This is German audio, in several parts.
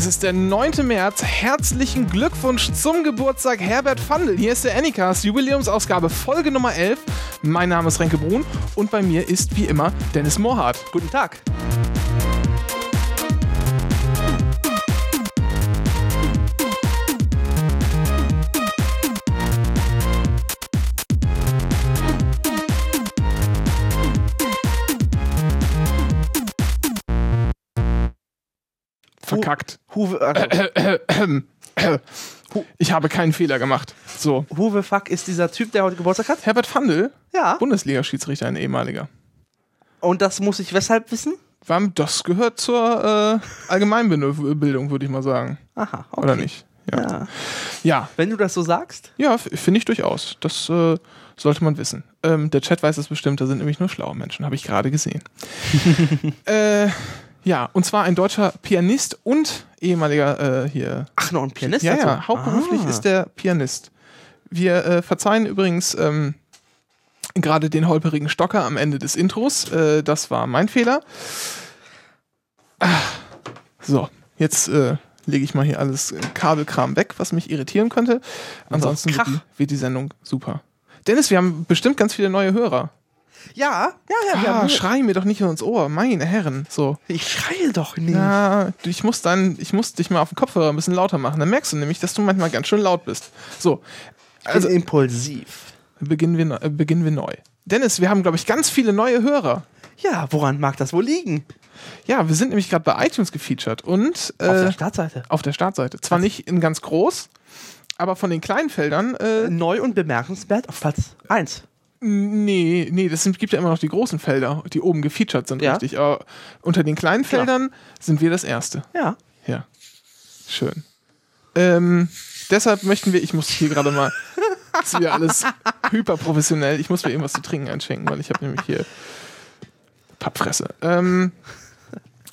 es ist der 9. März. Herzlichen Glückwunsch zum Geburtstag, Herbert Fandel. Hier ist der Anycast, Jubiläumsausgabe, Folge Nummer 11. Mein Name ist Renke Brun und bei mir ist wie immer Dennis Mohrhardt. Guten Tag. Verkackt. Ich habe keinen Fehler gemacht. So. Uwe Fuck ist dieser Typ, der heute Geburtstag hat? Herbert Fandel? Ja. Bundesliga-Schiedsrichter, ein ehemaliger. Und das muss ich weshalb wissen? Das gehört zur Allgemeinbildung, würde ich mal sagen. Aha, okay. Oder nicht? Ja. Ja. Wenn du das so sagst? Ja, finde ich durchaus. Das sollte man wissen. Der Chat weiß es bestimmt, da sind nämlich nur schlaue Menschen, habe ich gerade gesehen. Ja, und zwar ein deutscher Pianist und ehemaliger hier. Ach, noch ein Pianist? Ja, also? Ja, hauptberuflich ist der Pianist. Wir verzeihen übrigens gerade den holperigen Stocker am Ende des Intros. Das war mein Fehler. So, jetzt lege ich mal hier alles Kabelkram weg, was mich irritieren könnte. Ansonsten wird die Sendung super. Dennis, wir haben bestimmt ganz viele neue Hörer. Ja. Schrei mir doch nicht ins Ohr, meine Herren. So. Ich schreie doch nicht. Ja, ich muss dich mal auf den Kopfhörer ein bisschen lauter machen. Dann merkst du nämlich, dass du manchmal ganz schön laut bist. So. Also impulsiv. Beginnen wir neu. Dennis, wir haben, glaube ich, ganz viele neue Hörer. Ja, woran mag das wohl liegen? Ja, wir sind nämlich gerade bei iTunes gefeatured und auf der Startseite. Zwar nicht in ganz groß, aber von den kleinen Feldern neu und bemerkenswert auf Platz 1. Nee, das gibt ja immer noch die großen Felder, die oben gefeatured sind, ja. Richtig. Aber unter den kleinen Feldern sind wir das Erste. Ja. Schön. Deshalb möchten wir, ich muss hier gerade mal, das ist wieder alles hyperprofessionell, ich muss mir irgendwas zu trinken einschenken, weil ich habe nämlich hier Pappfresse.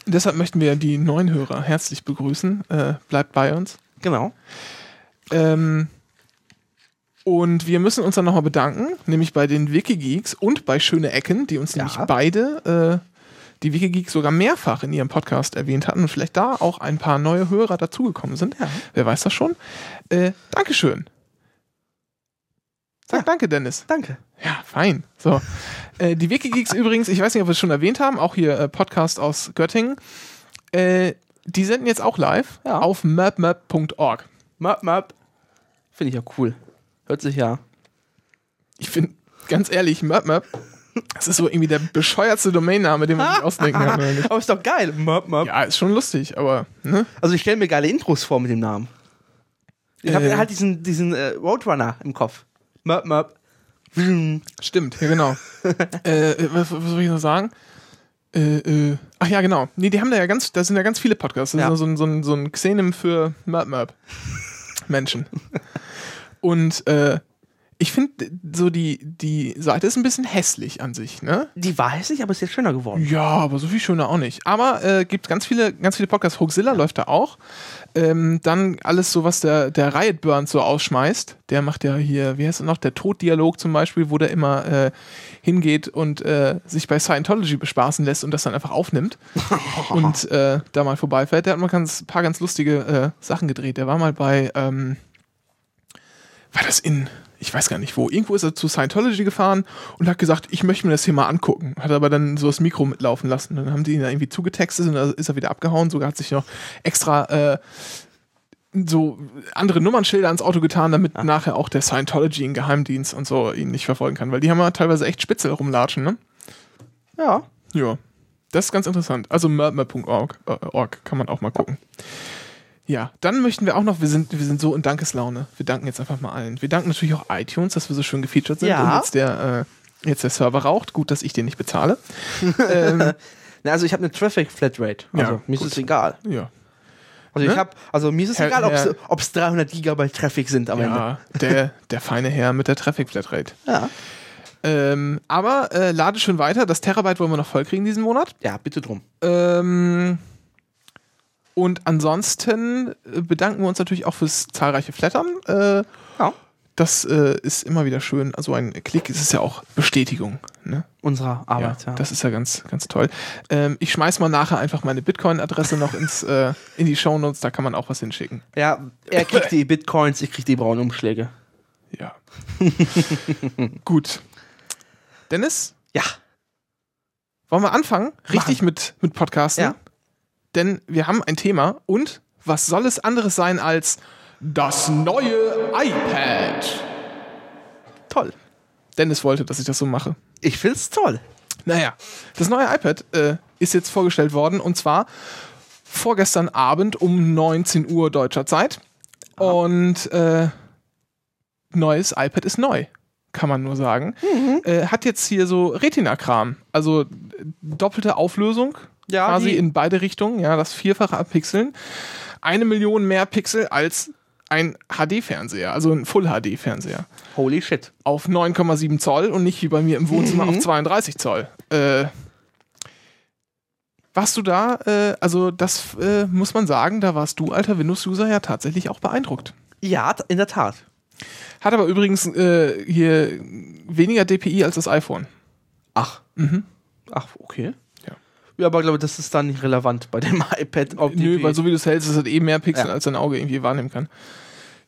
Deshalb möchten wir die neuen Hörer herzlich begrüßen. Bleibt bei uns. Genau. Und wir müssen uns dann nochmal bedanken, nämlich bei den Wikigeeks und bei Schöne Ecken, die uns nämlich beide, die Wikigeeks sogar mehrfach in ihrem Podcast erwähnt hatten und vielleicht da auch ein paar neue Hörer dazugekommen sind. Ja. Wer weiß das schon. Dankeschön. Danke, Dennis. Danke. Ja, fein. So. Die Wikigeeks übrigens, ich weiß nicht, ob wir es schon erwähnt haben, auch hier Podcast aus Göttingen, die senden jetzt auch live auf mapmap.org. Mapmap. Finde ich ja cool. Hört sich Ich finde, ganz ehrlich, mapmap, das ist so irgendwie der bescheuertste Domainname, den man sich ausdenken kann. Aber ist doch geil, mapmap. Ja, ist schon lustig, aber... Ne? Also ich stelle mir geile Intros vor mit dem Namen. Ich habe halt diesen Roadrunner im Kopf. Mapmap. Stimmt, ja genau. Was soll ich noch sagen? Ach ja, genau. Nee, die haben da da sind ja ganz viele Podcasts. Das ist so ein Xenem für mapmap. Menschen. Und ich finde, so die Seite ist ein bisschen hässlich an sich, ne? Die war hässlich, aber ist jetzt schöner geworden. Ja, aber so viel schöner auch nicht. Aber gibt ganz viele Podcasts. Hoaxilla läuft da auch. Dann alles so, was der Riot Burns so ausschmeißt. Der macht ja hier, wie heißt es noch, der Toddialog zum Beispiel, wo der immer hingeht und sich bei Scientology bespaßen lässt und das dann einfach aufnimmt und da mal vorbeifährt. Der hat mal ein paar ganz lustige Sachen gedreht. Der war mal bei... war das ich weiß gar nicht wo, irgendwo ist er zu Scientology gefahren und hat gesagt, ich möchte mir das hier mal angucken. Hat aber dann so das Mikro mitlaufen lassen. Dann haben die ihn da irgendwie zugetextet und dann ist er wieder abgehauen. Sogar hat sich noch extra so andere Nummernschilder ans Auto getan, damit nachher auch der Scientology im Geheimdienst und so ihn nicht verfolgen kann. Weil die haben ja teilweise echt Spitzel rumlatschen, ne? Ja. Ja, das ist ganz interessant. Also murmur.org kann man auch mal gucken. Ja, dann möchten wir auch noch, wir sind so in Dankeslaune. Wir danken jetzt einfach mal allen. Wir danken natürlich auch iTunes, dass wir so schön gefeatured sind und jetzt der Server raucht. Gut, dass ich den nicht bezahle. Also ich habe eine Traffic Flatrate. Also mir ist es egal. Ja. Also mir ist es egal, ob es 300 Gigabyte Traffic sind am Ende. Der feine Herr mit der Traffic Flatrate. Ja. Aber lade schön weiter. Das Terabyte wollen wir noch vollkriegen diesen Monat. Ja, bitte drum. Und ansonsten bedanken wir uns natürlich auch fürs zahlreiche Flattern. Das ist immer wieder schön. Also ein Klick, es ist ja auch Bestätigung, ne? Unserer Arbeit, ja. Das ist ja ganz, ganz toll. Ich schmeiß mal nachher einfach meine Bitcoin-Adresse noch in die Shownotes, da kann man auch was hinschicken. Ja, er kriegt die Bitcoins, ich krieg die braunen Umschläge. Ja. Gut. Dennis? Ja. Wollen wir anfangen? Richtig mit Podcasten? Ja. Denn wir haben ein Thema und was soll es anderes sein als das neue iPad? Toll. Dennis wollte, dass ich das so mache. Ich find's toll. Naja, das neue iPad ist jetzt vorgestellt worden und zwar vorgestern Abend um 19 Uhr deutscher Zeit. Und neues iPad ist neu, kann man nur sagen. Mhm. Hat jetzt hier so Retina-Kram, also doppelte Auflösung, ja, quasi in beide Richtungen, ja, das Vierfache an Pixeln. 1 Million mehr Pixel als ein HD-Fernseher, also ein Full-HD-Fernseher. Holy shit. Auf 9,7 Zoll und nicht wie bei mir im Wohnzimmer auf 32 Zoll. Warst du da, also das muss man sagen, da warst du, alter Windows-User, ja tatsächlich auch beeindruckt. Ja, in der Tat. Hat aber übrigens hier weniger DPI als das iPhone. Ach. Mhm. Ach, okay. Ja, aber ich glaube, das ist dann nicht relevant bei dem iPad. Nö, weil so wie du es hältst, ist es eh mehr Pixel, als dein Auge irgendwie wahrnehmen kann.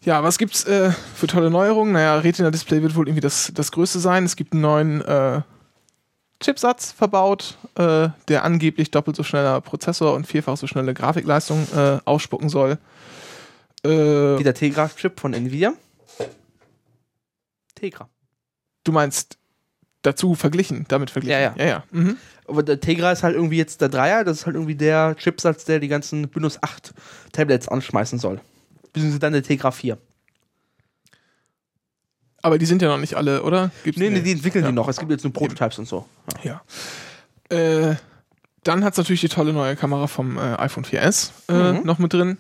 Ja, was gibt's für tolle Neuerungen? Naja, Retina-Display wird wohl irgendwie das Größte sein. Es gibt einen neuen Chipsatz verbaut, der angeblich doppelt so schneller Prozessor und vierfach so schnelle Grafikleistung ausspucken soll. Wie der Tegra-Chip von Nvidia. Tegra. Du meinst damit verglichen. Ja. Mhm. Aber der Tegra ist halt irgendwie jetzt der Dreier, das ist halt irgendwie der Chipsatz, der die ganzen Windows 8 Tablets anschmeißen soll. Beziehungsweise dann der Tegra 4. Aber die sind ja noch nicht alle, oder? Nee, die entwickeln die noch. Es gibt jetzt nur Prototypes und so. Ja. Dann hat es natürlich die tolle neue Kamera vom iPhone 4S noch mit drin.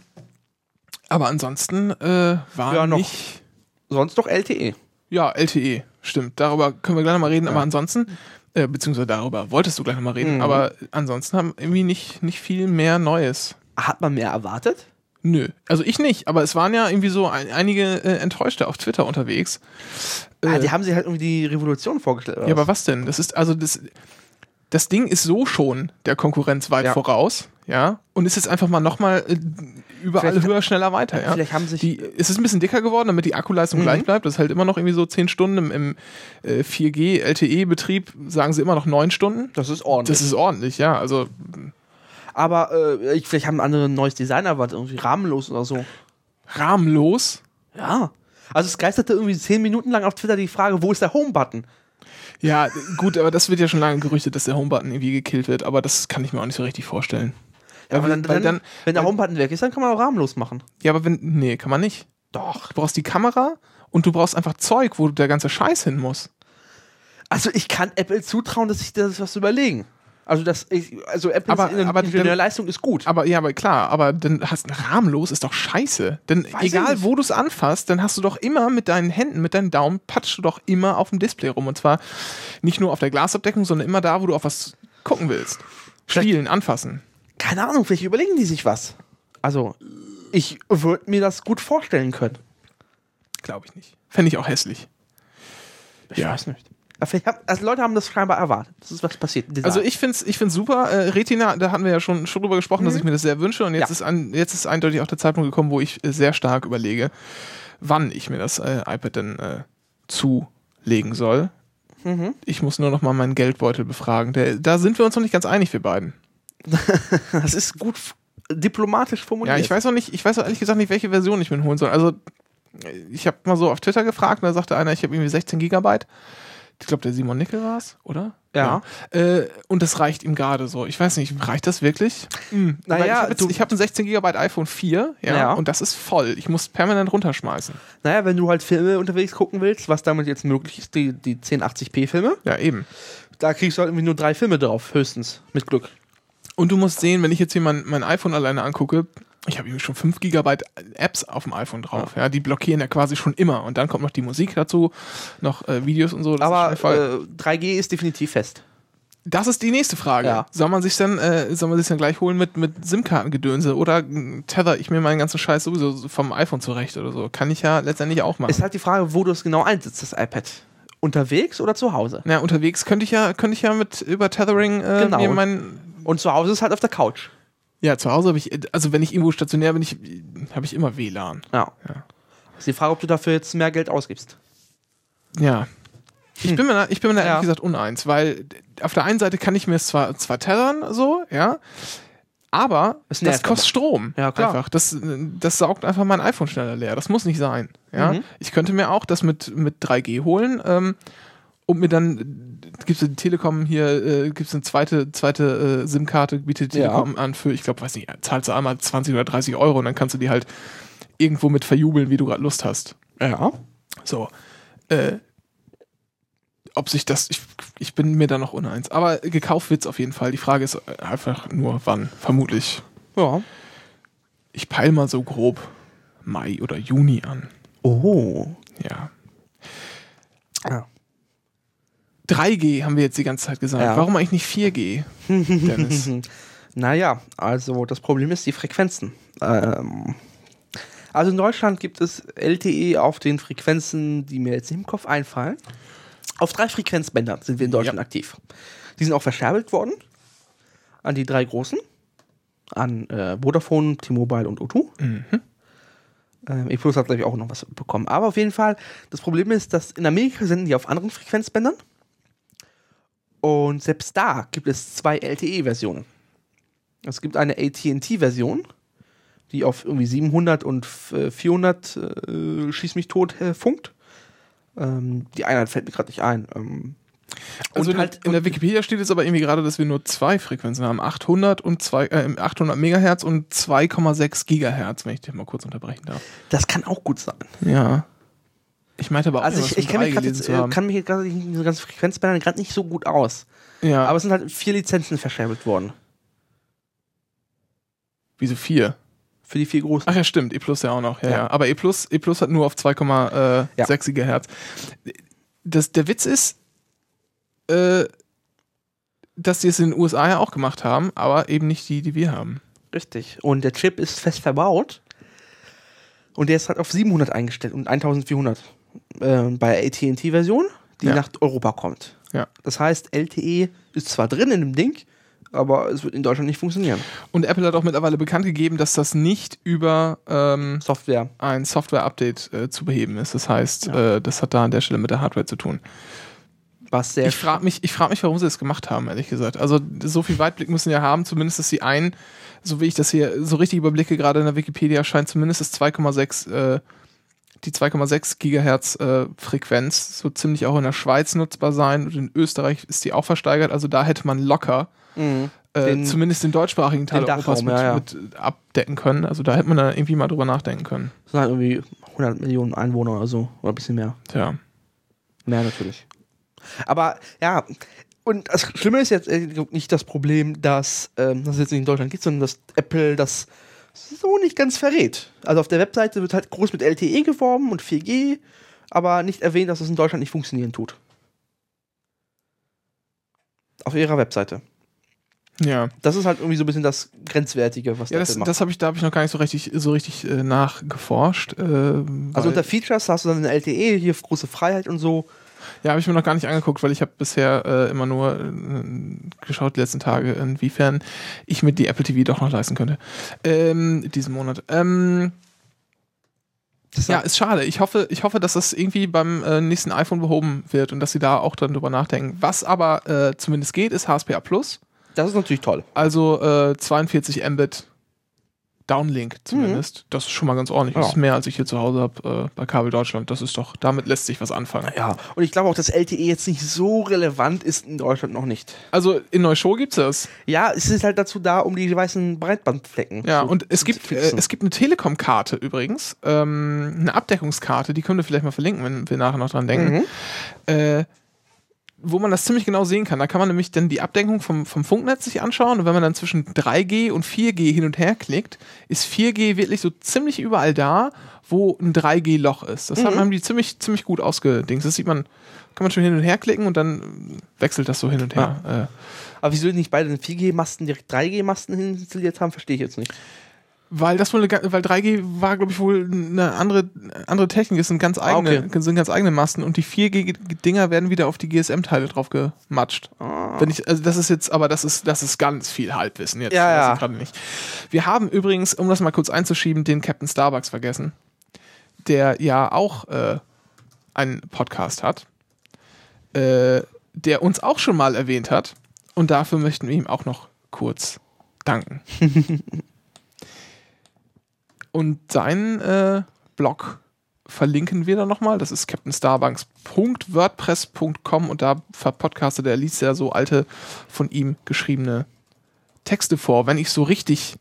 Aber ansonsten war ja, nicht... Sonst doch LTE. Ja, LTE. Stimmt, darüber können wir gleich nochmal reden, aber ansonsten, beziehungsweise darüber wolltest du gleich nochmal reden, aber ansonsten haben irgendwie nicht viel mehr Neues. Hat man mehr erwartet? Nö, also ich nicht, aber es waren ja irgendwie so einige Enttäuschte auf Twitter unterwegs. Die haben sich halt irgendwie die Revolution vorgestellt, oder? Ja, aber was denn? Das ist, also das Ding ist so schon der Konkurrenz weit voraus, ja, und ist jetzt einfach mal nochmal überall vielleicht höher, schneller, weiter, ja. Vielleicht haben sich es ist ein bisschen dicker geworden, damit die Akkuleistung gleich bleibt. Das ist halt immer noch irgendwie so 10 Stunden im 4G LTE-Betrieb, sagen sie immer noch 9 Stunden. Das ist ordentlich. Ja. Also, aber vielleicht haben andere ein neues Design erwartet, irgendwie rahmenlos oder so. Rahmenlos? Ja. Also es geisterte irgendwie 10 Minuten lang auf Twitter die Frage, wo ist der Home-Button? Ja, gut, aber das wird ja schon lange gerüchtet, dass der Home-Button irgendwie gekillt wird, aber das kann ich mir auch nicht so richtig vorstellen. Ja, aber dann, wenn der Homebutton weg ist, dann kann man auch rahmenlos machen. Ja, aber nee, kann man nicht. Doch. Du brauchst die Kamera und du brauchst einfach Zeug, wo der ganze Scheiß hin muss. Also ich kann Apple zutrauen, dass sich das was überlegen. Also Apples Ingenieurleistung ist gut. Aber dann hast rahmenlos ist doch scheiße. Denn egal, wo du es anfasst, dann hast du doch immer mit deinen Händen, mit deinen Daumen, patschst du doch immer auf dem Display rum. Und zwar nicht nur auf der Glasabdeckung, sondern immer da, wo du auf was gucken willst. Spielen, anfassen. Keine Ahnung, vielleicht überlegen die sich was. Also, ich würde mir das gut vorstellen können. Glaube ich nicht. Fände ich auch hässlich. Ich weiß nicht. Also Leute haben das scheinbar erwartet. Das ist was passiert. Also ich find's super. Retina, da hatten wir ja schon drüber gesprochen, dass ich mir das sehr wünsche. Und jetzt ist eindeutig auch der Zeitpunkt gekommen, wo ich sehr stark überlege, wann ich mir das iPad denn zulegen soll. Mhm. Ich muss nur noch mal meinen Geldbeutel befragen. Da sind wir uns noch nicht ganz einig, wir beiden. Das ist gut diplomatisch formuliert. Ja, ich weiß auch ehrlich gesagt nicht, welche Version ich mir holen soll. Also, ich habe mal so auf Twitter gefragt und da sagte einer, ich habe irgendwie 16 Gigabyte. Ich glaube, der Simon Nickel war es, oder? Ja. Und das reicht ihm gerade so. Ich weiß nicht, reicht das wirklich? Mhm. Naja, ich habe ein 16 GB iPhone 4 und das ist voll. Ich muss permanent runterschmeißen. Naja, wenn du halt Filme unterwegs gucken willst, was damit jetzt möglich ist, die 1080p-Filme. Ja, eben. Da kriegst du halt irgendwie nur 3 Filme drauf, höchstens, mit Glück. Und du musst sehen, wenn ich jetzt hier mein iPhone alleine angucke, ich habe irgendwie schon 5 GB Apps auf dem iPhone drauf. Ja, die blockieren ja quasi schon immer. Und dann kommt noch die Musik dazu, noch Videos und so. Das aber ist 3G ist definitiv fest. Das ist die nächste Frage. Ja. Soll man sich dann gleich holen mit SIM-Kartengedönse oder tether ich mir meinen ganzen Scheiß sowieso vom iPhone zurecht oder so? Kann ich ja letztendlich auch machen. Ist halt die Frage, wo du es genau einsetzt, das iPad. Unterwegs oder zu Hause? Na, unterwegs könnte ich ja mit über Tethering mir meinen. Und zu Hause ist halt auf der Couch. Ja, zu Hause habe ich, also wenn ich irgendwo stationär bin, habe ich immer WLAN. Ja. Ist die Frage, ob du dafür jetzt mehr Geld ausgibst. Ja. Ich bin mir da ehrlich gesagt uneins, weil auf der einen Seite kann ich mir es zwar tethern, so, ja, aber das kostet Strom. Ja, klar. Einfach. Das saugt einfach mein iPhone schneller leer. Das muss nicht sein. Ja? Mhm. Ich könnte mir auch das mit 3G holen und mir dann gibt es die Telekom hier, gibt es eine zweite SIM-Karte, bietet die Telekom an für, ich glaube, weiß nicht, zahlst du einmal 20 oder 30 Euro und dann kannst du die halt irgendwo mit verjubeln, wie du gerade Lust hast. Ja. So. Ob sich das, ich bin mir da noch uneins. Aber gekauft wird's auf jeden Fall. Die Frage ist einfach nur, wann. Vermutlich. Ja. Ich peile mal so grob Mai oder Juni an. Oh. Ja. 3G haben wir jetzt die ganze Zeit gesagt. Ja. Warum eigentlich nicht 4G, Dennis? Naja, also das Problem ist die Frequenzen. Also in Deutschland gibt es LTE auf den Frequenzen, die mir jetzt im Kopf einfallen. Auf 3 Frequenzbändern sind wir in Deutschland aktiv. Die sind auch verscherbelt worden an die 3 großen. An Vodafone, T-Mobile und O2. Mhm. E-Plus hat, glaube ich, auch noch was bekommen. Aber auf jeden Fall, das Problem ist, dass in Amerika senden die auf anderen Frequenzbändern. Und selbst da gibt es 2 LTE-Versionen. Es gibt eine AT&T-Version, die auf irgendwie 700 und 400 schieß mich tot funkt. Die Einheit fällt mir gerade nicht ein. Also in der Wikipedia steht jetzt aber irgendwie gerade, dass wir nur 2 Frequenzen haben. 800 Megahertz und 2,6 Gigahertz, wenn ich dich mal kurz unterbrechen darf. Das kann auch gut sein. Ja. Ich meinte aber auch, also ich kann mich gerade in diesen ganzen Frequenzbändern gerade nicht so gut aus. Ja. Aber es sind halt 4 Lizenzen verscherbelt worden. Wieso 4? Für die 4 großen. Ach ja, stimmt. E-Plus ja auch noch. Ja. Aber E-Plus hat nur auf 2,6 Gigahertz. Der Witz ist, dass die es in den USA ja auch gemacht haben, aber eben nicht die wir haben. Richtig. Und der Chip ist fest verbaut. Und der ist halt auf 700 eingestellt und 1400 bei AT&T-Version, die nach Europa kommt. Ja. Das heißt, LTE ist zwar drin in dem Ding, aber es wird in Deutschland nicht funktionieren. Und Apple hat auch mittlerweile bekannt gegeben, dass das nicht über ein Software-Update zu beheben ist. Das heißt, das hat da an der Stelle mit der Hardware zu tun. Ich frage mich, warum sie das gemacht haben, ehrlich gesagt. Also so viel Weitblick müssen sie ja haben, zumindest dass sie so wie ich das hier so richtig überblicke, gerade in der Wikipedia scheint zumindest das 2,6 Gigahertz Frequenz so ziemlich auch in der Schweiz nutzbar sein und in Österreich ist die auch versteigert, also da hätte man locker zumindest den deutschsprachigen Teil Europas mit abdecken können, also da hätte man da irgendwie mal drüber nachdenken können. Das sind halt irgendwie 100 Millionen Einwohner oder so, oder ein bisschen mehr. Tja. Mehr natürlich. Aber ja, und das Schlimme ist jetzt nicht das Problem, dass das jetzt nicht in Deutschland gibt, sondern dass Apple das so nicht ganz verrät. Also auf der Webseite wird halt groß mit LTE geworben und 4G, aber nicht erwähnt, dass es in Deutschland nicht funktionieren tut. Auf ihrer Webseite. Ja. Das ist halt irgendwie so ein bisschen das Grenzwertige, was das macht. Da habe ich noch gar nicht so richtig nachgeforscht. Also unter Features hast du dann eine LTE, hier große Freiheit und so. Ja, habe ich mir noch gar nicht angeguckt, weil ich habe bisher immer nur geschaut die letzten Tage, inwiefern ich mir die Apple TV doch noch leisten könnte. Diesen Monat. Ja, ist schade. Ich hoffe, dass das irgendwie beim nächsten iPhone behoben wird und dass sie da auch dann drüber nachdenken. Was aber zumindest geht, ist HSPA+. Das ist natürlich toll. Also 42 Mbit Downlink zumindest. Mhm. Das ist schon mal ganz ordentlich. Ja. Das ist mehr, als ich hier zu Hause habe bei Kabel Deutschland. Das ist doch, damit lässt sich was anfangen. Ja, und ich glaube auch, dass LTE jetzt nicht so relevant ist in Deutschland noch nicht. Also in Neuschor gibt's das. Ja, es ist halt dazu da, um die weißen Breitbandflecken zu und es gibt eine Telekom-Karte übrigens, eine Abdeckungskarte, die können wir vielleicht mal verlinken, wenn wir nachher noch dran denken. Mhm. wo man das ziemlich genau sehen kann. Da kann man nämlich dann die Abdeckung vom Funknetz sich anschauen und wenn man dann zwischen 3G und 4G hin und her klickt, ist 4G wirklich so ziemlich überall da, wo ein 3G-Loch ist. Das haben die ziemlich gut ausgedingst. Das sieht man, kann man schon hin und her klicken und dann wechselt das so hin und her. Ja. Aber wieso nicht beide den 4G-Masten direkt 3G-Masten installiert haben, verstehe ich jetzt nicht. Weil 3G war, glaube ich, wohl eine andere Technik, sind ganz eigene Masten und die 4G-Dinger werden wieder auf die GSM-Teile drauf gematscht. Das ist ganz viel Halbwissen jetzt. Ja. Weiß ich grad nicht. Wir haben übrigens, um das mal kurz einzuschieben, den Captain Starbucks vergessen, der ja auch einen Podcast hat, der uns auch schon mal erwähnt hat und dafür möchten wir ihm auch noch kurz danken. Und seinen Blog verlinken wir dann nochmal. Das ist captainstarbucks.wordpress.com und da verpodcastet er, liest ja so alte von ihm geschriebene Texte vor, wenn ich so richtig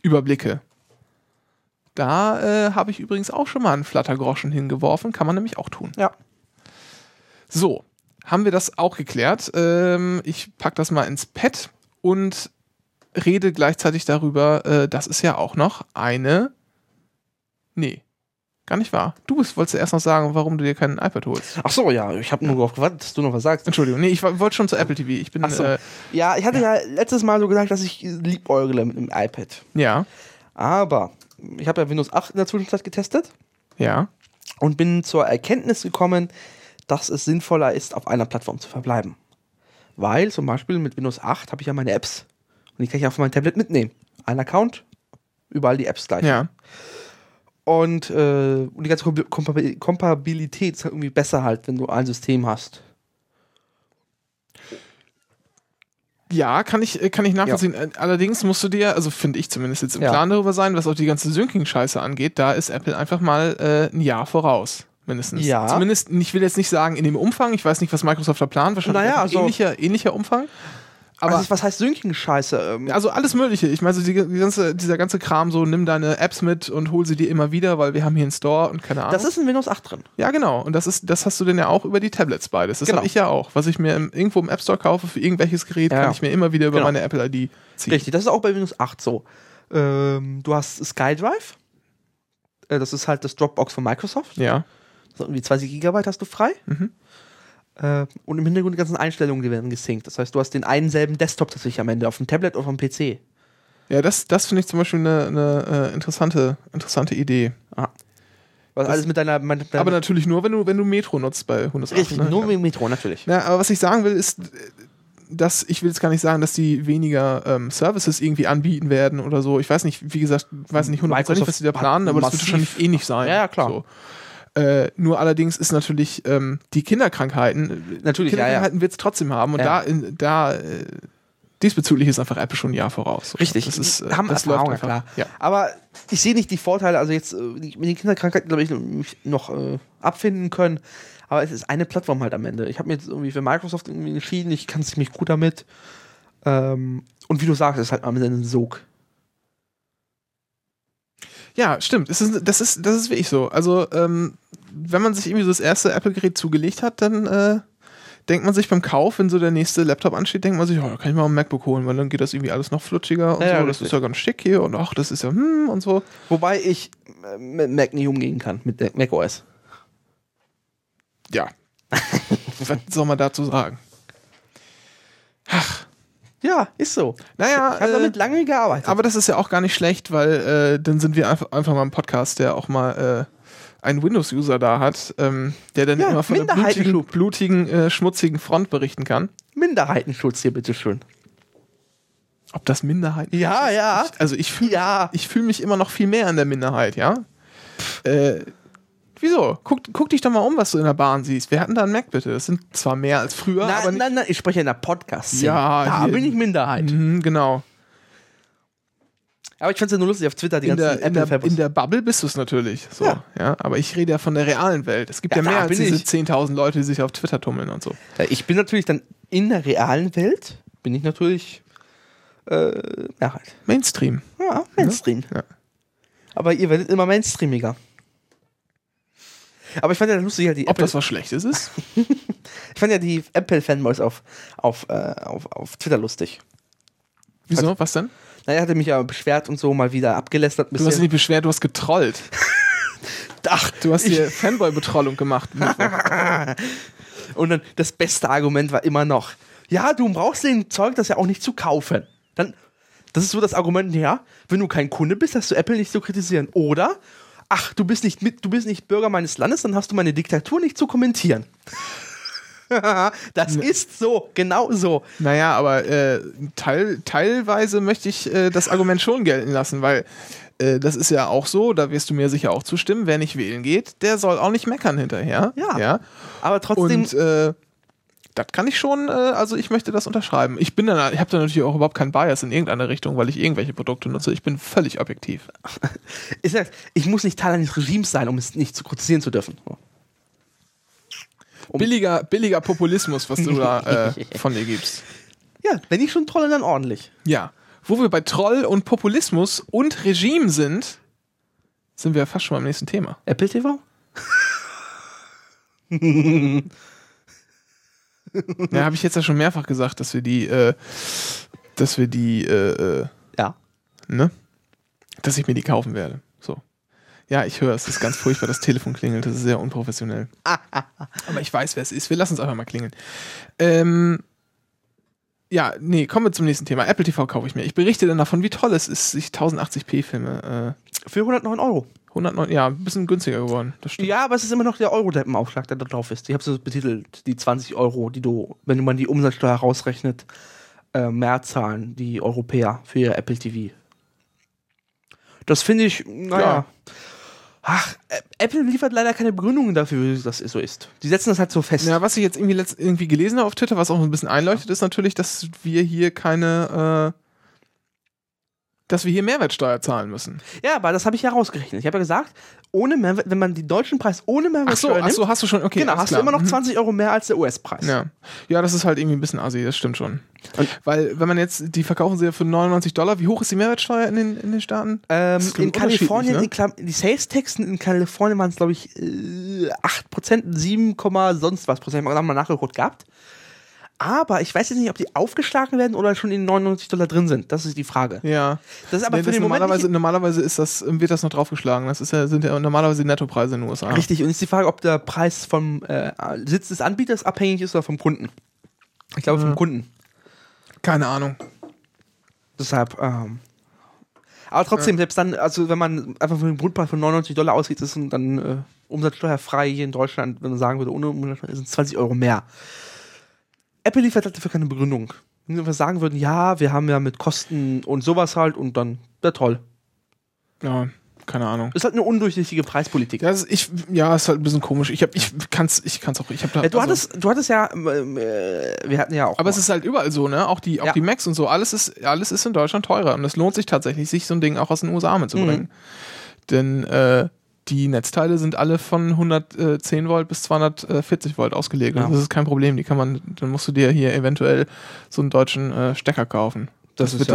überblicke. Da habe ich übrigens auch schon mal einen Flattergroschen hingeworfen. Kann man nämlich auch tun. Ja. So, haben wir das auch geklärt. Ich packe das mal ins Pad und rede gleichzeitig darüber, das ist ja auch noch eine... Nee, gar nicht wahr. Wolltest du erst noch sagen, warum du dir keinen iPad holst. Ach so, ja, ich habe nur darauf gewartet, dass du noch was sagst. Entschuldigung, nee, ich wollte schon zu Apple TV. Ich hatte ja letztes Mal so gesagt, dass ich liebäugle mit dem iPad. Ja. Aber ich habe ja Windows 8 in der Zwischenzeit getestet. Ja. Und bin zur Erkenntnis gekommen, dass es sinnvoller ist, auf einer Plattform zu verbleiben. Weil zum Beispiel mit Windows 8 habe ich ja meine Apps. Und die kann ich auf mein Tablet mitnehmen. Ein Account, überall die Apps gleich. Ja. Und die ganze Kompatibilität ist halt irgendwie besser halt, wenn du ein System hast. Ja, kann ich nachvollziehen. Ja. Allerdings musst du dir, also finde ich zumindest jetzt im Klaren darüber sein, was auch die ganze Syncing-Scheiße angeht, da ist Apple einfach mal ein Jahr voraus. Mindestens. Ja. Zumindest, ich will jetzt nicht sagen in dem Umfang, ich weiß nicht, was Microsoft da plant, wahrscheinlich ähnlicher Umfang. Aber also was heißt Syncing-Scheiße? Also alles Mögliche. Ich meine, so dieser ganze Kram, so nimm deine Apps mit und hol sie dir immer wieder, weil wir haben hier einen Store und keine Ahnung. Das ist in Windows 8 drin. Ja, genau. Und das hast du denn ja auch über die Tablets beides. Das habe ich ja auch. Was ich mir irgendwo im App Store kaufe für irgendwelches Gerät, kann ich mir immer wieder über meine Apple-ID ziehen. Richtig, das ist auch bei Windows 8 so. Du hast SkyDrive. Das ist halt das Dropbox von Microsoft. Ja. So, irgendwie 20 GB hast du frei. Mhm. Und im Hintergrund die ganzen Einstellungen, die werden gesynkt. Das heißt, du hast den einen selben Desktop tatsächlich am Ende, auf dem Tablet oder auf dem PC. Ja, das finde ich zum Beispiel eine interessante Idee. Ah. Was alles mit deiner aber natürlich nur, wenn du Metro nutzt bei 108. Richtig, ne? Nur mit Metro, natürlich. Ja, aber was ich sagen will, ist, dass ich will jetzt gar nicht sagen, dass die weniger Services irgendwie anbieten werden oder so. Ich weiß nicht, wie gesagt, 100% was die da planen, aber das wird wahrscheinlich nicht sein. Ja, klar. So. Nur allerdings ist natürlich die Kinderkrankheiten wird es trotzdem haben und diesbezüglich ist einfach Apple schon ein Jahr voraus. Richtig, das läuft einfach. Klar. Ja. Aber ich sehe nicht die Vorteile, also jetzt mit den Kinderkrankheiten glaube ich mich noch abfinden können, aber es ist eine Plattform halt am Ende. Ich habe mir jetzt irgendwie für Microsoft irgendwie entschieden, ich kann ziemlich gut damit und wie du sagst, ist halt am Ende ein Sog. Ja, stimmt. Das ist wirklich so. Also, wenn man sich irgendwie so das erste Apple-Gerät zugelegt hat, dann denkt man sich beim Kauf, wenn so der nächste Laptop ansteht, denkt man sich, oh, kann ich mal ein MacBook holen, weil dann geht das irgendwie alles noch flutschiger und so. Das ist ja ganz schick hier und ach, das ist ja und so. Wobei ich mit Mac nicht umgehen kann, mit der Mac OS. Ja. Was soll man dazu sagen? Ach. Ja, ist so. Naja, ich habe damit lange gearbeitet. Aber das ist ja auch gar nicht schlecht, weil dann sind wir einfach mal ein Podcast, der auch mal einen Windows-User da hat, der dann immer von der blutigen, schmutzigen Front berichten kann. Minderheitenschutz hier, bitteschön. Ob das Minderheitenschutz ist? Ja. Also ich fühl mich immer noch viel mehr in der Minderheit, ja? Wieso? Guck dich doch mal um, was du in der Bahn siehst. Wir hatten da einen Mac, bitte. Das sind zwar mehr als früher, aber... Nein, ich spreche in der Podcast-Szene. Ja, da bin ich Minderheit. Genau. Aber ich find's ja nur lustig auf Twitter, die ganzen Apple-Fabos. In der Bubble bist du es natürlich. So, ja. Aber ich rede ja von der realen Welt. Es gibt ja mehr als diese 10.000 Leute, die sich auf Twitter tummeln und so. Ja, ich bin natürlich dann in der realen Welt, bin ich natürlich Mehrheit. Mainstream. Ja, Mainstream. Ja. Aber ihr werdet immer mainstreamiger. Aber ich fand ja lustig, halt die Ob Apple das was Schlechtes ist? Ich fand ja die Apple-Fanboys auf Twitter lustig. Wieso? Was denn? Na, er hatte mich ja beschwert und so mal wieder abgelästert. Du hast dich nicht beschwert, du hast getrollt. Ach, du hast hier Fanboy-Betrollung gemacht. Und dann das beste Argument war immer noch, ja, du brauchst den Zeug, das ja auch nicht zu kaufen. Dann, das ist so das Argument, ja, wenn du kein Kunde bist, hast du Apple nicht zu kritisieren. Oder, ach, du bist nicht Bürger meines Landes, dann hast du meine Diktatur nicht zu kommentieren. Das ist so, genau so. Naja, aber teilweise möchte ich das Argument schon gelten lassen, weil das ist ja auch so, da wirst du mir sicher auch zustimmen, wer nicht wählen geht, der soll auch nicht meckern hinterher. Ja, ja. Aber trotzdem... Und, das kann ich schon, also ich möchte das unterschreiben. Ich habe da natürlich auch überhaupt keinen Bias in irgendeine Richtung, weil ich irgendwelche Produkte nutze. Ich bin völlig objektiv. Ich muss nicht Teil eines Regimes sein, um es nicht zu kritisieren zu dürfen. Billiger Populismus, was du da von dir gibst. Ja, wenn ich schon trolle, dann ordentlich. Ja, wo wir bei Troll und Populismus und Regime sind wir fast schon beim nächsten Thema. Apple TV? Ja, habe ich jetzt ja schon mehrfach gesagt, dass ich mir die kaufen werde. So. Ja, ich höre, es ist ganz furchtbar, das Telefon klingelt, das ist sehr unprofessionell. Aber ich weiß, wer es ist, wir lassen es einfach mal klingeln. Kommen wir zum nächsten Thema. Apple TV kaufe ich mir. Ich berichte dann davon, wie toll es ist, sich 1080p Filme... Für 109€. 109, ja, ein bisschen günstiger geworden. Das stimmt. Ja, aber es ist immer noch der Euro-Deppen-Aufschlag, der da drauf ist. Ich habe es betitelt, die 20€, die du, wenn man die Umsatzsteuer rausrechnet, mehr zahlen, die Europäer für ihr Apple TV. Das finde ich, naja. Ja. Ach, Apple liefert leider keine Begründungen dafür, dass das so ist. Die setzen das halt so fest. Ja, was ich jetzt irgendwie gelesen habe auf Twitter, was auch ein bisschen einleuchtet, ist natürlich, dass wir hier dass wir hier Mehrwertsteuer zahlen müssen. Ja, aber das habe ich ja rausgerechnet. Ich habe ja gesagt, wenn man den deutschen Preis ohne Mehrwertsteuer nimmt... Ach so, hast du schon, okay. Genau, hast klar. Du immer noch 20€ mehr als der US-Preis. Ja, das ist halt irgendwie ein bisschen assi, das stimmt schon. Und weil, wenn man jetzt, die verkaufen sie ja für $99, wie hoch ist die Mehrwertsteuer in den Staaten? In Kalifornien, ne? Die Sales-Taxen in Kalifornien waren es, glaube ich, 8%, 7, sonst was Prozent. Ich habe mal nachgeguckt gehabt. Aber ich weiß jetzt nicht, ob die aufgeschlagen werden oder schon in $99 drin sind. Das ist die Frage. Ja. Das ist aber für den Moment normalerweise wird das noch draufgeschlagen. Das sind ja normalerweise Nettopreise in den USA. Richtig. Und ist die Frage, ob der Preis vom Sitz des Anbieters abhängig ist oder vom Kunden. Ich glaube vom Kunden. Keine Ahnung. Deshalb. Aber trotzdem, selbst dann, also wenn man einfach von dem Grundpreis von $99 ausgeht, ist dann umsatzsteuerfrei hier in Deutschland, wenn man sagen würde, ohne Umsatzsteuer sind es 20€ mehr. Apple liefert halt dafür keine Begründung. Wenn wir sagen würden, ja, wir haben ja mit Kosten und sowas halt und dann wäre toll. Ja, keine Ahnung. Ist halt eine undurchsichtige Preispolitik. Ist halt ein bisschen komisch. Wir hatten ja auch. Aber es ist halt überall so, ne? Auch die Macs und so. Alles ist in Deutschland teurer und es lohnt sich tatsächlich, sich so ein Ding auch aus den USA mitzubringen. Denn die Netzteile sind alle von 110 Volt bis 240 Volt ausgelegt. Ja. Das ist kein Problem. Dann musst du dir hier eventuell so einen deutschen Stecker kaufen. Das wird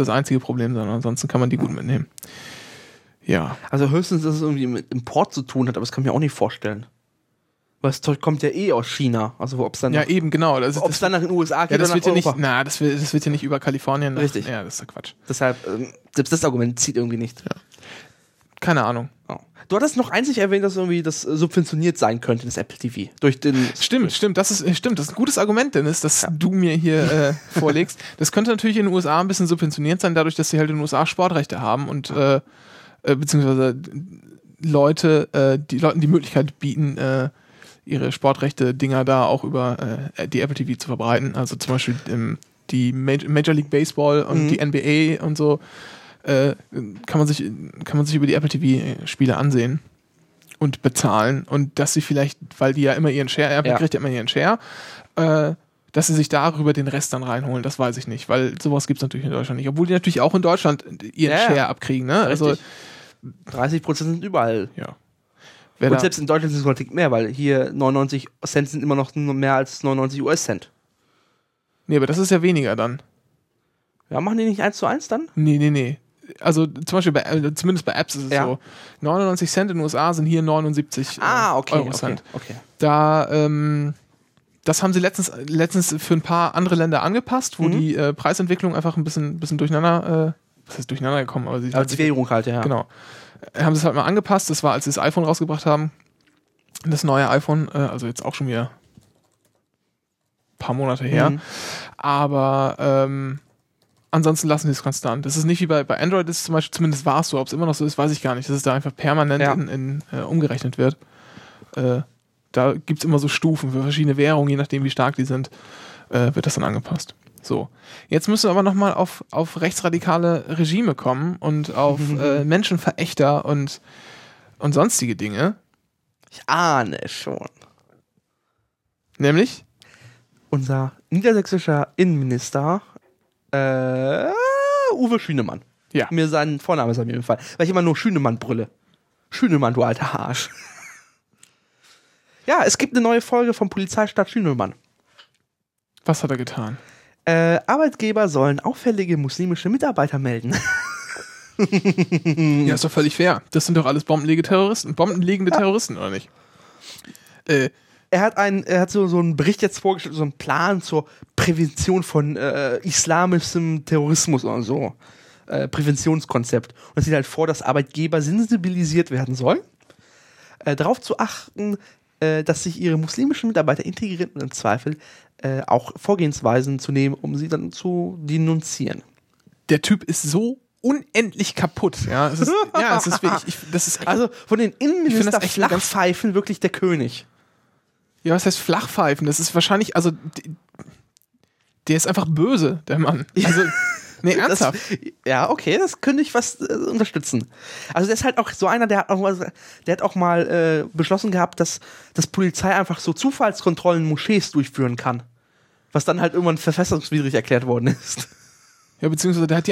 das einzige Problem sein. Ansonsten kann man die gut mitnehmen. Ja. Also höchstens, dass es irgendwie mit Import zu tun hat, aber das kann ich mir auch nicht vorstellen. Weil das Zeug kommt ja eh aus China. Also ob es dann ob es dann nach den USA geht oder nach Europa. Das wird ja nicht über Kalifornien. Richtig. Ja, das ist ja Quatsch. Deshalb, selbst das Argument zieht irgendwie nicht. Ja. Keine Ahnung. Oh. Du hattest noch einzig erwähnt, dass irgendwie das subventioniert sein könnte, das Apple TV. Das ist ein gutes Argument, Dennis, das du mir hier vorlegst. Das könnte natürlich in den USA ein bisschen subventioniert sein, dadurch, dass sie halt in den USA Sportrechte haben und beziehungsweise Leuten die Möglichkeit bieten, ihre Sportrechte-Dinger da auch über die Apple TV zu verbreiten. Also zum Beispiel die Major League Baseball und die NBA und so. Kann man sich über die Apple TV Spiele ansehen und bezahlen und dass sie vielleicht, weil die ja immer ihren Share, kriegt ja immer ihren Share, dass sie sich darüber den Rest dann reinholen, das weiß ich nicht, weil sowas gibt es natürlich in Deutschland nicht, obwohl die natürlich auch in Deutschland ihren Share abkriegen, ne? Also 30% sind überall. Ja. Und selbst in Deutschland sind es natürlich mehr, weil hier 99 Cent sind immer noch mehr als 99 US-Cent. Nee, aber das ist ja weniger dann. Ja, machen die nicht 1:1 dann? Nee. Also zum Beispiel zumindest bei Apps ist es so. 99 Cent in den USA sind hier 79 Euro Cent. Okay. Da Das haben sie letztens für ein paar andere Länder angepasst, wo die Preisentwicklung einfach ein bisschen durcheinander, was ist durcheinander gekommen? Aber sie als Währung halt, ja. Genau. Haben sie es halt mal angepasst. Das war, als sie das iPhone rausgebracht haben. Das neue iPhone, also jetzt auch schon wieder ein paar Monate her. Mhm. Aber ansonsten lassen sie es konstant. Das ist nicht wie bei Android, ist zum Beispiel, zumindest war es so. Ob es immer noch so ist, weiß ich gar nicht. Dass es da einfach permanent in umgerechnet wird. Da gibt es immer so Stufen für verschiedene Währungen, je nachdem wie stark die sind, wird das dann angepasst. So, jetzt müssen wir aber nochmal auf rechtsradikale Regime kommen und auf Menschenverächter und sonstige Dinge. Ich ahne es schon. Nämlich? Unser niedersächsischer Innenminister Uwe Schünemann. Ja. Mir sein Vorname ist mir im Fall, weil ich immer nur Schünemann brülle. Schünemann, du alter Arsch. Ja, es gibt eine neue Folge vom Polizeistaat Schünemann. Was hat er getan? Arbeitgeber sollen auffällige muslimische Mitarbeiter melden. Ja, ist doch völlig fair. Das sind doch alles bombenlegende Terroristen, oder nicht? Er hat so einen Bericht jetzt vorgestellt, so einen Plan zur Prävention von islamischem Terrorismus oder so. Präventionskonzept. Und es sieht halt vor, dass Arbeitgeber sensibilisiert werden sollen, darauf zu achten, dass sich ihre muslimischen Mitarbeiter integrieren und im Zweifel auch Vorgehensweisen zu nehmen, um sie dann zu denunzieren. Der Typ ist so unendlich kaputt. Ja, es ist wirklich. Das ist von den Innenminister Flachpfeifen wirklich der König. Ja, was heißt Flachpfeifen? Das ist wahrscheinlich, der ist einfach böse, der Mann. Also, nee, ernsthaft. Das könnte ich was unterstützen. Also der ist halt auch so einer, der hat auch mal beschlossen gehabt, dass Polizei einfach so Zufallskontrollen in Moschees durchführen kann. Was dann halt irgendwann verfassungswidrig erklärt worden ist. Ja, beziehungsweise der hat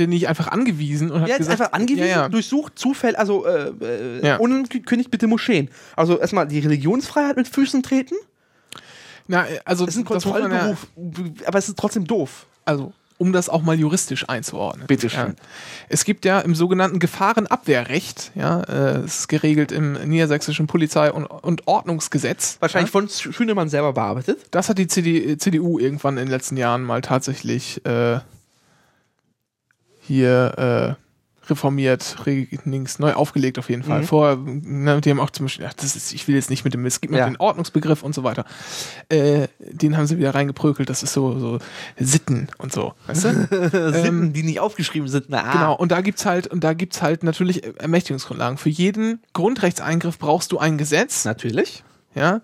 die nicht einfach angewiesen. Und hat gesagt, einfach angewiesen, durchsucht, Zufälle, unangekündigt bitte Moscheen. Also erstmal die Religionsfreiheit mit Füßen treten. Na, also es ist ein Kontrollberuf, aber es ist trotzdem doof. Also um das auch mal juristisch einzuordnen. Bitte schön. Ja. Es gibt ja im sogenannten Gefahrenabwehrrecht, es ist geregelt im niedersächsischen Polizei- und Ordnungsgesetz. Wahrscheinlich von Schünemann selber bearbeitet. Das hat die CDU irgendwann in den letzten Jahren mal tatsächlich reformiert, neu aufgelegt auf jeden Fall. Vorher, die haben auch zum Beispiel, ich will jetzt nicht mit dem, es gibt noch den Ordnungsbegriff und so weiter. Den haben sie wieder reingeprökelt, das ist so Sitten und so. Weißt du? Sitten, die nicht aufgeschrieben sind. Na. Genau, und da gibt's halt natürlich Ermächtigungsgrundlagen. Für jeden Grundrechtseingriff brauchst du ein Gesetz. Natürlich. Ja,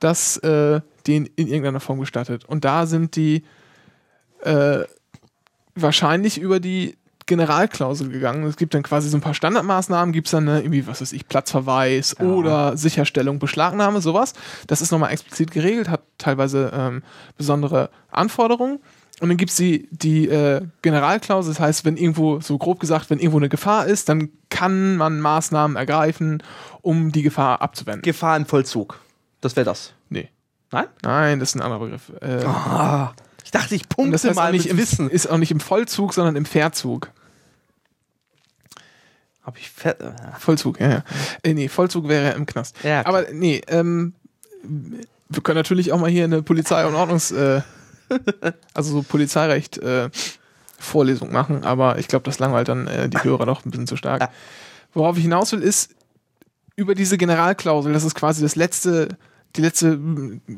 das den in irgendeiner Form gestattet. Und da sind die wahrscheinlich über die Generalklausel gegangen. Es gibt dann quasi so ein paar Standardmaßnahmen, gibt es dann Platzverweis oder Sicherstellung, Beschlagnahme, sowas. Das ist nochmal explizit geregelt, hat teilweise besondere Anforderungen. Und dann gibt es die Generalklausel, das heißt, wenn irgendwo, so grob gesagt, wenn irgendwo eine Gefahr ist, dann kann man Maßnahmen ergreifen, um die Gefahr abzuwenden. Gefahr im Vollzug. Das wäre das? Nee. Nein? Nein, das ist ein anderer Begriff. Ich dachte, ich punkte das heißt mal nicht mit Wissen. Ist auch nicht im Vollzug, sondern im Verzug. Vollzug, ja. Nee, Vollzug wäre ja im Knast. Ja, aber nee, wir können natürlich auch mal hier eine Polizei- und Ordnungs-, also so Polizeirecht Vorlesung machen, aber ich glaube, das langweilt dann die Hörer doch ein bisschen zu stark. Ja. Worauf ich hinaus will, ist über diese Generalklausel, das ist quasi die letzte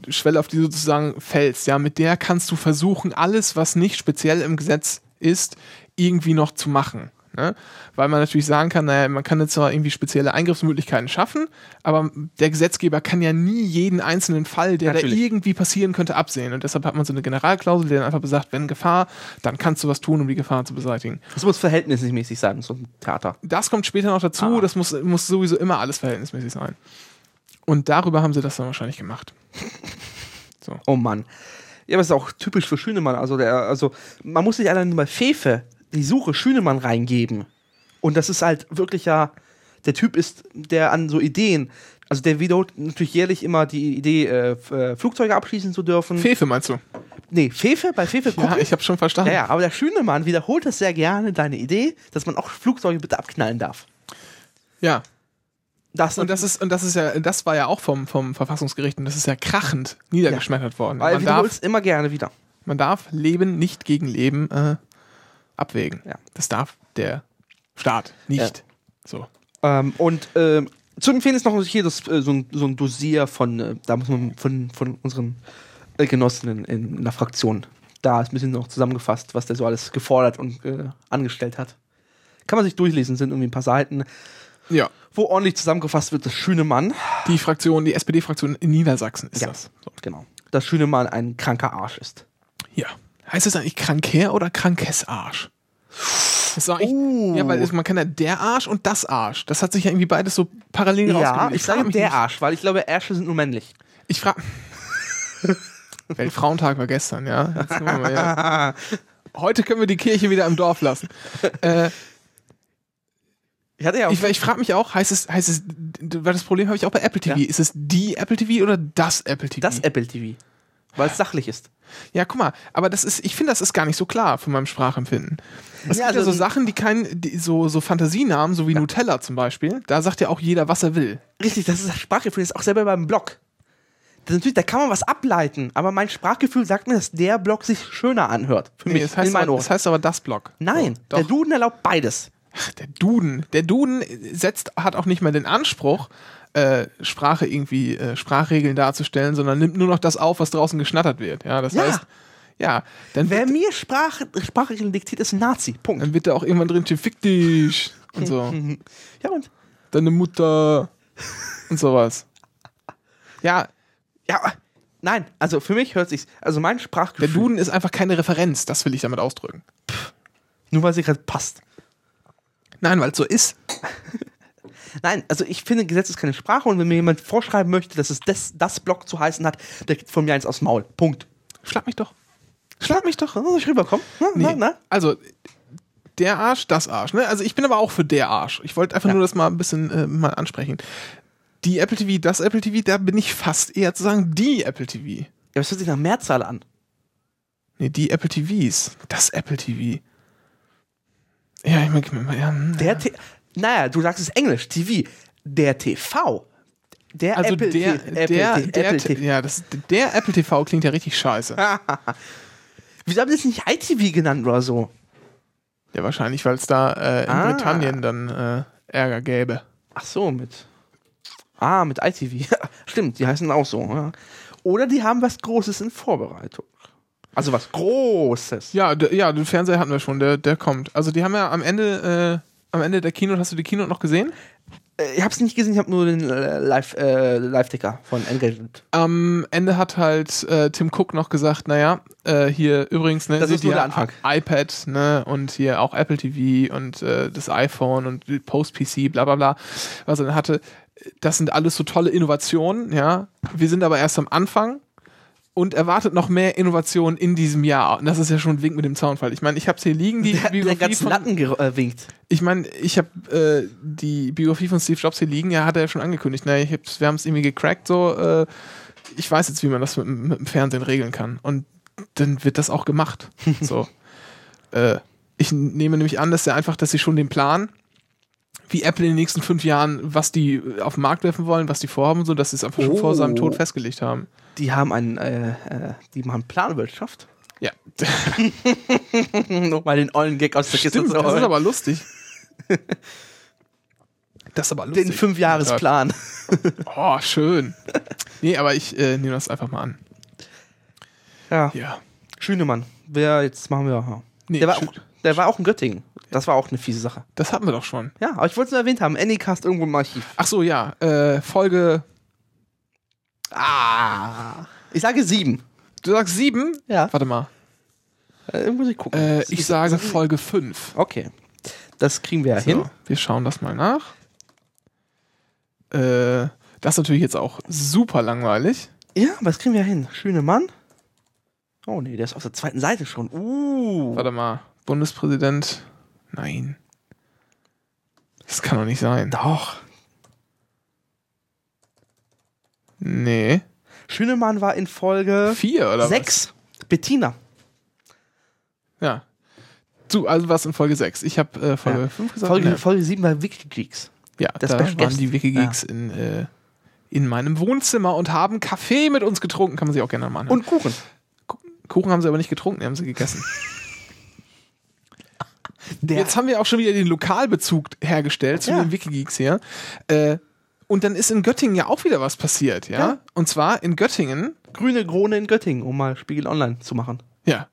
Schwelle, auf die du sozusagen fällst, ja, mit der kannst du versuchen, alles, was nicht speziell im Gesetz ist, irgendwie noch zu machen. Ne? Weil man natürlich sagen kann, naja, man kann jetzt zwar irgendwie spezielle Eingriffsmöglichkeiten schaffen, aber der Gesetzgeber kann ja nie jeden einzelnen Fall, der natürlich da irgendwie passieren könnte, absehen. Und deshalb hat man so eine Generalklausel, die dann einfach besagt, wenn Gefahr, dann kannst du was tun, um die Gefahr zu beseitigen. Das muss verhältnismäßig sein, so ein Theater. Das kommt später noch dazu, Das muss sowieso immer alles verhältnismäßig sein. Und darüber haben sie das dann wahrscheinlich gemacht. So. Oh Mann. Ja, aber es ist auch typisch für Schünemann. Also man muss nicht allein nur bei Fefe die Suche Schünemann reingeben. Und das ist halt wirklich der Typ ist, der an so Ideen, also der wiederholt natürlich jährlich immer die Idee, Flugzeuge abschießen zu dürfen. Fefe meinst du? Nee, bei Fefe gucken. Ja, ich hab's schon verstanden. Ja, aber der Schünemann wiederholt das sehr gerne, deine Idee, dass man auch Flugzeuge bitte abknallen darf. Ja. Das war ja auch vom Verfassungsgericht, und das ist ja krachend niedergeschmettert worden. Weil man es immer gerne wieder. Man darf Leben nicht gegen Leben abwägen. Ja. Das darf der Staat nicht. Ja. So. Zu empfehlen ist noch hier so ein Dossier von unseren Genossinnen in der Fraktion. Da ist ein bisschen noch zusammengefasst, was der so alles gefordert und angestellt hat. Kann man sich durchlesen, sind irgendwie ein paar Seiten, ja, wo ordentlich zusammengefasst wird, das Schünemann. Die Fraktion, die SPD-Fraktion in Niedersachsen ist das. So. Genau. Dass Schünemann ein kranker Arsch ist. Ja. Heißt das eigentlich Kranker oder krankes Arsch? Ja, weil man kann ja der Arsch und das Arsch. Das hat sich ja irgendwie beides so parallel rausgebildet. Ja, ich sage der Arsch, weil ich glaube, Ärsche sind nur männlich. Ich frage... Weltfrauentag war gestern, ja. Jetzt mal, ja. Heute können wir die Kirche wieder im Dorf lassen. Ich frage mich auch, heißt es, weil das Problem habe ich auch bei Apple TV. Ja. Ist es die Apple TV oder das Apple TV? Das Apple TV. Weil es sachlich ist. Ja, guck mal, aber ich finde, das ist gar nicht so klar von meinem Sprachempfinden. Es gibt ja so Sachen, die so Fantasienamen, so wie Nutella zum Beispiel, da sagt ja auch jeder, was er will. Richtig, das ist das Sprachgefühl, das ist auch selber beim Blog. Natürlich, da kann man was ableiten, aber mein Sprachgefühl sagt mir, dass der Blog sich schöner anhört. Für mich, das heißt aber das Blog. Nein, so, der Duden erlaubt beides. Ach, der Duden hat auch nicht mehr den Anspruch, Sprache irgendwie, Sprachregeln darzustellen, sondern nimmt nur noch das auf, was draußen geschnattert wird. Ja, das heißt, ja. Dann wer mir Sprachregeln diktiert, ist ein Nazi. Punkt. Dann wird da auch irgendwann drin, fick dich und so. Ja, und? Deine Mutter und sowas. Ja. Ja, nein, also für mich hört sich's, also mein Sprachgefühl... Der Duden ist einfach keine Referenz, das will ich damit ausdrücken. Pff, nur weil sie gerade passt. Nein, weil es so ist. Nein, also ich finde, Gesetz ist keine Sprache, und wenn mir jemand vorschreiben möchte, dass es das Block zu heißen hat, der kriegt von mir eins aufs Maul. Punkt. Schlag mich doch, soll ich rüberkommen? Na? Also, der Arsch, das Arsch. Ne? Also ich bin aber auch für der Arsch. Ich wollte einfach nur das mal ein bisschen mal ansprechen. Die Apple TV, das Apple TV, da bin ich fast eher zu sagen, die Apple TV. Ja, aber es hört sich nach Mehrzahl an. Nee, die Apple TVs. Das Apple TV. Ja, ich meine, naja, du sagst es Englisch, TV. Der TV. Der also Apple TV. Der Apple TV klingt ja richtig scheiße. Wieso haben die das nicht iTV genannt oder so? Ja, wahrscheinlich, weil es da in Britannien dann Ärger gäbe. Ach so, mit ITV. Stimmt, die heißen auch so. Ja. Oder die haben was Großes in Vorbereitung. Also was Großes. Ja, den Fernseher hatten wir schon, der kommt. Also die haben ja am Ende der Keynote, hast du die Keynote noch gesehen? Ich hab's nicht gesehen, ich habe nur den Live-Ticker von Engagement. Am Ende hat halt Tim Cook noch gesagt, hier übrigens, ne, das ist nur der Anfang. iPad, ne, und hier auch Apple TV und das iPhone und Post-PC, bla bla bla, was er dann hatte. Das sind alles so tolle Innovationen, ja. Wir sind aber erst am Anfang und erwartet noch mehr Innovationen in diesem Jahr. Und das ist ja schon ein Wink mit dem Zaunfall. Ich meine, ich habe es hier liegen, die Biografie ganzen von... Latten gewinkt. Ich meine, ich habe die Biografie von Steve Jobs hier liegen, ja, hat er ja schon angekündigt. Na, wir haben es irgendwie gecrackt, so. Ich weiß jetzt, wie man das mit dem Fernsehen regeln kann. Und dann wird das auch gemacht. So. Ich nehme nämlich an, dass sie schon den Plan... wie Apple in den nächsten 5 Jahren, was die auf den Markt werfen wollen, was die vorhaben, so, dass sie es einfach schon vor seinem Tod festgelegt haben. Die haben die machen Planwirtschaft. Ja. Nochmal den ollen Gag aus der Kiste. Stimmt, das ist aber lustig. Das ist aber lustig. Den 5-Jahres-Plan. Oh, schön. Nee, aber ich nehme das einfach mal an. Ja. Schünemann. Der war auch in Göttingen. Das war auch eine fiese Sache. Das hatten wir doch schon. Ja, aber ich wollte es nur erwähnt haben. Anycast irgendwo im Archiv. Ach so, ja. Folge... Ich sage 7. Du sagst 7? Ja. Warte mal. Muss ich gucken. Ich sage Folge 5. Okay. Das kriegen wir ja hin. Wir schauen das mal nach. Das ist natürlich jetzt auch super langweilig. Ja, aber das kriegen wir ja hin. Schünemann. Oh nee, der ist auf der 2. Seite schon. Warte mal. Bundespräsident... Nein. Das kann doch nicht sein. Doch. Nee. Schünemann war in Folge 4 oder 6. Was? Bettina. Ja. Du, also warst in Folge 6. Ich habe Folge 5 gesagt. Folge 7 war Wikigeeks. Ja, das da waren die Wikigeeks in meinem Wohnzimmer und haben Kaffee mit uns getrunken. Kann man sich auch gerne mal anhören. Und Kuchen. Kuchen haben sie aber nicht getrunken, die haben sie gegessen. Jetzt haben wir auch schon wieder den Lokalbezug hergestellt zu den Wikigeeks hier. Und dann ist in Göttingen ja auch wieder was passiert. Ja? Und zwar in Göttingen. Grüne Grone in Göttingen, um mal Spiegel Online zu machen. Ja.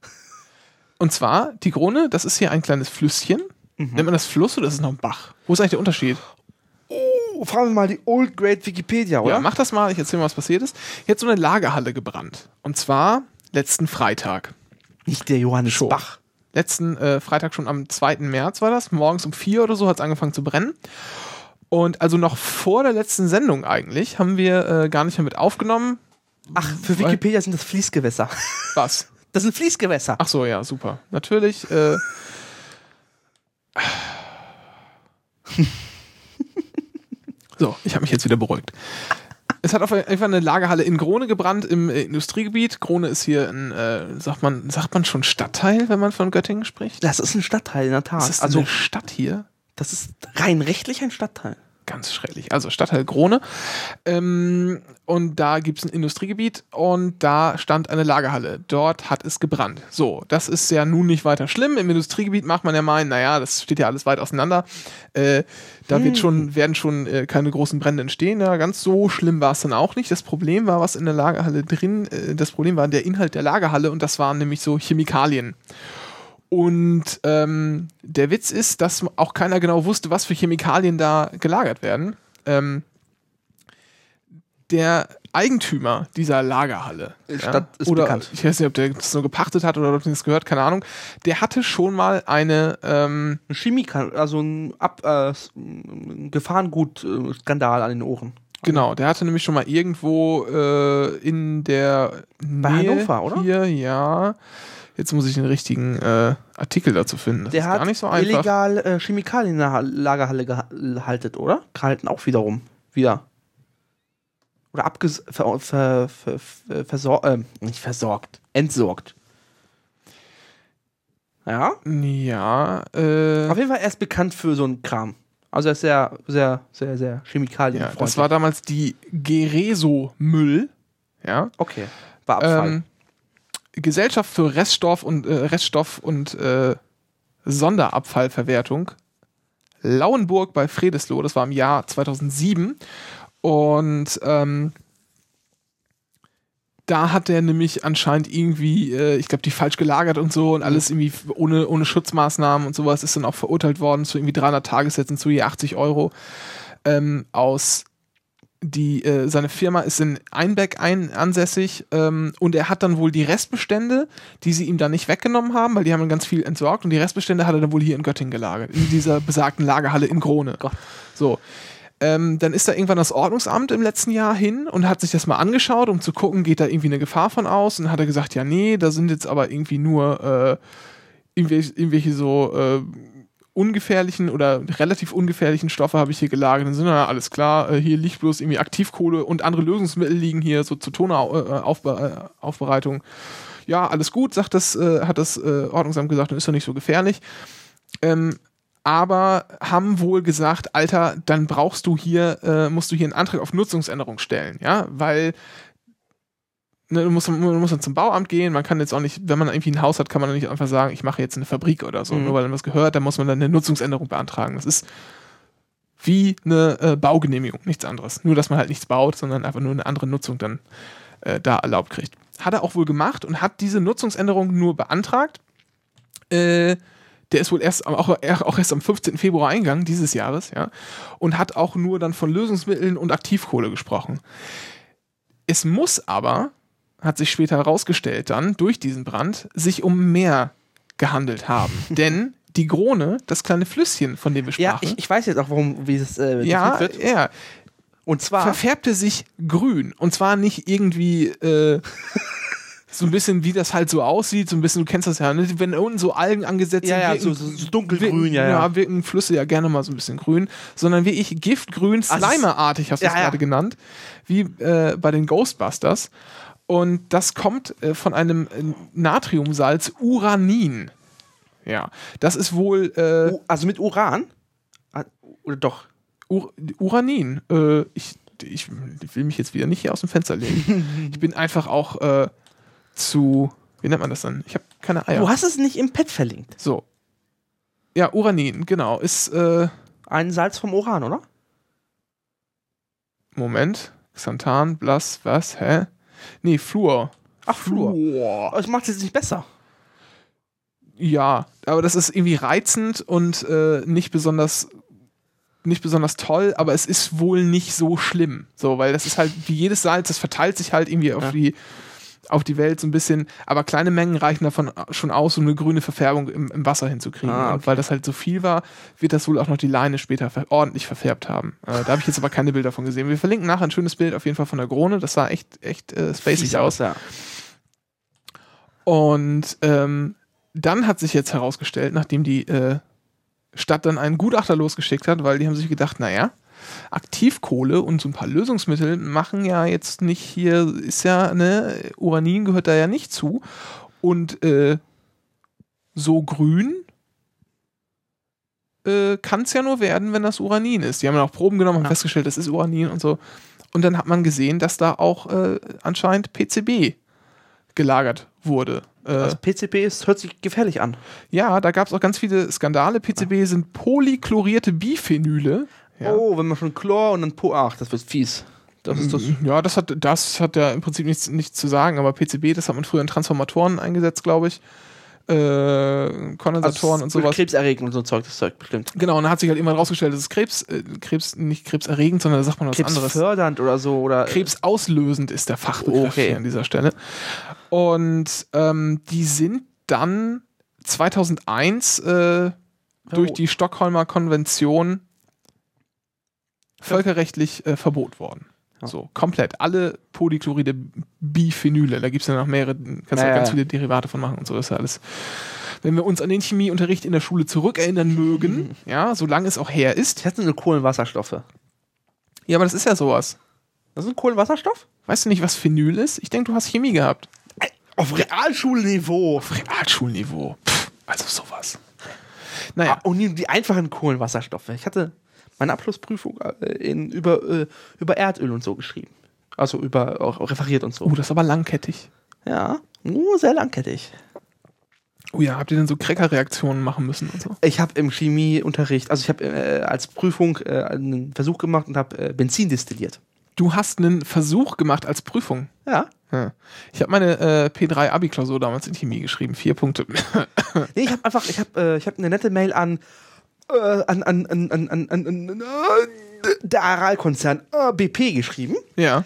Und zwar die Grone, das ist hier ein kleines Flüsschen. Mhm. Nennt man das Fluss oder ist es noch ein Bach? Wo ist eigentlich der Unterschied? Oh, fragen wir mal die Old Great Wikipedia, oder? Ja, mach das mal. Ich erzähl mal, was passiert ist. Hier hat so eine Lagerhalle gebrannt. Und zwar letzten Freitag. Nicht der Johannes Bach. Letzten Freitag schon am 2. März war das. Morgens um 4 oder so hat es angefangen zu brennen. Und also noch vor der letzten Sendung eigentlich haben wir gar nicht mehr mit aufgenommen. Ach, für Wikipedia sind das Fließgewässer. Was? Das sind Fließgewässer. Ach so, ja, super. Natürlich. So, ich habe mich jetzt wieder beruhigt. Es hat auf jeden Fall eine Lagerhalle in Grone gebrannt, im Industriegebiet. Grone ist hier ein, sagt man schon Stadtteil, wenn man von Göttingen spricht? Das ist ein Stadtteil, in der Tat. Das ist also eine Stadt hier. Das ist rein rechtlich ein Stadtteil. Ganz schrecklich. Also Stadtteil Grone. Und da gibt es ein Industriegebiet und da stand eine Lagerhalle. Dort hat es gebrannt. So, das ist ja nun nicht weiter schlimm. Im Industriegebiet macht man ja meinen, naja, das steht ja alles weit auseinander. Da werden schon keine großen Brände entstehen. Ja, ganz so schlimm war es dann auch nicht. Das Problem war, was in der Lagerhalle drin, das Problem war der Inhalt der Lagerhalle und das waren nämlich so Chemikalien. Und der Witz ist, dass auch keiner genau wusste, was für Chemikalien da gelagert werden. Der Eigentümer dieser Lagerhalle, bekannt. Ich weiß nicht, ob der das nur gepachtet hat oder ob der das gehört, keine Ahnung, der hatte schon mal eine Gefahrengut-Skandal an den Ohren. Genau, der hatte nämlich schon mal irgendwo in der Nähe Hannover, oder? Hier, ja. Jetzt muss ich den richtigen Artikel dazu finden. Das der ist gar nicht so einfach. Der hat illegal Chemikalien in der Lagerhalle gehalten, oder? Gehalten auch wiederum. Wieder. Oder entsorgt. Ja? Ja. Auf jeden Fall erst bekannt für so einen Kram. Also er ist sehr, sehr, sehr, sehr chemikalienfreundlich. Ja, das war damals die Gereso-Müll. Ja. Okay, war Abfall. Gesellschaft für Reststoff und Sonderabfallverwertung Lauenburg bei Fredesloh, das war im Jahr 2007 und da hat der nämlich anscheinend irgendwie, ich glaube, die falsch gelagert und so und alles irgendwie ohne Schutzmaßnahmen und sowas, ist dann auch verurteilt worden zu irgendwie 300 Tagessätzen zu je 80 € aus. Seine Firma ist in Einbeck ansässig und er hat dann wohl die Restbestände, die sie ihm da nicht weggenommen haben, weil die haben ganz viel entsorgt und die Restbestände hat er dann wohl hier in Göttingen gelagert, in dieser besagten Lagerhalle in Grone. Gott. So. Dann ist da irgendwann das Ordnungsamt im letzten Jahr hin und hat sich das mal angeschaut, um zu gucken, geht da irgendwie eine Gefahr von aus und dann hat er gesagt, ja nee, da sind jetzt aber irgendwie nur irgendwelche so ungefährlichen oder relativ ungefährlichen Stoffe habe ich hier gelagert. Dann sind ja alles klar, hier liegt bloß irgendwie Aktivkohle und andere Lösungsmittel liegen hier so zur Tonaufbereitung. Ja, alles gut, hat das Ordnungsamt gesagt, dann ist doch nicht so gefährlich. Aber haben wohl gesagt, Alter, dann musst du hier einen Antrag auf Nutzungsänderung stellen, ja, weil man muss dann zum Bauamt gehen, man kann jetzt auch nicht, wenn man irgendwie ein Haus hat, kann man nicht einfach sagen, ich mache jetzt eine Fabrik oder so, nur weil dann was gehört, dann muss man dann eine Nutzungsänderung beantragen. Das ist wie eine Baugenehmigung, nichts anderes. Nur, dass man halt nichts baut, sondern einfach nur eine andere Nutzung dann da erlaubt kriegt. Hat er auch wohl gemacht und hat diese Nutzungsänderung nur beantragt. Der ist wohl erst am 15. Februar eingegangen dieses Jahres, ja, und hat auch nur dann von Lösungsmitteln und Aktivkohle gesprochen. Es muss aber, hat sich später herausgestellt dann, durch diesen Brand, sich um mehr gehandelt haben. Denn die Grone, das kleine Flüsschen, von dem wir sprachen... Ja, ich weiß jetzt auch, warum, wie es wird. Ja, und zwar... verfärbte sich grün. Und zwar nicht irgendwie... so ein bisschen, wie das halt so aussieht, so ein bisschen, du kennst das ja, ne? Wenn unten so Algen angesetzt sind, wirken, so dunkelgrün, wirken Flüsse ja gerne mal so ein bisschen grün, sondern wie ich giftgrün, Slimer-artig, hast du es gerade genannt, wie bei den Ghostbusters. Und das kommt von einem Natriumsalz Uranin. Ja, das ist wohl... also mit Uran? Oder doch? Uranin. Ich will mich jetzt wieder nicht hier aus dem Fenster lehnen. Ich bin einfach auch zu... Wie nennt man das dann? Ich habe keine Eier. Du hast es nicht im Pad verlinkt. So. Ja, Uranin, genau. Ist ein Salz vom Uran, oder? Moment. Xanthan, Blass, was? Hä? Nee, Fluor. Ach, Fluor. Aber es macht es jetzt nicht besser. Ja, aber das ist irgendwie reizend und nicht besonders toll, aber es ist wohl nicht so schlimm. So, weil das ist halt wie jedes Salz, das verteilt sich halt irgendwie auf die Welt so ein bisschen, aber kleine Mengen reichen davon schon aus, um eine grüne Verfärbung im Wasser hinzukriegen. Ah, okay. Und weil das halt so viel war, wird das wohl auch noch die Leine später ordentlich verfärbt haben. Da habe ich jetzt aber keine Bilder von gesehen. Wir verlinken nachher ein schönes Bild auf jeden Fall von der Grone. Das sah echt spacey aus. Ja. Und dann hat sich jetzt herausgestellt, nachdem die Stadt dann einen Gutachter losgeschickt hat, weil die haben sich gedacht, naja, Aktivkohle und so ein paar Lösungsmittel machen ja jetzt nicht hier, ist ja, ne, Uranin gehört da ja nicht zu. Und so grün kann es ja nur werden, wenn das Uranin ist. Die haben ja auch Proben genommen, haben festgestellt, das ist Uranin und so. Und dann hat man gesehen, dass da auch anscheinend PCB gelagert wurde. Also PCB hört sich gefährlich an. Ja, da gab es auch ganz viele Skandale. PCB sind polychlorierte Biphenyle. Ja. Oh, wenn man schon Chlor und dann Po, ach, das wird fies. Das ist das. Ja, das hat ja im Prinzip nichts zu sagen, aber PCB, das hat man früher in Transformatoren eingesetzt, glaube ich. Kondensatoren also und sowas. Krebserregend und so Zeug, das Zeug bestimmt. Genau, und da hat sich halt irgendwann rausgestellt, das ist Krebs, nicht krebserregend, sondern da sagt man was anderes. Krebsfördernd oder so. Oder krebsauslösend ist der Fachbegriff hier an dieser Stelle. Und die sind dann 2001 durch die Stockholmer Konvention völkerrechtlich verboten worden. Ja. So, komplett. Alle Polychloride Biphenyle. Da gibt es ja noch mehrere, kannst du ganz viele Derivate von machen und so. Das ist ja alles. Wenn wir uns an den Chemieunterricht in der Schule zurückerinnern mögen, ja, solange es auch her ist. Das sind so Kohlenwasserstoffe. Ja, aber das ist ja sowas. Das ist ein Kohlenwasserstoff? Weißt du nicht, was Phenyl ist? Ich denke, du hast Chemie gehabt. Auf Realschulniveau. Pff, also sowas. Naja. Und die einfachen Kohlenwasserstoffe. Ich hatte meine Abschlussprüfung über Erdöl und so geschrieben. Also auch referiert und so. Oh, das ist aber langkettig. Ja, sehr langkettig. Oh ja, habt ihr denn so Cracker-Reaktionen machen müssen und so? Ich habe im Chemieunterricht, also ich habe als Prüfung einen Versuch gemacht und habe Benzin destilliert. Du hast einen Versuch gemacht als Prüfung? Ja. Ja. Ich habe meine P3-Abi-Klausur damals in Chemie geschrieben. 4 Punkte. Nee, ich habe einfach, ich hab eine nette Mail an der Aral-Konzern BP geschrieben. Ja.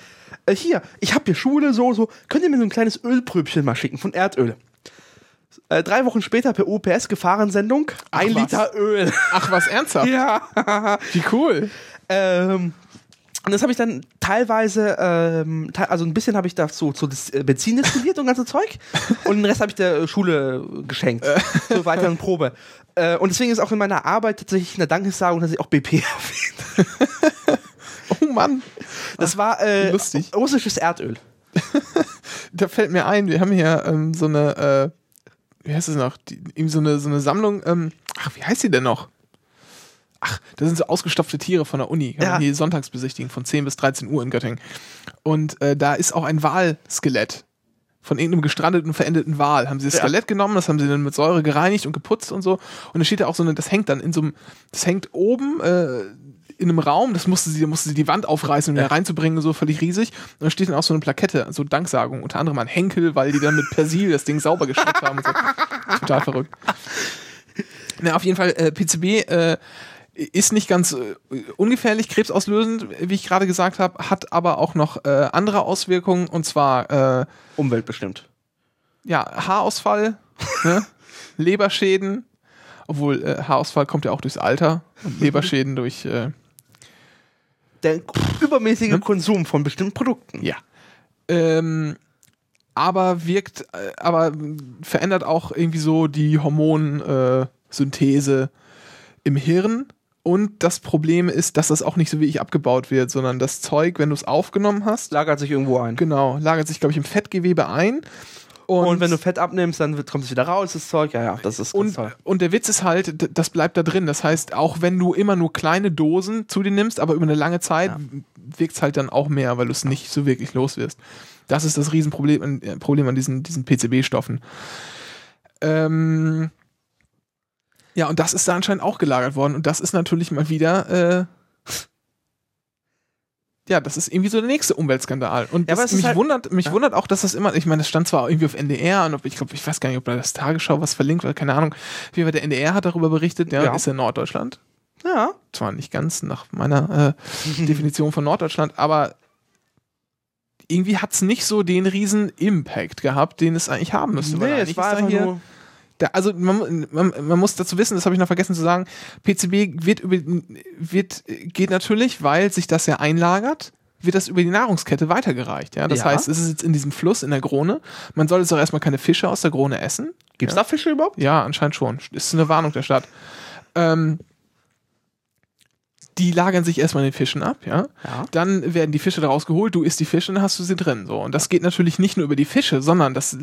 Hier, ich habe hier Schule, so. Könnt ihr mir so ein kleines Ölpröbchen mal schicken von Erdöl? 3 Wochen später per UPS Gefahrensendung. Ein Liter Öl. Ach, was, ernsthaft? Ja. Wie cool. Und das habe ich dann teilweise, also ein bisschen habe ich da so das Benzin destilliert und ganze Zeug. Und den Rest habe ich der Schule geschenkt. Zur weiteren Probe. Und deswegen ist auch in meiner Arbeit tatsächlich eine Dankessagung, dass ich auch BP erwähnt. Oh Mann. Das war lustig. Russisches Erdöl. Da fällt mir ein, wir haben hier so eine, wie heißt es noch? So eine Sammlung, wie heißt die denn noch? Ach, da sind so ausgestopfte Tiere von der Uni. Kann man die sonntags besichtigen, von 10 bis 13 Uhr in Göttingen. Und da ist auch ein Walskelett. Von irgendeinem gestrandeten und verendeten Wal. Haben sie das Skelett genommen, das haben sie dann mit Säure gereinigt und geputzt und so. Und da steht da auch so eine, das hängt dann in so einem, das hängt oben in einem Raum, das musste sie die Wand aufreißen, um da reinzubringen, so völlig riesig. Und da steht dann auch so eine Plakette, so Danksagung, unter anderem an Henkel, weil die dann mit Persil das Ding sauber geschnitten haben und so. Total verrückt. Na, auf jeden Fall, PCB, ist nicht ganz ungefährlich, krebsauslösend, wie ich gerade gesagt habe, hat aber auch noch andere Auswirkungen, und zwar umweltbestimmt. Ja, Haarausfall, ne? Leberschäden, obwohl Haarausfall kommt ja auch durchs Alter und Leberschäden durch der übermäßige Konsum von bestimmten Produkten. Ja. Aber verändert auch irgendwie so die Hormonsynthese im Hirn. Und das Problem ist, dass das auch nicht so wie ich abgebaut wird, sondern das Zeug, wenn du es aufgenommen hast... Lagert sich irgendwo ein. Genau, lagert sich, glaube ich, im Fettgewebe ein Und wenn du Fett abnimmst, dann kommt es wieder raus, das Zeug. Ja, das ist ganz toll. Und der Witz ist halt, das bleibt da drin. Das heißt, auch wenn du immer nur kleine Dosen zu dir nimmst, aber über eine lange Zeit wirkt es halt dann auch mehr, weil du es nicht so wirklich los wirst. Das ist das Riesenproblem an diesen PCB-Stoffen. Ja, und das ist da anscheinend auch gelagert worden. Und das ist natürlich mal wieder... ja, das ist irgendwie so der nächste Umweltskandal. Und ja, das, mich wundert auch, dass das immer, ich meine, das stand zwar irgendwie auf NDR und ich weiß gar nicht, ob da das Tagesschau was verlinkt war, keine Ahnung. Wie war der NDR hat darüber berichtet, ja, ist ja Norddeutschland. Ja. Zwar nicht ganz nach meiner Definition von Norddeutschland, aber irgendwie hat es nicht so den riesen Impact gehabt, den es eigentlich haben müsste. Nee, es war einfach hier nur... Also man muss dazu wissen, das habe ich noch vergessen zu sagen, PCB geht natürlich, weil sich das ja einlagert, wird das über die Nahrungskette weitergereicht. Ja? Das heißt, es ist jetzt in diesem Fluss, in der Grone. Man soll jetzt auch erstmal keine Fische aus der Grone essen. Gibt es da Fische überhaupt? Ja, anscheinend schon. Ist eine Warnung der Stadt. Die lagern sich erstmal den Fischen ab, ja. Dann werden die Fische daraus geholt, du isst die Fische, dann hast du sie drin. So. Und das geht natürlich nicht nur über die Fische, sondern das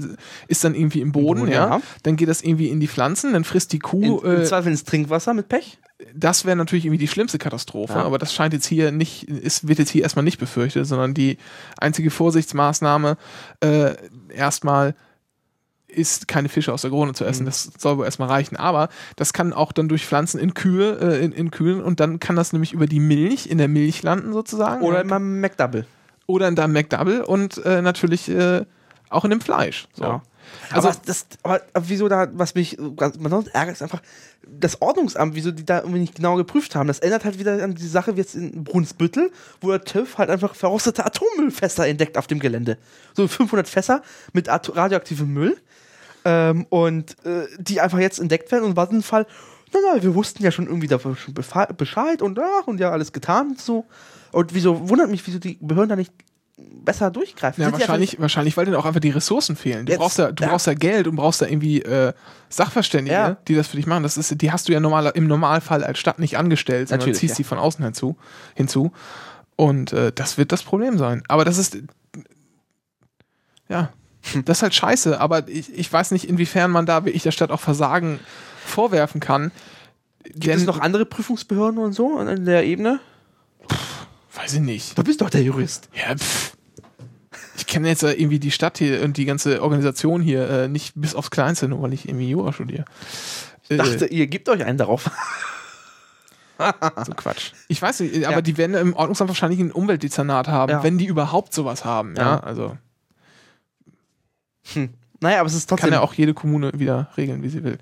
ist dann irgendwie im Boden, ja. Dann geht das irgendwie in die Pflanzen, dann frisst die Kuh. Im Zweifel ins Trinkwasser mit Pech? Das wäre natürlich irgendwie die schlimmste Katastrophe, aber das scheint jetzt hier nicht, wird jetzt hier erstmal nicht befürchtet, sondern die einzige Vorsichtsmaßnahme erstmal ist, keine Fische aus der Grone zu essen. Das soll wohl erstmal reichen. Aber das kann auch dann durch Pflanzen in Kühen, und dann kann das nämlich über die Milch, in der Milch landen sozusagen. Oder in einem McDouble. Oder in einem McDouble und natürlich auch in dem Fleisch. So. Ja. Also aber wieso da, was mich sonst ärgert, ist einfach das Ordnungsamt, wieso die da irgendwie nicht genau geprüft haben. Das ändert halt wieder an die Sache wie jetzt in Brunsbüttel, wo der TÜV halt einfach verrostete Atommüllfässer entdeckt auf dem Gelände. So 500 Fässer mit radioaktivem Müll. Und die einfach jetzt entdeckt werden, und war ein Fall, na, wir wussten ja schon irgendwie davon schon Bescheid und ja, alles getan und so. Und wieso wundert mich, wieso die Behörden da nicht besser durchgreifen? Ja, wahrscheinlich, weil denen auch einfach die Ressourcen fehlen. Du brauchst ja Geld und brauchst da irgendwie Sachverständige, die das für dich machen. Die hast du ja im Normalfall als Stadt nicht angestellt, sondern natürlich, ziehst die von außen hinzu. Und das wird das Problem sein. Aber das ist das ist halt scheiße, aber ich weiß nicht, inwiefern man da wirklich der Stadt auch Versagen vorwerfen kann. Gibt es noch andere Prüfungsbehörden und so an der Ebene? Weiß ich nicht. Du bist doch der Jurist. Ja, ich kenne jetzt irgendwie die Stadt hier und die ganze Organisation hier nicht bis aufs Kleinste, nur weil ich irgendwie Jura studiere. Ich dachte, ihr gebt euch einen darauf. So Quatsch. Ich weiß nicht, aber die werden im Ordnungsamt wahrscheinlich ein Umweltdezernat haben, wenn die überhaupt sowas haben. Ja, also... Naja, aber es ist trotzdem... Kann ja auch jede Kommune wieder regeln, wie sie will.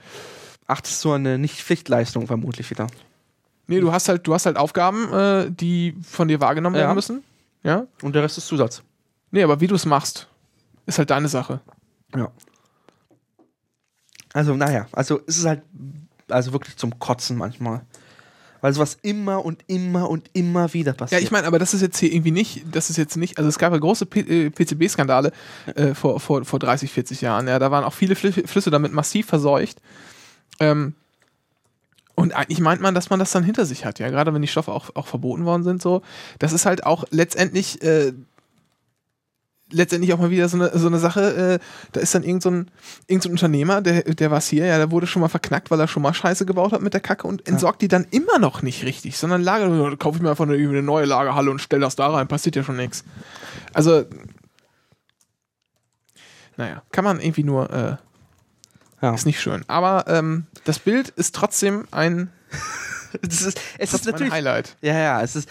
Ach, das ist so eine Nicht-Pflichtleistung vermutlich wieder. Nee, du hast halt Aufgaben, die von dir wahrgenommen werden müssen. Ja. Und der Rest ist Zusatz. Nee, aber wie du es machst, ist halt deine Sache. Ja. Also, naja, es ist halt wirklich zum Kotzen manchmal. Weil sowas immer und immer und immer wieder passiert. Ja, ich meine, aber das ist jetzt hier irgendwie nicht, also es gab ja große PCB-Skandale vor 30, 40 Jahren. Ja, da waren auch viele Flüsse damit massiv verseucht. Und eigentlich meint man, dass man das dann hinter sich hat, ja, gerade wenn die Stoffe auch verboten worden sind, so. Das ist halt auch letztendlich auch mal wieder so eine Sache, da ist dann irgend so ein Unternehmer, der war es hier, ja, der wurde schon mal verknackt, weil er schon mal Scheiße gebaut hat mit der Kacke und entsorgt die dann immer noch nicht richtig, sondern kaufe ich mir einfach eine neue Lagerhalle und stell das da rein, passiert ja schon nichts. Also, naja, kann man irgendwie nur, ist nicht schön. Aber das Bild ist trotzdem ein... Es ist natürlich ein Highlight. Ja, es ist.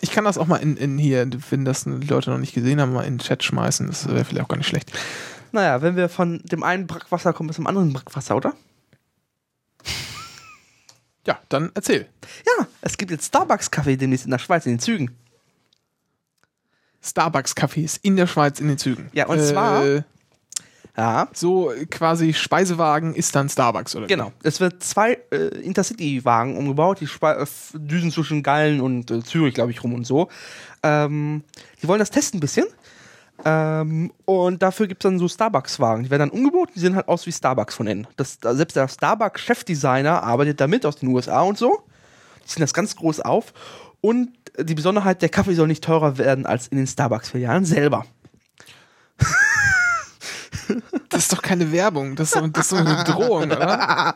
Ich kann das auch mal in hier, wenn das Leute noch nicht gesehen haben, mal in den Chat schmeißen. Das wäre vielleicht auch gar nicht schlecht. Naja, wenn wir von dem einen Brackwasser kommen bis zum anderen Brackwasser, oder? Ja, dann erzähl. Ja, es gibt jetzt Starbucks-Kaffee demnächst in der Schweiz, in den Zügen. Starbucks-Kaffees in der Schweiz, in den Zügen. Ja, und zwar... Ja. So quasi Speisewagen ist dann Starbucks, oder? Genau. Es wird 2 Intercity-Wagen umgebaut, die düsen zwischen Gallen und Zürich, glaube ich, rum und so. Die wollen das testen ein bisschen. Und dafür gibt es dann so Starbucks-Wagen. Die werden dann umgebaut, die sehen halt aus wie Starbucks von innen. Selbst der Starbucks-Chefdesigner arbeitet damit aus den USA und so. Die ziehen das ganz groß auf. Und die Besonderheit, der Kaffee soll nicht teurer werden als in den Starbucks-Filialen selber. Das ist doch keine Werbung, das ist doch eine Drohung, oder?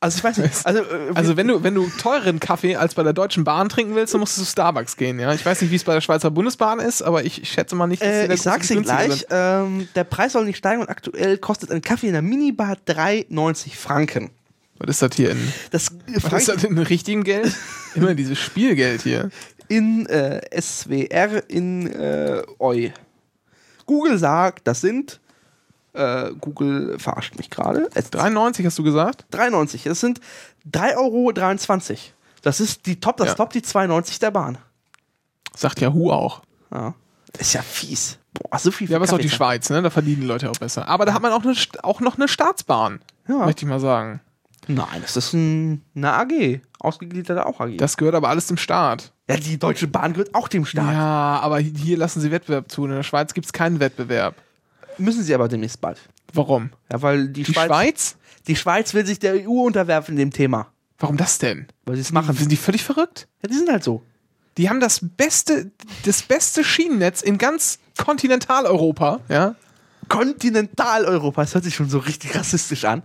Also ich weiß nicht, also wenn du teuren Kaffee als bei der Deutschen Bahn trinken willst, dann musst du zu Starbucks gehen, ja? Ich weiß nicht, wie es bei der Schweizer Bundesbahn ist, aber ich schätze mal nicht, dass die da Ich sag's dir gleich, der Preis soll nicht steigen und aktuell kostet ein Kaffee in der Minibar 93 Franken. Was ist das hier in? Was ist das in richtigem Geld? Immer dieses Spielgeld hier. In SWR, in EUI. Google sagt, das sind Google verarscht mich gerade. 93 hast du gesagt? 93, das sind 3,23 Euro. Das ist die Top, die 92 der Bahn. Sagt Yahoo auch. Ja. Ist ja fies. Boah, so viel. Ja, aber es ist auch die Schweiz, ne? Da verdienen die Leute auch besser. Aber da hat man auch noch eine Staatsbahn, ja, möchte ich mal sagen. Nein, das ist eine AG. Ausgegliederte auch AG. Das gehört aber alles dem Staat. Ja, die Deutsche Bahn gehört auch dem Staat. Ja, aber hier lassen sie Wettbewerb zu. In der Schweiz gibt es keinen Wettbewerb. Müssen sie aber demnächst bald. Warum? Ja, weil die Schweiz? Die Schweiz will sich der EU unterwerfen in dem Thema. Warum das denn? Weil sie es machen. Sind die völlig verrückt? Ja, die sind halt so. Die haben das beste Schienennetz in ganz Kontinentaleuropa. Ja? Kontinentaleuropa, das hört sich schon so richtig rassistisch an.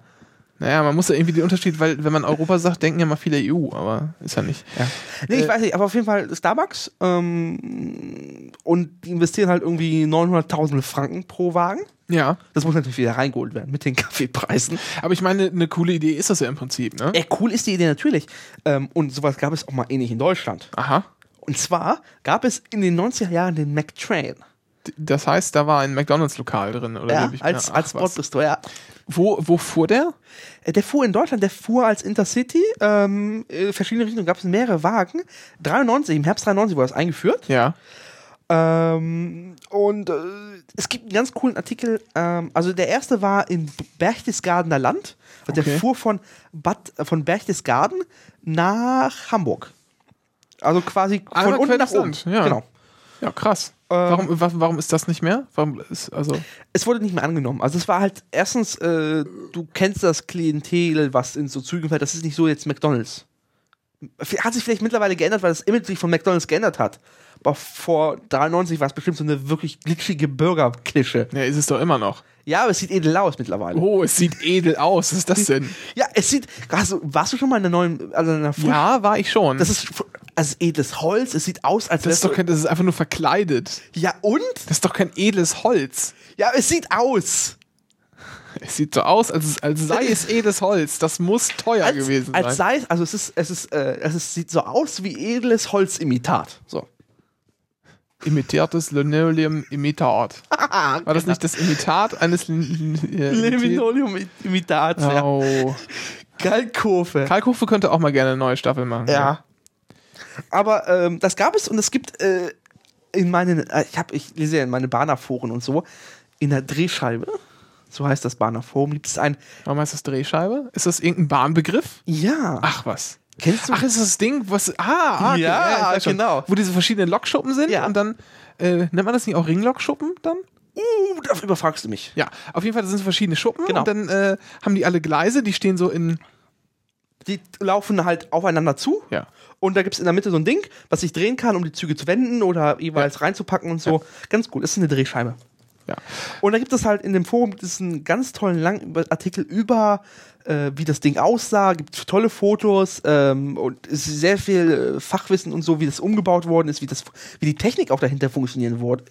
Naja, man muss ja irgendwie den Unterschied, weil wenn man Europa sagt, denken ja mal viele EU, aber ist ja nicht. Ja. Nee, ich weiß nicht, aber auf jeden Fall Starbucks und die investieren halt irgendwie 900.000 Franken pro Wagen. Ja. Das muss natürlich wieder reingeholt werden mit den Kaffeepreisen. Aber ich meine, eine coole Idee ist das ja im Prinzip, ne? Cool ist die Idee natürlich. Und sowas gab es auch mal ähnlich in Deutschland. Aha. Und zwar gab es in den 90er Jahren den McTrain. Das heißt, da war ein McDonalds-Lokal drin, oder? Ja, als Bordbistro, ja. Wo fuhr der? Der fuhr in Deutschland, der fuhr als Intercity. In verschiedene Richtungen gab es mehrere Wagen. 93, im Herbst 93 wurde das eingeführt. Ja. Und es gibt einen ganz coolen Artikel. Also der erste war in Berchtesgadener Land. Also okay. Der fuhr von Berchtesgaden nach Hamburg. Also quasi von unten nach oben. Ja. Genau. Ja, krass. Warum ist das nicht mehr? Es wurde nicht mehr angenommen. Also es war halt erstens, du kennst das Klientel, was in so Zügen fällt, das ist nicht so jetzt McDonalds. Hat sich vielleicht mittlerweile geändert, weil das Image sich von McDonalds geändert hat. Aber vor 93 war es bestimmt so eine wirklich glitschige Burger-Klische. Ja, ist es doch immer noch. Ja, aber es sieht edel aus mittlerweile. Oh, es sieht edel aus. Was ist das denn? Ja, es sieht... warst du schon mal in der neuen... Also in der ja, war ich schon. Das ist... Also edles Holz, es sieht aus, als wäre es... Das ist einfach nur verkleidet. Ja, und? Das ist doch kein edles Holz. Ja, es sieht aus. Es sieht so aus, als sei es edles Holz. Das muss teuer gewesen sein. Als sei es... Also es sieht so aus wie edles Holzimitat. So. Imitiertes Linoleum-Imitat. War das nicht das Imitat eines... Linoleum-Imitat, ja. Oh. Kalkofe. Kalkofe könnte auch mal gerne eine neue Staffel machen. Ja. Ja. Aber das gab es und es gibt in meinen, ich lese ja in meine Bahnerforen und so, in der Drehscheibe, so heißt das Bahnerforum, gibt es ein... Warum heißt das Drehscheibe? Ist das irgendein Bahnbegriff? Ja. Ach was. Kennst du? Ach, ist das Ding, was... Ah, okay. Ja, ja, genau. Wo diese verschiedenen Lokschuppen sind, ja. Und dann, nennt man das nicht auch Ringlokschuppen dann? Darüber fragst du mich. Ja, auf jeden Fall, das sind so verschiedene Schuppen, genau. Und dann haben die alle Gleise, die stehen so in... Die laufen halt aufeinander zu, ja. Und da gibt es in der Mitte so ein Ding, was sich drehen kann, um die Züge zu wenden oder jeweils reinzupacken und so. Ja. Ganz cool, das ist eine Drehscheibe. Ja. Und da gibt es halt in dem Forum einen ganz tollen langen Artikel über, wie das Ding aussah, gibt tolle Fotos und es ist sehr viel Fachwissen und so, wie das umgebaut worden ist, wie die Technik auch dahinter funktionieren wurde.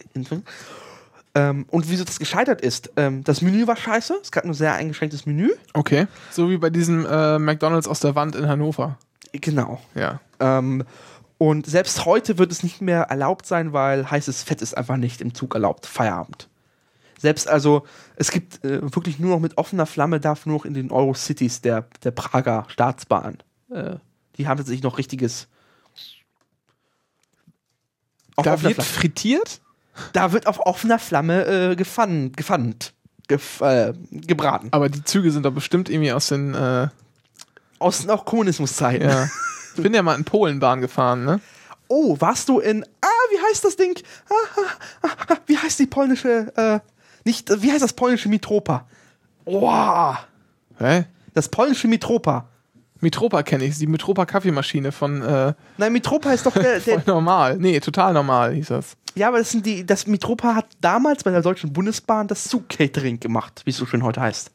Und wieso das gescheitert ist. Das Menü war scheiße. Es gab nur sehr eingeschränktes Menü. Okay. So wie bei diesem McDonalds aus der Wand in Hannover. Genau. Ja. Und selbst heute wird es nicht mehr erlaubt sein, weil heißes Fett ist einfach nicht im Zug erlaubt. Feierabend. Selbst also, es gibt wirklich nur noch mit offener Flamme, darf nur noch in den Eurocities der Prager Staatsbahn. Die haben tatsächlich noch richtiges... Da wird frittiert? Da wird auf offener Flamme gebraten. Aber die Züge sind doch bestimmt irgendwie aus den... aus den auch Kommunismuszeiten. Ja. Ich bin ja mal in Polen Bahn gefahren, ne? Oh, warst du in... wie heißt das Ding? Wie heißt die polnische... wie heißt das polnische Mitropa? Wow! Hä? Das polnische Mitropa. Mitropa kenne ich, die Mitropa-Kaffeemaschine von... Nein, Mitropa ist doch der... Voll normal. Nee, total normal hieß das. Ja, aber das sind die, das Mitropa hat damals bei der Deutschen Bundesbahn das Zug-Catering gemacht, wie es so schön heute heißt.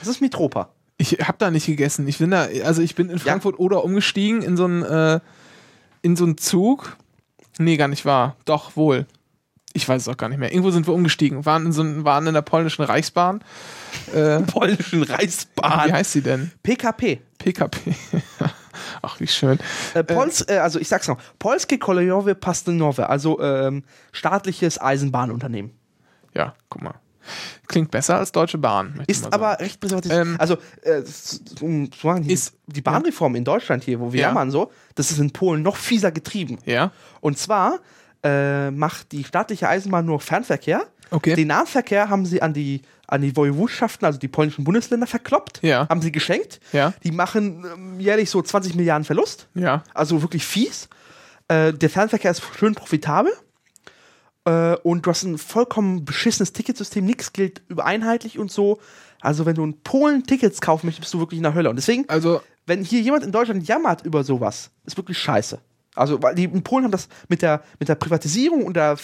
Das ist Mitropa. Ich habe da nicht gegessen. Ich bin da, also ich bin in Frankfurt oder umgestiegen in so einen Zug. Nee, gar nicht wahr. Doch, wohl. Ich weiß es auch gar nicht mehr. Irgendwo sind wir umgestiegen. Waren in der polnischen Reichsbahn. Polnischen Reichsbahn? Wie heißt sie denn? PKP. PKP. Ach, wie schön. Also ich sag's noch. Polskie Kolejowe Pastelowe, also staatliches Eisenbahnunternehmen. Ja, guck mal. Klingt besser als Deutsche Bahn. Ist aber recht besonders. Ist die Bahnreform in Deutschland hier, wo wir jammern so, das ist in Polen noch fieser getrieben. Ja. Und zwar macht die staatliche Eisenbahn nur Fernverkehr. Okay. Den Nahverkehr haben sie an die Woiwodschaften, also die polnischen Bundesländer, verkloppt. Ja. Haben sie geschenkt. Ja. Die machen jährlich so 20 Milliarden Verlust. Ja. Also wirklich fies. Der Fernverkehr ist schön profitabel. Und du hast ein vollkommen beschissenes Ticketsystem. Nichts gilt übereinheitlich und so. Also wenn du in Polen Tickets kaufen möchtest, bist du wirklich in der Hölle. Und deswegen, also, wenn hier jemand in Deutschland jammert über sowas, ist wirklich scheiße. Also weil die in Polen haben das mit der Privatisierung und der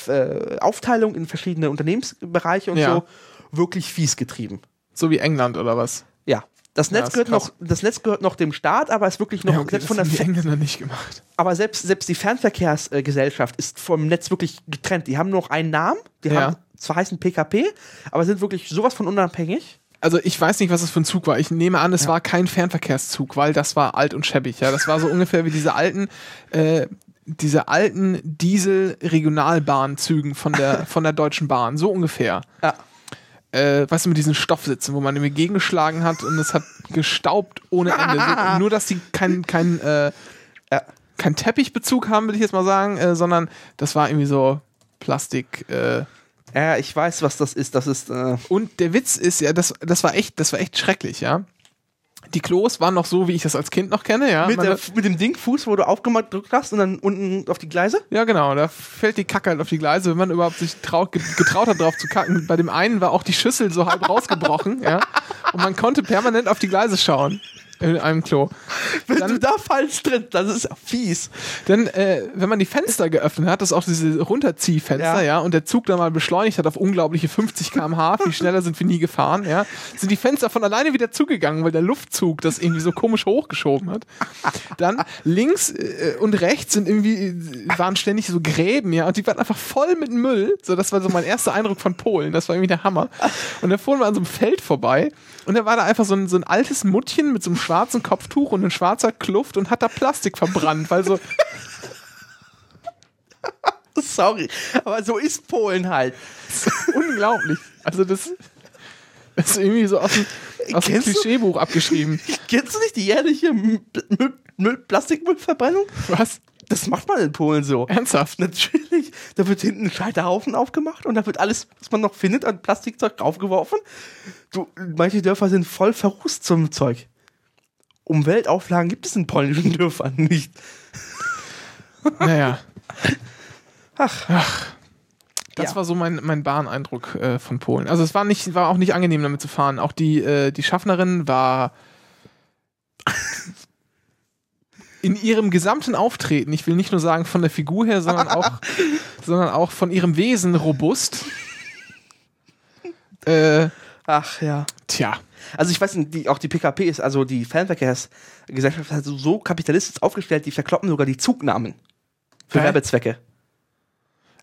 Aufteilung in verschiedene Unternehmensbereiche und so wirklich fies getrieben. So wie England oder was? Ja. Das Netz gehört noch dem Staat, aber ist wirklich noch selbst von der Engländer nicht gemacht. Aber selbst die Fernverkehrsgesellschaft ist vom Netz wirklich getrennt. Die haben nur noch einen Namen, die haben zwar heißen PKP, aber sind wirklich sowas von unabhängig. Also ich weiß nicht, was das für ein Zug war. Ich nehme an, es war kein Fernverkehrszug, weil das war alt und schäbig. Ja, das war so ungefähr wie diese alten Diesel-Regionalbahnzügen von der Deutschen Bahn. So ungefähr. Ja. Weißt du, mit diesen Stoffsitzen, wo man irgendwie gegengeschlagen hat und es hat gestaubt ohne Ende. So, nur, dass die kein Teppichbezug haben, würde ich jetzt mal sagen, sondern das war irgendwie so Plastik. Ja, ich weiß, was das ist. Das ist Und der Witz ist ja, das war echt schrecklich, ja. Die Klos waren noch so, wie ich das als Kind noch kenne, ja. Mit dem Dingfuß, wo du aufgemacht gedrückt hast und dann unten auf die Gleise? Ja, genau. Da fällt die Kacke halt auf die Gleise, wenn man überhaupt sich getraut hat, drauf zu kacken. Bei dem einen war auch die Schüssel so halb rausgebrochen, ja. Und man konnte permanent auf die Gleise schauen. In einem Klo. Wenn du da falsch tritt, das ist ja fies. Denn wenn man die Fenster geöffnet hat, das ist auch diese Runterziehfenster, ja, und der Zug dann mal beschleunigt hat auf unglaubliche 50 km/h, viel schneller sind wir nie gefahren, ja, sind die Fenster von alleine wieder zugegangen, weil der Luftzug das irgendwie so komisch hochgeschoben hat. Dann links und rechts sind waren ständig so Gräben, ja, und die waren einfach voll mit Müll. So, das war so mein erster Eindruck von Polen, das war irgendwie der Hammer. Und da fuhren wir an so einem Feld vorbei und da war da einfach so ein altes Muttchen mit so einem schwarzen Kopftuch und in schwarzer Kluft und hat da Plastik verbrannt, weil so... Sorry, aber so ist Polen halt. Das ist unglaublich. Also das ist irgendwie so aus dem Klischeebuch abgeschrieben. Kennst du nicht die jährliche Plastikmüllverbrennung? Was? Das macht man in Polen so. Ernsthaft? Natürlich. Da wird hinten ein Scheiterhaufen aufgemacht und da wird alles, was man noch findet, an Plastikzeug draufgeworfen. Du, manche Dörfer sind voll verrußt zum Zeug. Umweltauflagen gibt es in polnischen Dörfern nicht. Naja. Ach. Das war so mein Bahneindruck von Polen. Also es war auch nicht angenehm, damit zu fahren. Auch die Schaffnerin war in ihrem gesamten Auftreten, ich will nicht nur sagen von der Figur her, sondern auch von ihrem Wesen robust. Ach ja. Tja. Also ich weiß nicht, auch die PKP ist, also die Fernverkehrsgesellschaft hat so kapitalistisch aufgestellt, die verkloppen sogar die Zugnamen für Werbezwecke.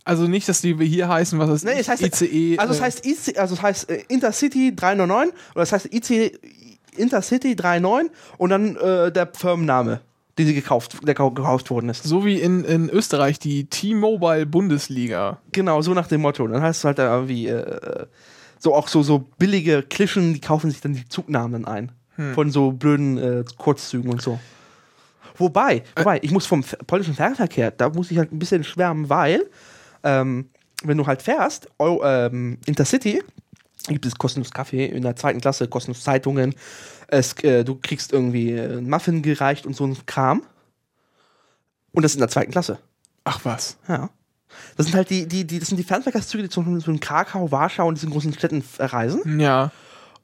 Also nicht, dass die hier heißen, was ist nee, es heißt, ICE. Also es heißt ICE, also es heißt Intercity 399 oder es heißt ICE Intercity 39 und dann der Firmenname, der gekauft worden ist. So wie in Österreich die T-Mobile Bundesliga. Genau, so nach dem Motto. Dann heißt es halt da irgendwie so billige Klischen, die kaufen sich dann die Zugnamen ein. Von so blöden Kurzzügen und so. Wobei, ich muss vom polnischen Fernverkehr, da muss ich halt ein bisschen schwärmen, weil wenn du halt fährst, Intercity, gibt es kostenlos Kaffee in der 2. Klasse, kostenlos Zeitungen, du kriegst irgendwie einen Muffin gereicht und so ein Kram. Und das in der 2. Klasse. Ach was. Ja. Das sind halt die Fernverkehrszüge, die zum Beispiel in Krakau, Warschau und diesen großen Städten reisen. Ja.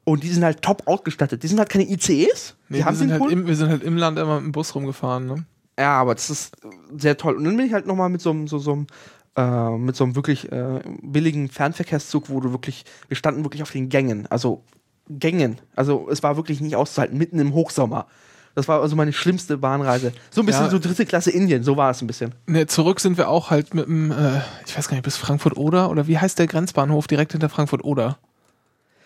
Und die sind halt top ausgestattet. Die sind halt keine ICEs. Nee, wir sind halt im Land immer mit dem Bus rumgefahren, ne? Ja, aber das ist sehr toll. Und dann bin ich halt nochmal mit so einem mit so einem wirklich billigen Fernverkehrszug, wo du wirklich, wir standen wirklich auf den Gängen, also es war wirklich nicht auszuhalten, mitten im Hochsommer. Das war also meine schlimmste Bahnreise. So ein bisschen so dritte Klasse Indien, so war es ein bisschen. Ne, zurück sind wir auch halt mit dem, ich weiß gar nicht, bis Frankfurt-Oder? Oder wie heißt der Grenzbahnhof direkt hinter Frankfurt-Oder?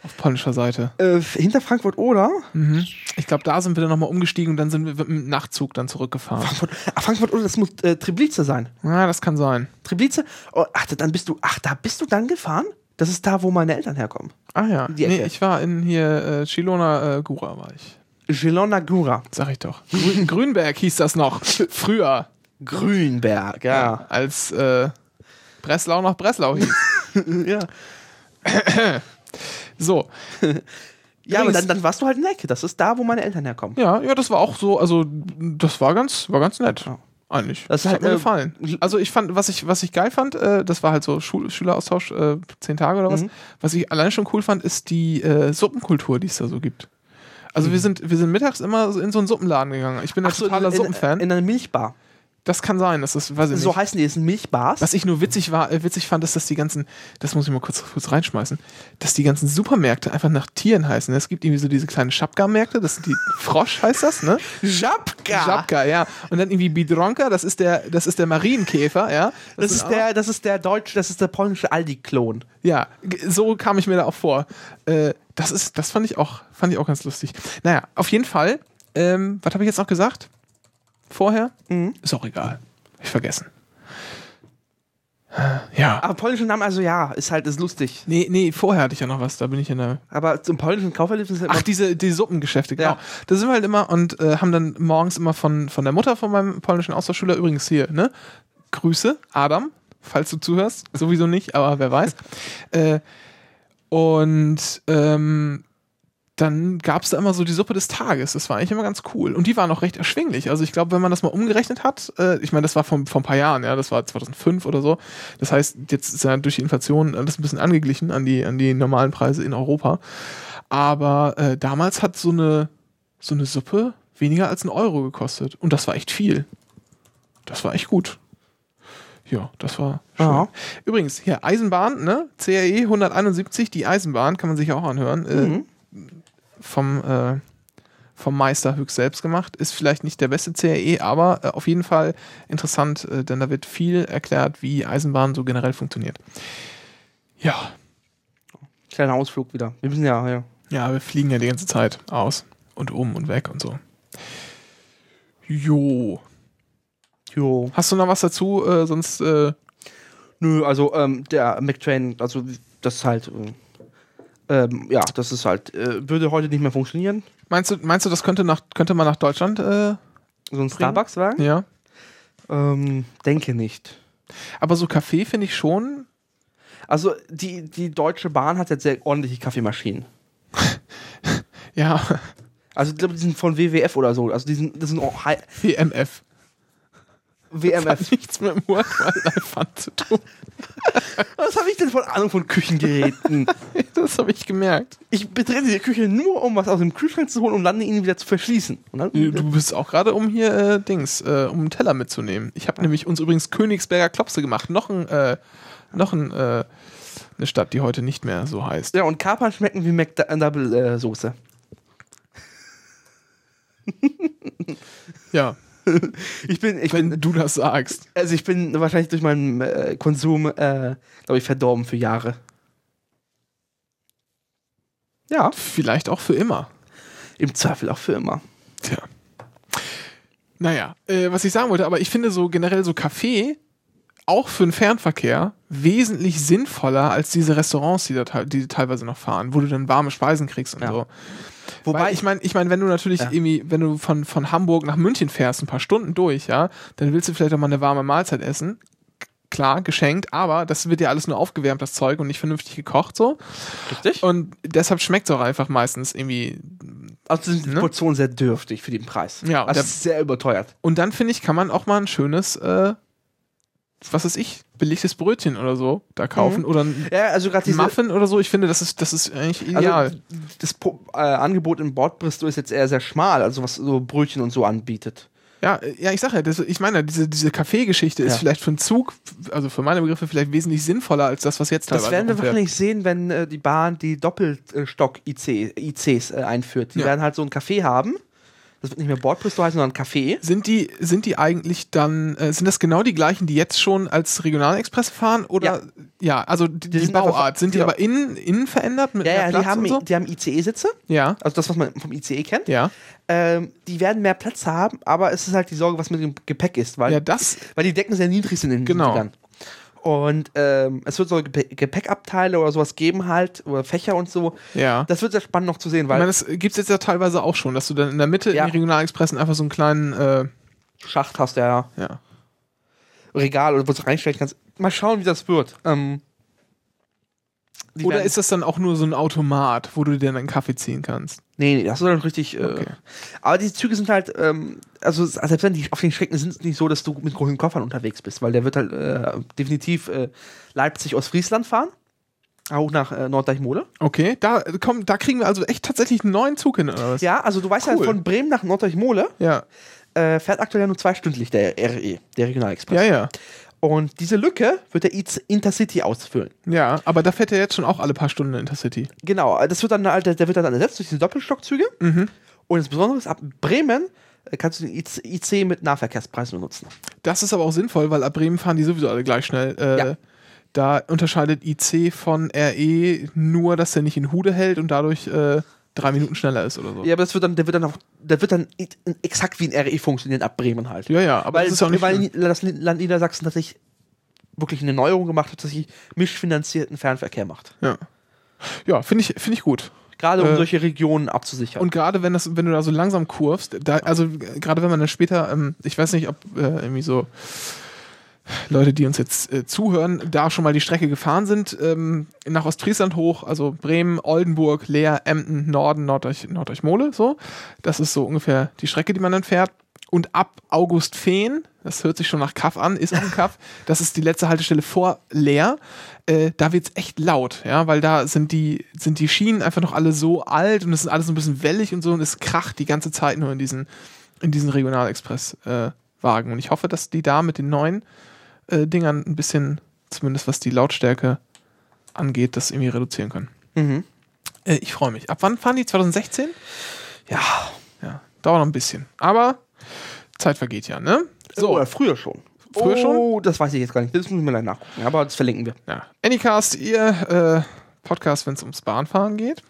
Auf polnischer Seite. Hinter Frankfurt-Oder? Mhm. Ich glaube, da sind wir dann nochmal umgestiegen und dann sind wir mit dem Nachtzug dann zurückgefahren. Frankfurt-Oder, das muss Treblice sein. Ja, das kann sein. Treblice? Oh, da bist du dann gefahren? Das ist da, wo meine Eltern herkommen. Ah ja. Nee, ich war in hier, Chilona Gura war ich. Chilona Gura. Sag ich doch. Grünberg hieß das noch. Früher. Grünberg, ja. Als Breslau noch Breslau hieß. Ja. So. Ja, aber dann warst du halt in der Ecke. Das ist da, wo meine Eltern herkommen. Ja, das war auch so, also das war ganz nett. Ja. Eigentlich. Das hat mir gefallen. Also ich fand, was ich geil fand, das war halt so Schüleraustausch, 10 Tage oder was. Mhm. Was ich allein schon cool fand, ist die Suppenkultur, die es da so gibt. Also wir sind mittags immer in so einen Suppenladen gegangen. Ich bin ein totaler Suppenfan. In einer Milchbar. Das kann sein, das ist, weiß ich nicht. So heißen die, das sind Milchbars. Was ich nur witzig fand, ist, dass die ganzen, das muss ich mal kurz reinschmeißen, dass die ganzen Supermärkte einfach nach Tieren heißen. Es gibt irgendwie so diese kleinen Schapka-Märkte, das sind die Frosch heißt das, ne? Schapka, ja. Und dann irgendwie Biedronka, das ist der Marienkäfer, ja. Das ist der polnische Aldi-Klon. Ja, so kam ich mir da auch vor. Das fand ich auch ganz lustig. Naja, auf jeden Fall, was habe ich jetzt noch gesagt? Vorher? Mhm. Ist auch egal. Hab ich vergessen. Ja. Aber polnische Namen, also ja, ist halt, ist lustig. Nee, vorher hatte ich ja noch was, da bin ich in der... Aber zum polnischen Kauferlebnis... Ach, die Suppengeschäfte, genau. Ja. Da sind wir halt immer und haben dann morgens immer von der Mutter von meinem polnischen Austauschschüler, übrigens hier, ne? Grüße, Adam, falls du zuhörst. Sowieso nicht, aber wer weiß. Dann gab es da immer so die Suppe des Tages. Das war eigentlich immer ganz cool. Und die war noch recht erschwinglich. Also ich glaube, wenn man das mal umgerechnet hat, ich meine, das war vor ein paar Jahren, ja, das war 2005 oder so. Das heißt, jetzt ist ja durch die Inflation alles ein bisschen angeglichen an die normalen Preise in Europa. Aber damals hat so eine Suppe weniger als 1 Euro gekostet. Und das war echt viel. Das war echt gut. Ja, das war schön. Aha. Übrigens, hier Eisenbahn, ne? CRE 171, die Eisenbahn, kann man sich ja auch anhören. Vom Meister höchst selbst gemacht. Ist vielleicht nicht der beste CRE, aber auf jeden Fall interessant, denn da wird viel erklärt, wie Eisenbahn so generell funktioniert. Ja. Kleiner Ausflug wieder. Wir müssen ja. Ja, wir fliegen ja die ganze Zeit aus und um und weg und so. Jo. Hast du noch was dazu? Sonst. Nö, also der McTrain, also das halt. Ja, das ist halt, würde heute nicht mehr funktionieren. Meinst du, das könnte man nach Deutschland so ein Starbucks-Wagen? Ja. Denke nicht. Aber so Kaffee finde ich schon. Also die Deutsche Bahn hat jetzt sehr ordentliche Kaffeemaschinen. Ja. Also ich glaube, die sind von WWF oder so. Also das sind auch WMF. Das hat nichts mit dem Work-Life-Fund zu tun. Was habe ich denn von Ahnung von Küchengeräten? Das habe ich gemerkt. Ich betrete die Küche nur, um was aus dem Kühlschrank zu holen und dann ihn wieder zu verschließen. Und dann, du bist auch gerade, um hier um einen Teller mitzunehmen. Ich habe nämlich uns übrigens Königsberger Klopse gemacht. Noch eine Stadt, die heute nicht mehr so heißt. Ja, und Kapern schmecken wie McDouble-Soße. Ja. Wenn du das sagst. Also ich bin wahrscheinlich durch meinen Konsum, glaube ich, verdorben für Jahre. Ja. Vielleicht auch für immer. Im Zweifel auch für immer. Tja. Naja, was ich sagen wollte, aber ich finde so generell so Kaffee, auch für den Fernverkehr, wesentlich sinnvoller als diese Restaurants, die teilweise noch fahren, wo du dann warme Speisen kriegst und so. Wobei, weil ich meine, wenn du natürlich irgendwie, wenn du von Hamburg nach München fährst, ein paar Stunden durch, ja, dann willst du vielleicht auch mal eine warme Mahlzeit essen. Klar, geschenkt, aber das wird ja alles nur aufgewärmt, das Zeug, und nicht vernünftig gekocht, so. Richtig. Und deshalb schmeckt es auch einfach meistens irgendwie. Also sind die Portionen sehr dürftig für den Preis. Ja. Also das ist sehr überteuert. Und dann, finde ich, kann man auch mal ein schönes, belegtes Brötchen oder so da kaufen oder ein Muffin oder so. Ich finde, das ist eigentlich ideal. Also, das Angebot in Bordbistro ist jetzt eher sehr schmal, also was so Brötchen und so anbietet. Ja, ich sage ja, ich meine, diese Kaffeegeschichte ist vielleicht für einen Zug, also für meine Begriffe, vielleicht wesentlich sinnvoller als das, was jetzt teilweise Das werden wir wahrscheinlich sehen, wenn die Bahn die Doppelstock-ICs einführt. Die werden halt so einen Kaffee haben. Das wird nicht mehr Bordbistro heißen, sondern Café. Sind die eigentlich dann, sind das genau die gleichen, die jetzt schon als Regionalexpress fahren? Oder ja also die Bauart. Sind die aber innen verändert mit mehr Platz und so? Die haben ICE-Sitze. Ja. Also das, was man vom ICE kennt. Ja. Die werden mehr Platz haben, aber es ist halt die Sorge, was mit dem Gepäck ist. Weil, weil die Decken sehr niedrig sind in den Sitzern. Und es wird so Gepäckabteile oder sowas geben halt, oder Fächer und so. Ja. Das wird sehr spannend noch zu sehen, weil... Ich meine, das gibt es jetzt ja teilweise auch schon, dass du dann in der Mitte in den Regionalexpressen einfach so einen kleinen... Schacht hast, ja. Regal, oder wo du reinstellen kannst. Mal schauen, wie das wird. Oder ist das dann auch nur so ein Automat, wo du dir dann einen Kaffee ziehen kannst? Nee, das ist dann richtig... Okay. Aber diese Züge sind halt... also selbst wenn die auf den Strecken sind, es nicht so, dass du mit großen Koffern unterwegs bist, weil der wird halt definitiv Leipzig aus Friesland fahren. Auch nach Norddeich-Mole. Okay, da kriegen wir also echt tatsächlich einen neuen Zug hin, oder was? Ja, also du weißt ja, von Bremen nach Norddeich-Mole fährt aktuell ja nur zweistündlich der RE, der Regionalexpress. Ja. Und diese Lücke wird der Intercity ausfüllen. Ja, aber da fährt er jetzt schon auch alle paar Stunden Intercity. Genau, der wird dann ersetzt durch diese Doppelstockzüge. Mhm. Und das Besondere ist, ab Bremen kannst du den IC mit Nahverkehrspreis nur nutzen. Das ist aber auch sinnvoll, weil ab Bremen fahren die sowieso alle gleich schnell. Da unterscheidet IC von RE nur, dass der nicht in Hude hält und dadurch 3 Minuten schneller ist oder so. Ja, aber der wird dann exakt wie ein RE funktionieren ab Bremen halt. Ja, aber das ist auch nicht schlimm. Weil das Land Niedersachsen tatsächlich wirklich eine Neuerung gemacht hat, dass sie mischfinanzierten Fernverkehr macht. Ja, finde ich gut. Gerade um solche Regionen abzusichern. Und gerade wenn du da so langsam kurvst, also gerade wenn man dann später, ich weiß nicht, ob irgendwie so Leute, die uns jetzt zuhören, da schon mal die Strecke gefahren sind, nach Ostfriesland hoch, also Bremen, Oldenburg, Leer, Emden, Norden, Norddeich-Mole, so. Das ist so ungefähr die Strecke, die man dann fährt. Und ab Augustfehn, das hört sich schon nach Kaff an, ist auch ein Kaff, das ist die letzte Haltestelle vor Leer, da wird's echt laut, ja, weil da sind die Schienen einfach noch alle so alt und es ist alles so ein bisschen wellig und so und es kracht die ganze Zeit nur in diesen Regionalexpresswagen. Und ich hoffe, dass die da mit den neuen Dingern ein bisschen, zumindest was die Lautstärke angeht, das irgendwie reduzieren können. Mhm. Ich freue mich. Ab wann fahren die? 2016? Ja, dauert noch ein bisschen. Aber Zeit vergeht ja, ne? So. Oder früher schon. Oh, das weiß ich jetzt gar nicht. Das müssen wir leider nachgucken. Aber das verlinken wir. Ja. Anycast, ihr Podcast, wenn es ums Bahnfahren geht.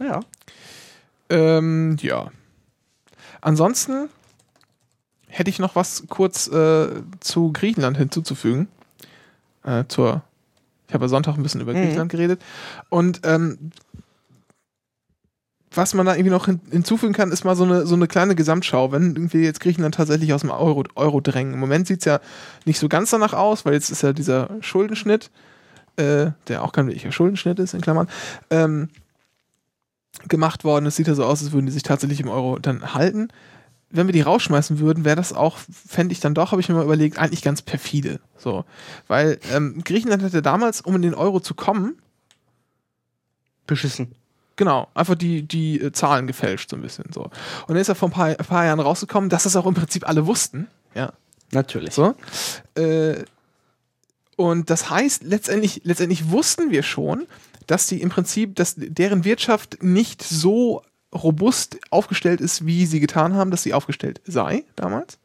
Ja. Ansonsten hätte ich noch was kurz zu Griechenland hinzuzufügen. Ich habe ja Sonntag ein bisschen über Griechenland geredet. Und was man da irgendwie noch hinzufügen kann, ist mal so eine kleine Gesamtschau, wenn wir jetzt Griechenland tatsächlich aus dem Euro drängen. Im Moment sieht es ja nicht so ganz danach aus, weil jetzt ist ja dieser Schuldenschnitt, der auch kein wirklicher Schuldenschnitt ist, in Klammern, gemacht worden. Es sieht ja so aus, als würden die sich tatsächlich im Euro dann halten. Wenn wir die rausschmeißen würden, wäre das auch, fände ich dann doch, habe ich mir mal überlegt, eigentlich ganz perfide. So. Weil Griechenland hatte damals, um in den Euro zu kommen, beschissen. Genau, einfach die Zahlen gefälscht so ein bisschen. So. Und dann ist ja vor ein paar Jahren rausgekommen, dass das auch im Prinzip alle wussten. Ja, natürlich. So. Und das heißt, letztendlich wussten wir schon, dass die im Prinzip, dass deren Wirtschaft nicht so robust aufgestellt ist, wie sie getan haben, dass sie aufgestellt sei damals.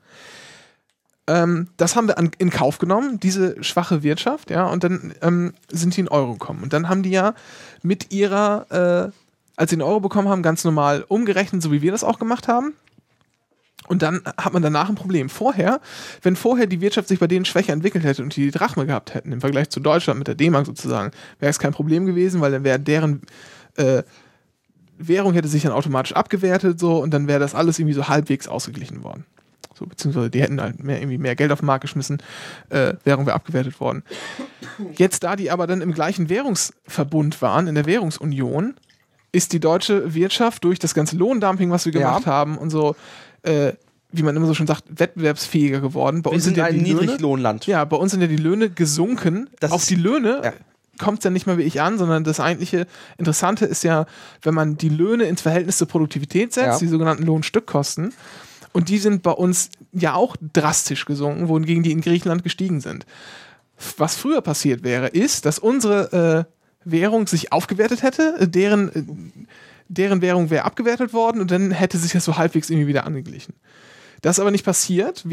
Das haben wir in Kauf genommen, diese schwache Wirtschaft, ja, und dann sind die in Euro gekommen. Und dann haben die ja mit ihrer, als sie den Euro bekommen haben, ganz normal umgerechnet, so wie wir das auch gemacht haben. Und dann hat man danach ein Problem. Wenn vorher die Wirtschaft sich bei denen schwächer entwickelt hätte und die Drachme gehabt hätten, im Vergleich zu Deutschland mit der D-Mark sozusagen, wäre es kein Problem gewesen, weil dann wäre deren Währung hätte sich dann automatisch abgewertet, so, und dann wäre das alles irgendwie so halbwegs ausgeglichen worden. So, beziehungsweise die hätten halt mehr Geld auf den Markt geschmissen, Währung wäre abgewertet worden. Jetzt, da die aber dann im gleichen Währungsverbund waren, in der Währungsunion, ist die deutsche Wirtschaft durch das ganze Lohndumping, was wir gemacht haben und so, wie man immer so schon sagt, wettbewerbsfähiger geworden. Bei uns sind ja die Löhne gesunken. Kommt es ja nicht mal wie ich an, sondern das eigentliche Interessante ist ja, wenn man die Löhne ins Verhältnis zur Produktivität setzt, die sogenannten Lohnstückkosten, Und die sind bei uns ja auch drastisch gesunken, wohingegen die in Griechenland gestiegen sind. Was früher passiert wäre, ist, dass unsere Währung sich aufgewertet hätte, deren Währung wäre abgewertet worden und dann hätte sich das so halbwegs irgendwie wieder angeglichen. Das ist aber nicht passiert.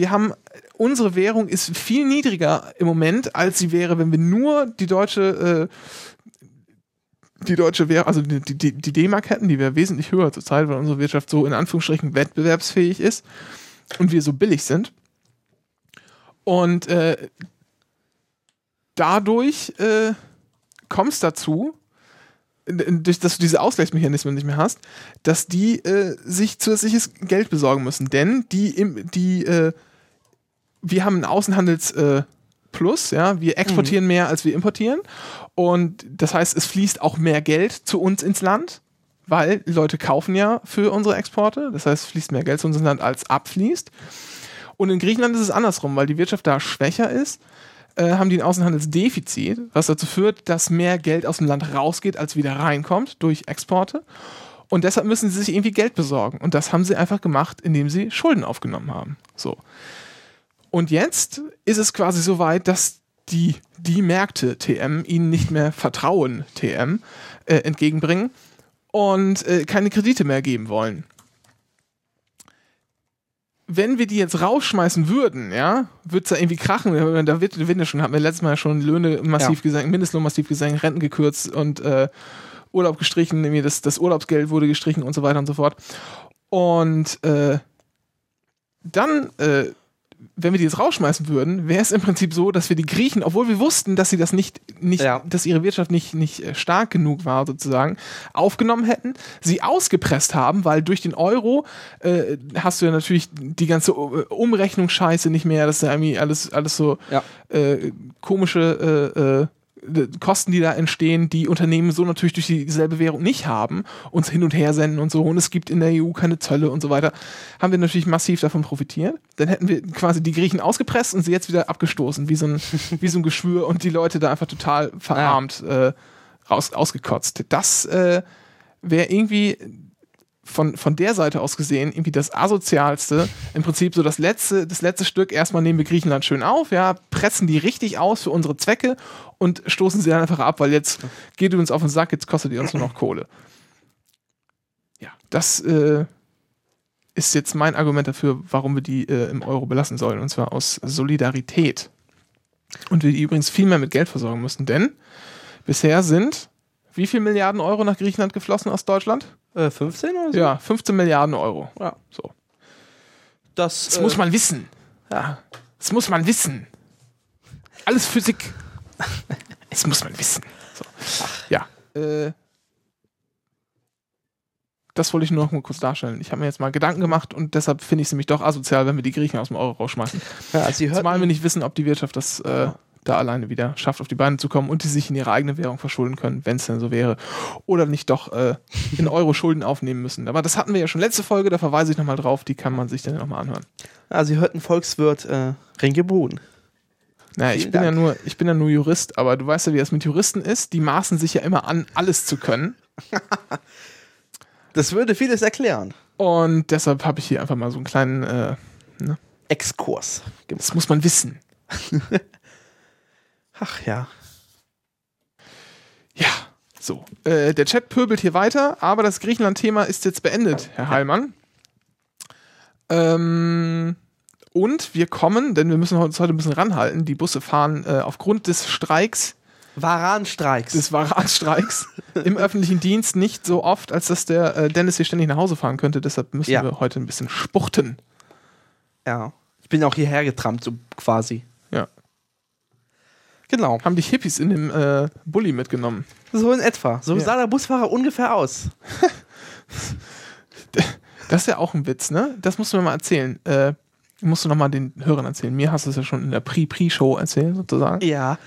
Unsere Währung ist viel niedriger im Moment, als sie wäre, wenn wir nur die deutsche Währung, also die D-Mark hätten, die wäre wesentlich höher zurzeit, weil unsere Wirtschaft so in Anführungsstrichen wettbewerbsfähig ist und wir so billig sind. Und dadurch kommt es dazu, dass du diese Ausgleichsmechanismen nicht mehr hast, dass die sich zusätzliches Geld besorgen müssen. Denn wir haben einen Außenhandelsplus, ja, wir exportieren mehr, als wir importieren. Und das heißt, es fließt auch mehr Geld zu uns ins Land, weil Leute kaufen ja für unsere Exporte. Das heißt, es fließt mehr Geld zu uns ins Land, als abfließt. Und in Griechenland ist es andersrum, weil die Wirtschaft da schwächer ist. Haben die ein Außenhandelsdefizit, was dazu führt, dass mehr Geld aus dem Land rausgeht, als wieder reinkommt durch Exporte. Und deshalb müssen sie sich irgendwie Geld besorgen. Und das haben sie einfach gemacht, indem sie Schulden aufgenommen haben. So. Und jetzt ist es quasi so weit, dass die Märkte TM ihnen nicht mehr Vertrauen TM entgegenbringen und keine Kredite mehr geben wollen. Wenn wir die jetzt rausschmeißen würden, ja, wird es da irgendwie krachen. Da wird ja schon, hatten wir letztes Mal schon Löhne massiv gesenkt, Mindestlohn massiv gesenkt, Renten gekürzt und Urlaub gestrichen, irgendwie das Urlaubsgeld wurde gestrichen und so weiter und so fort. Und dann, wenn wir die jetzt rausschmeißen würden, wäre es im Prinzip so, dass wir die Griechen, obwohl wir wussten, dass sie das nicht, dass ihre Wirtschaft nicht stark genug war, sozusagen, aufgenommen hätten, sie ausgepresst haben, weil durch den Euro hast du ja natürlich die ganze Umrechnungsscheiße nicht mehr, das ist ja irgendwie alles so komische Kosten, die da entstehen, die Unternehmen so natürlich durch dieselbe Währung nicht haben, uns hin und her senden und so, und es gibt in der EU keine Zölle und so weiter, haben wir natürlich massiv davon profitiert. Dann hätten wir quasi die Griechen ausgepresst und sie jetzt wieder abgestoßen, wie so ein Geschwür, und die Leute da einfach total verarmt ausgekotzt. Das wäre irgendwie von der Seite aus gesehen irgendwie das asozialste, im Prinzip so das letzte Stück. Erstmal nehmen wir Griechenland schön auf, ja, pressen die richtig aus für unsere Zwecke und stoßen sie dann einfach ab, weil jetzt geht uns auf den Sack, jetzt kostet ihr uns nur noch Kohle. Ja, das ist jetzt mein Argument dafür, warum wir die im Euro belassen sollen, und zwar aus Solidarität. Und wir die übrigens viel mehr mit Geld versorgen müssen, denn bisher sind wie viel Milliarden Euro nach Griechenland geflossen aus Deutschland? 15 oder so? Ja, 15 Milliarden Euro. Ja, so. Das muss man wissen. Ja. Das muss man wissen. Alles Physik. Das muss man wissen. So. Ja. Das wollte ich nur noch mal kurz darstellen. Ich habe mir jetzt mal Gedanken gemacht und deshalb finde ich es nämlich doch asozial, wenn wir die Griechen aus dem Euro rausschmeißen. Ja, also zumal wir nicht wissen, ob die Wirtschaft das da alleine wieder schafft, auf die Beine zu kommen, und die sich in ihre eigene Währung verschulden können, wenn es denn so wäre. Oder nicht doch in Euro Schulden aufnehmen müssen. Aber das hatten wir ja schon letzte Folge, da verweise ich nochmal drauf, die kann man sich dann nochmal anhören. Also ihr hört einen Volkswirt Renke Brun. Naja, ich bin ja nur Jurist, aber du weißt ja, wie das mit Juristen ist, die maßen sich ja immer an, alles zu können. Das würde vieles erklären. Und deshalb habe ich hier einfach mal so einen kleinen Exkurs. Das muss man wissen. Ach ja. Ja, so. Der Chat pöbelt hier weiter, aber das Griechenland-Thema ist jetzt beendet, Herr Heilmann. Und wir kommen, denn wir müssen uns heute ein bisschen ranhalten, die Busse fahren aufgrund des Streiks. Waranstreiks. Im öffentlichen Dienst nicht so oft, als dass der Dennis hier ständig nach Hause fahren könnte. Deshalb müssen wir heute ein bisschen spuchten. Ja, ich bin auch hierher getrampt, so quasi. Ja. Genau. Haben dich Hippies in dem Bulli mitgenommen. So in etwa. So sah der Busfahrer ungefähr aus. Das ist ja auch ein Witz, ne? Das musst du mir mal erzählen. Musst du nochmal den Hörern erzählen. Mir hast du es ja schon in der Pre-Show erzählt, sozusagen. Ja.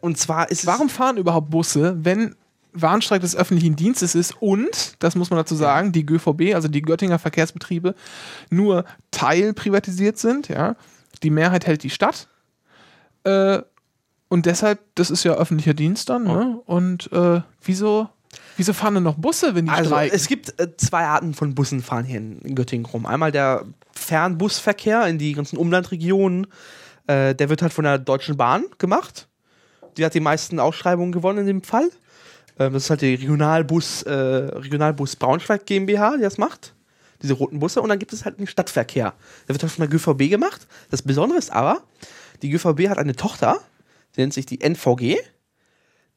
Und zwar ist Warum fahren überhaupt Busse, wenn Warnstreik des öffentlichen Dienstes ist und, das muss man dazu sagen, die GVB, also die Göttinger Verkehrsbetriebe, nur teilprivatisiert sind, ja? Die Mehrheit hält die Stadt. Und deshalb, das ist ja öffentlicher Dienst dann, ne? Und wieso Wieso fahren denn noch Busse, wenn die streiken? Es gibt zwei Arten von Bussen fahren hier in Göttingen rum. Einmal der Fernbusverkehr in die ganzen Umlandregionen. Der wird halt von der Deutschen Bahn gemacht. Die hat die meisten Ausschreibungen gewonnen in dem Fall. Das ist halt die Regionalbus Braunschweig GmbH, die das macht. Diese roten Busse. Und dann gibt es halt den Stadtverkehr. Der wird halt von der GVB gemacht. Das Besondere ist aber, die GVB hat eine Tochter, die nennt sich die NVG.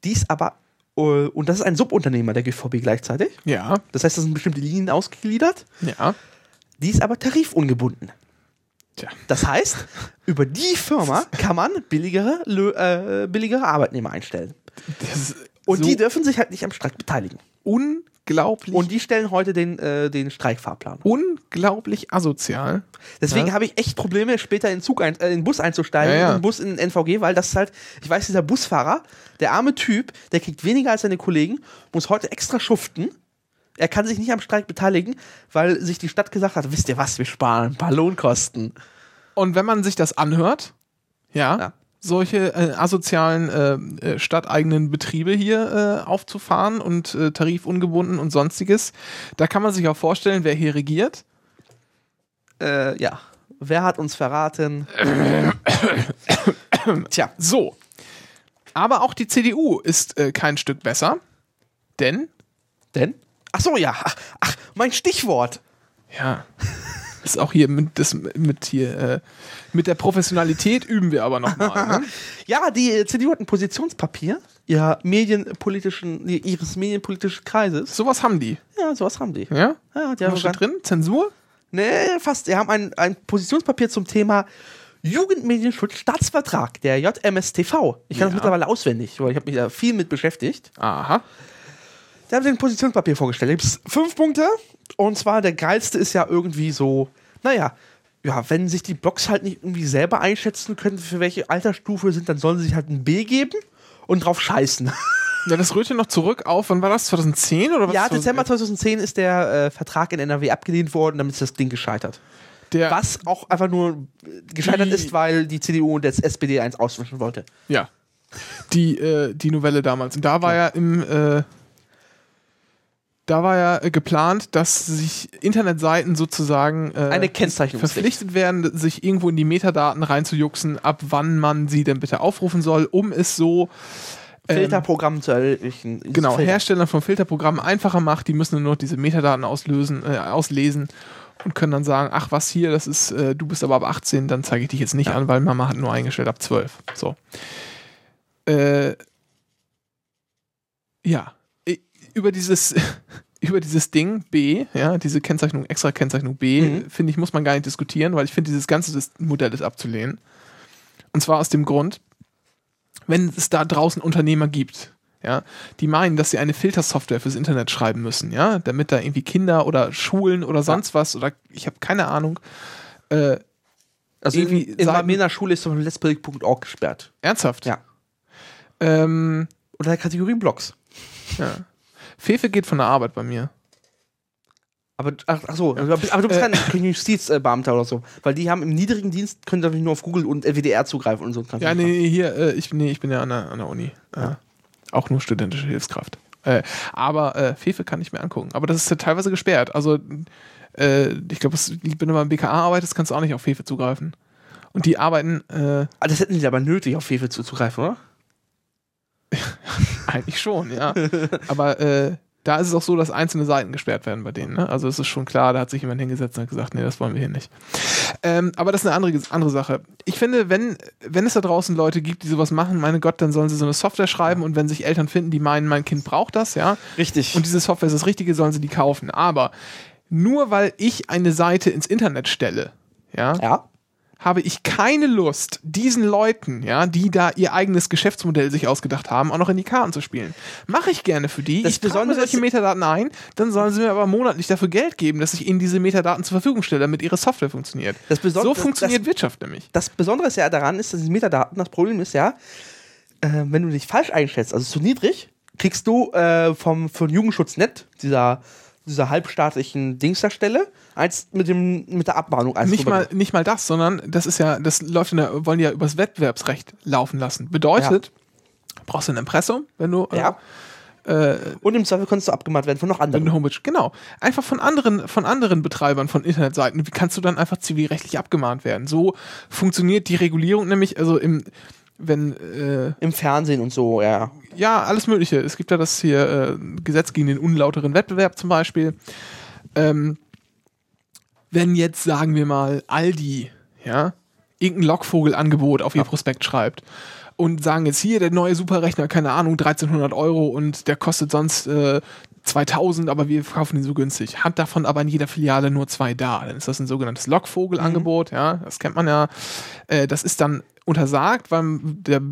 Die ist aber, und das ist ein Subunternehmer der GVB gleichzeitig. Ja. Das heißt, das sind bestimmte Linien ausgegliedert. Ja. Die ist aber tarifungebunden. Tja. Das heißt, über die Firma kann man billigere Arbeitnehmer einstellen. Und die dürfen sich halt nicht am Streik beteiligen. Unglaublich. Und die stellen heute den Streikfahrplan. Unglaublich asozial. Deswegen habe ich echt Probleme, später in den Bus einzusteigen, in den Bus in den NVG, weil das halt, ich weiß, dieser Busfahrer, der arme Typ, der kriegt weniger als seine Kollegen, muss heute extra schuften. Er kann sich nicht am Streik beteiligen, weil sich die Stadt gesagt hat, wisst ihr was, wir sparen ein paar Lohnkosten. Und wenn man sich das anhört, solche asozialen stadteigenen Betriebe hier aufzufahren und tarifungebunden und sonstiges, da kann man sich auch vorstellen, wer hier regiert. Wer hat uns verraten? Tja, so. Aber auch die CDU ist kein Stück besser, denn? Ach so, ja. Ach, mein Stichwort. Ja. Ist auch hier mit der Professionalität üben wir aber nochmal. Ne? Ja, die CDU hat ein Positionspapier ihres medienpolitischen Kreises. Sowas haben die. Ja, sowas haben die. Ja? Ja, die haben was drin? Zensur? Nee, fast. Die haben ein Positionspapier zum Thema Jugendmedienschutz Staatsvertrag, der JMStV. Ich kann das mittlerweile auswendig, weil ich habe mich da viel mit beschäftigt. Aha. Da haben sie ein Positionspapier vorgestellt. Da gibt es 5 Punkte. Und zwar der geilste ist ja irgendwie so, wenn sich die Blogs halt nicht irgendwie selber einschätzen können, für welche Altersstufe sind, dann sollen sie sich halt ein B geben und drauf scheißen. Ja, das rührt ja noch zurück auf, wann war das, 2010? Oder was? Ja, Dezember 2010 ist der Vertrag in NRW abgelehnt worden, damit ist das Ding gescheitert. Was auch einfach nur gescheitert ist, weil die CDU und das SPD eins auswischen wollte. Ja, die Novelle damals. Und da war ja Da war ja geplant, dass sich Internetseiten sozusagen eine Kennzeichnungspflicht verpflichtet werden, sich irgendwo in die Metadaten reinzujuxen, ab wann man sie denn bitte aufrufen soll, um es so Filterprogrammen zu ermöglichen. Genau, Herstellern von Filterprogrammen einfacher macht, die müssen nur noch diese Metadaten auslesen und können dann sagen, ach was hier, das ist, du bist aber ab 18, dann zeige ich dich jetzt nicht an, weil Mama hat nur eingestellt ab 12. So. Über dieses Ding B, diese Kennzeichnung, extra Kennzeichnung B, finde ich, muss man gar nicht diskutieren, weil ich finde, dieses ganze Modell ist abzulehnen. Und zwar aus dem Grund, wenn es da draußen Unternehmer gibt, die meinen, dass sie eine Filtersoftware fürs Internet schreiben müssen, damit da irgendwie Kinder oder Schulen oder sonst was, oder ich habe keine Ahnung, also irgendwie in meiner Schule ist zum Beispiel letsbuild.org gesperrt. Ernsthaft? Ja. Oder der Kategorie Blogs. Ja. Fefe geht von der Arbeit bei mir. Aber du bist kein Justizbeamter oder so, weil die haben im niedrigen Dienst, können natürlich nur auf Google und WDR zugreifen und so. Ja, ich bin ja an der Uni. Ja. Auch nur studentische Hilfskraft. Aber Fefe kann ich mir angucken. Aber das ist ja teilweise gesperrt. Also ich glaube, wenn du beim BKA arbeitest, kannst du auch nicht auf Fefe zugreifen. Und die arbeiten... das hätten die aber nötig, auf Fefe zuzugreifen, oder? Eigentlich schon, ja. Aber da ist es auch so, dass einzelne Seiten gesperrt werden bei denen. Ne? Also es ist schon klar, da hat sich jemand hingesetzt und hat gesagt, nee, das wollen wir hier nicht. Aber das ist eine andere Sache. Ich finde, wenn es da draußen Leute gibt, die sowas machen, meine Gott, dann sollen sie so eine Software schreiben und wenn sich Eltern finden, die meinen, mein Kind braucht das, ja. Richtig. Und diese Software ist das Richtige, sollen sie die kaufen. Aber nur weil ich eine Seite ins Internet stelle, habe ich keine Lust, diesen Leuten, die da ihr eigenes Geschäftsmodell sich ausgedacht haben, auch noch in die Karten zu spielen. Mache ich gerne für die. Ich trage mir solche Metadaten ein, dann sollen sie mir aber monatlich dafür Geld geben, dass ich ihnen diese Metadaten zur Verfügung stelle, damit ihre Software funktioniert. So funktioniert Wirtschaft nämlich. Das Besondere ist ja daran, ist, dass die Metadaten, das Problem ist wenn du dich falsch einschätzt, also zu niedrig, kriegst du von Jugendschutz.net, dieser halbstaatlichen Dingsdarstelle, als mit der Abmahnung. Nicht mal das, sondern wollen die ja übers Wettbewerbsrecht laufen lassen. Bedeutet, brauchst du ein Impressum, wenn du Und im Zweifel kannst du abgemahnt werden von noch anderen. Eine Homepage, genau. Einfach von anderen Betreibern von Internetseiten kannst du dann einfach zivilrechtlich abgemahnt werden. So funktioniert die Regulierung nämlich, also im Fernsehen und so, ja. Ja, alles Mögliche. Es gibt ja das hier Gesetz gegen den unlauteren Wettbewerb zum Beispiel. Wenn jetzt, sagen wir mal, Aldi, ja, irgendein Lockvogelangebot auf ihr Prospekt schreibt und sagen jetzt hier, der neue Superrechner, keine Ahnung, 1.300 Euro und der kostet sonst 2.000, aber wir verkaufen ihn so günstig. Hat davon aber in jeder Filiale nur 2 da. Dann ist das ein sogenanntes Lockvogelangebot, ja, das kennt man ja. Das ist dann untersagt, weil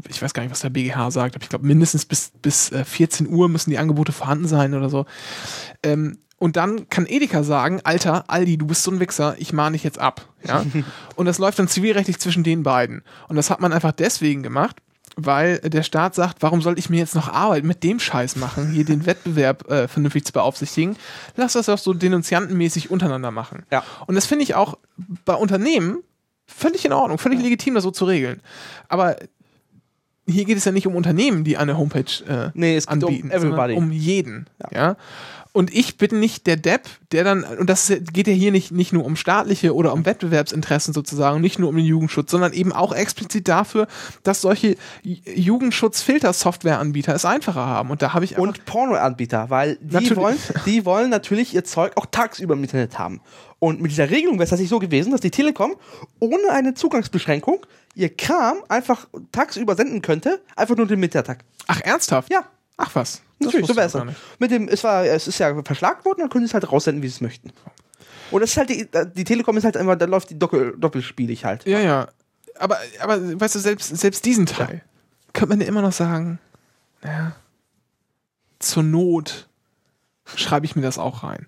ich weiß gar nicht, was der BGH sagt, aber ich glaube, mindestens bis 14 Uhr müssen die Angebote vorhanden sein oder so. Und dann kann Edeka sagen, Alter, Aldi, du bist so ein Wichser, ich mahne dich jetzt ab. Ja? Und das läuft dann zivilrechtlich zwischen den beiden. Und das hat man einfach deswegen gemacht, weil der Staat sagt, warum soll ich mir jetzt noch Arbeit mit dem Scheiß machen, hier den Wettbewerb vernünftig zu beaufsichtigen? Lass das doch so denunziantenmäßig untereinander machen. Ja. Und das finde ich auch bei Unternehmen völlig in Ordnung, völlig legitim, das so zu regeln. Aber hier geht es ja nicht um Unternehmen, die eine Homepage es anbieten, geht um everybody, sondern um jeden. Ja. Ja? Und ich bin nicht der Depp, der dann, und das geht ja hier nicht nur um staatliche oder um Wettbewerbsinteressen sozusagen, nicht nur um den Jugendschutz, sondern eben auch explizit dafür, dass solche Jugendschutz-Filter-Software-Anbieter es einfacher haben. Und da habe ich und Porno-Anbieter, weil die wollen natürlich ihr Zeug auch tagsüber im Internet haben. Und mit dieser Regelung wäre es tatsächlich so gewesen, dass die Telekom ohne eine Zugangsbeschränkung ihr Kram einfach tagsüber senden könnte, einfach nur den Mittag. Ach, ernsthaft? Ja. Ach was. Natürlich, so wäre es. Es ist ja verschlagt worden, dann können sie es halt raussenden, wie sie es möchten. Und das ist halt die Telekom ist halt einfach, da läuft die doppelspielig halt. Ja, ja. Aber weißt du, selbst diesen Teil könnte man ja immer noch sagen, naja, zur Not schreibe ich mir das auch rein.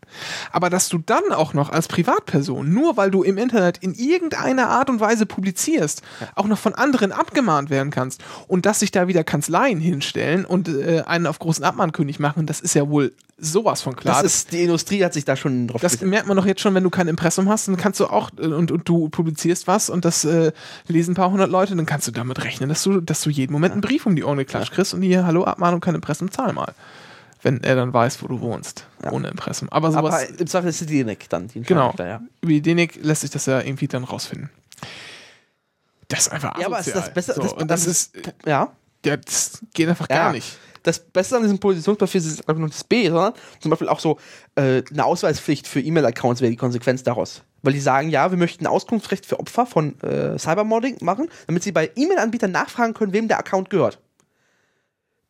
Aber dass du dann auch noch als Privatperson, nur weil du im Internet in irgendeiner Art und Weise publizierst, auch noch von anderen abgemahnt werden kannst und dass sich da wieder Kanzleien hinstellen und einen auf großen Abmahnkönig machen, das ist ja wohl sowas von klar. Die Industrie hat sich da schon drauf gesetzt. Das merkt man doch jetzt schon, wenn du kein Impressum hast, dann kannst du auch, und du publizierst was und das lesen ein paar hundert Leute, dann kannst du damit rechnen, dass du jeden Moment einen Brief um die Ohren geklatscht kriegst und hier, hallo, Abmahnung, kein Impressum, zahl mal. Wenn er dann weiß, wo du wohnst, ohne Impressum. Aber im Zweifel ist die DENIC dann. Genau, über die DENIC lässt sich das ja irgendwie dann rausfinden. Das ist einfach asozial. Ja, aber ist das Beste? So. Das geht einfach gar nicht. Das Beste an diesem Positionspapier ist einfach nur das B, sondern zum Beispiel auch so eine Ausweispflicht für E-Mail-Accounts wäre die Konsequenz daraus. Weil die sagen, ja, wir möchten ein Auskunftsrecht für Opfer von Cybermobbing machen, damit sie bei E-Mail-Anbietern nachfragen können, wem der Account gehört.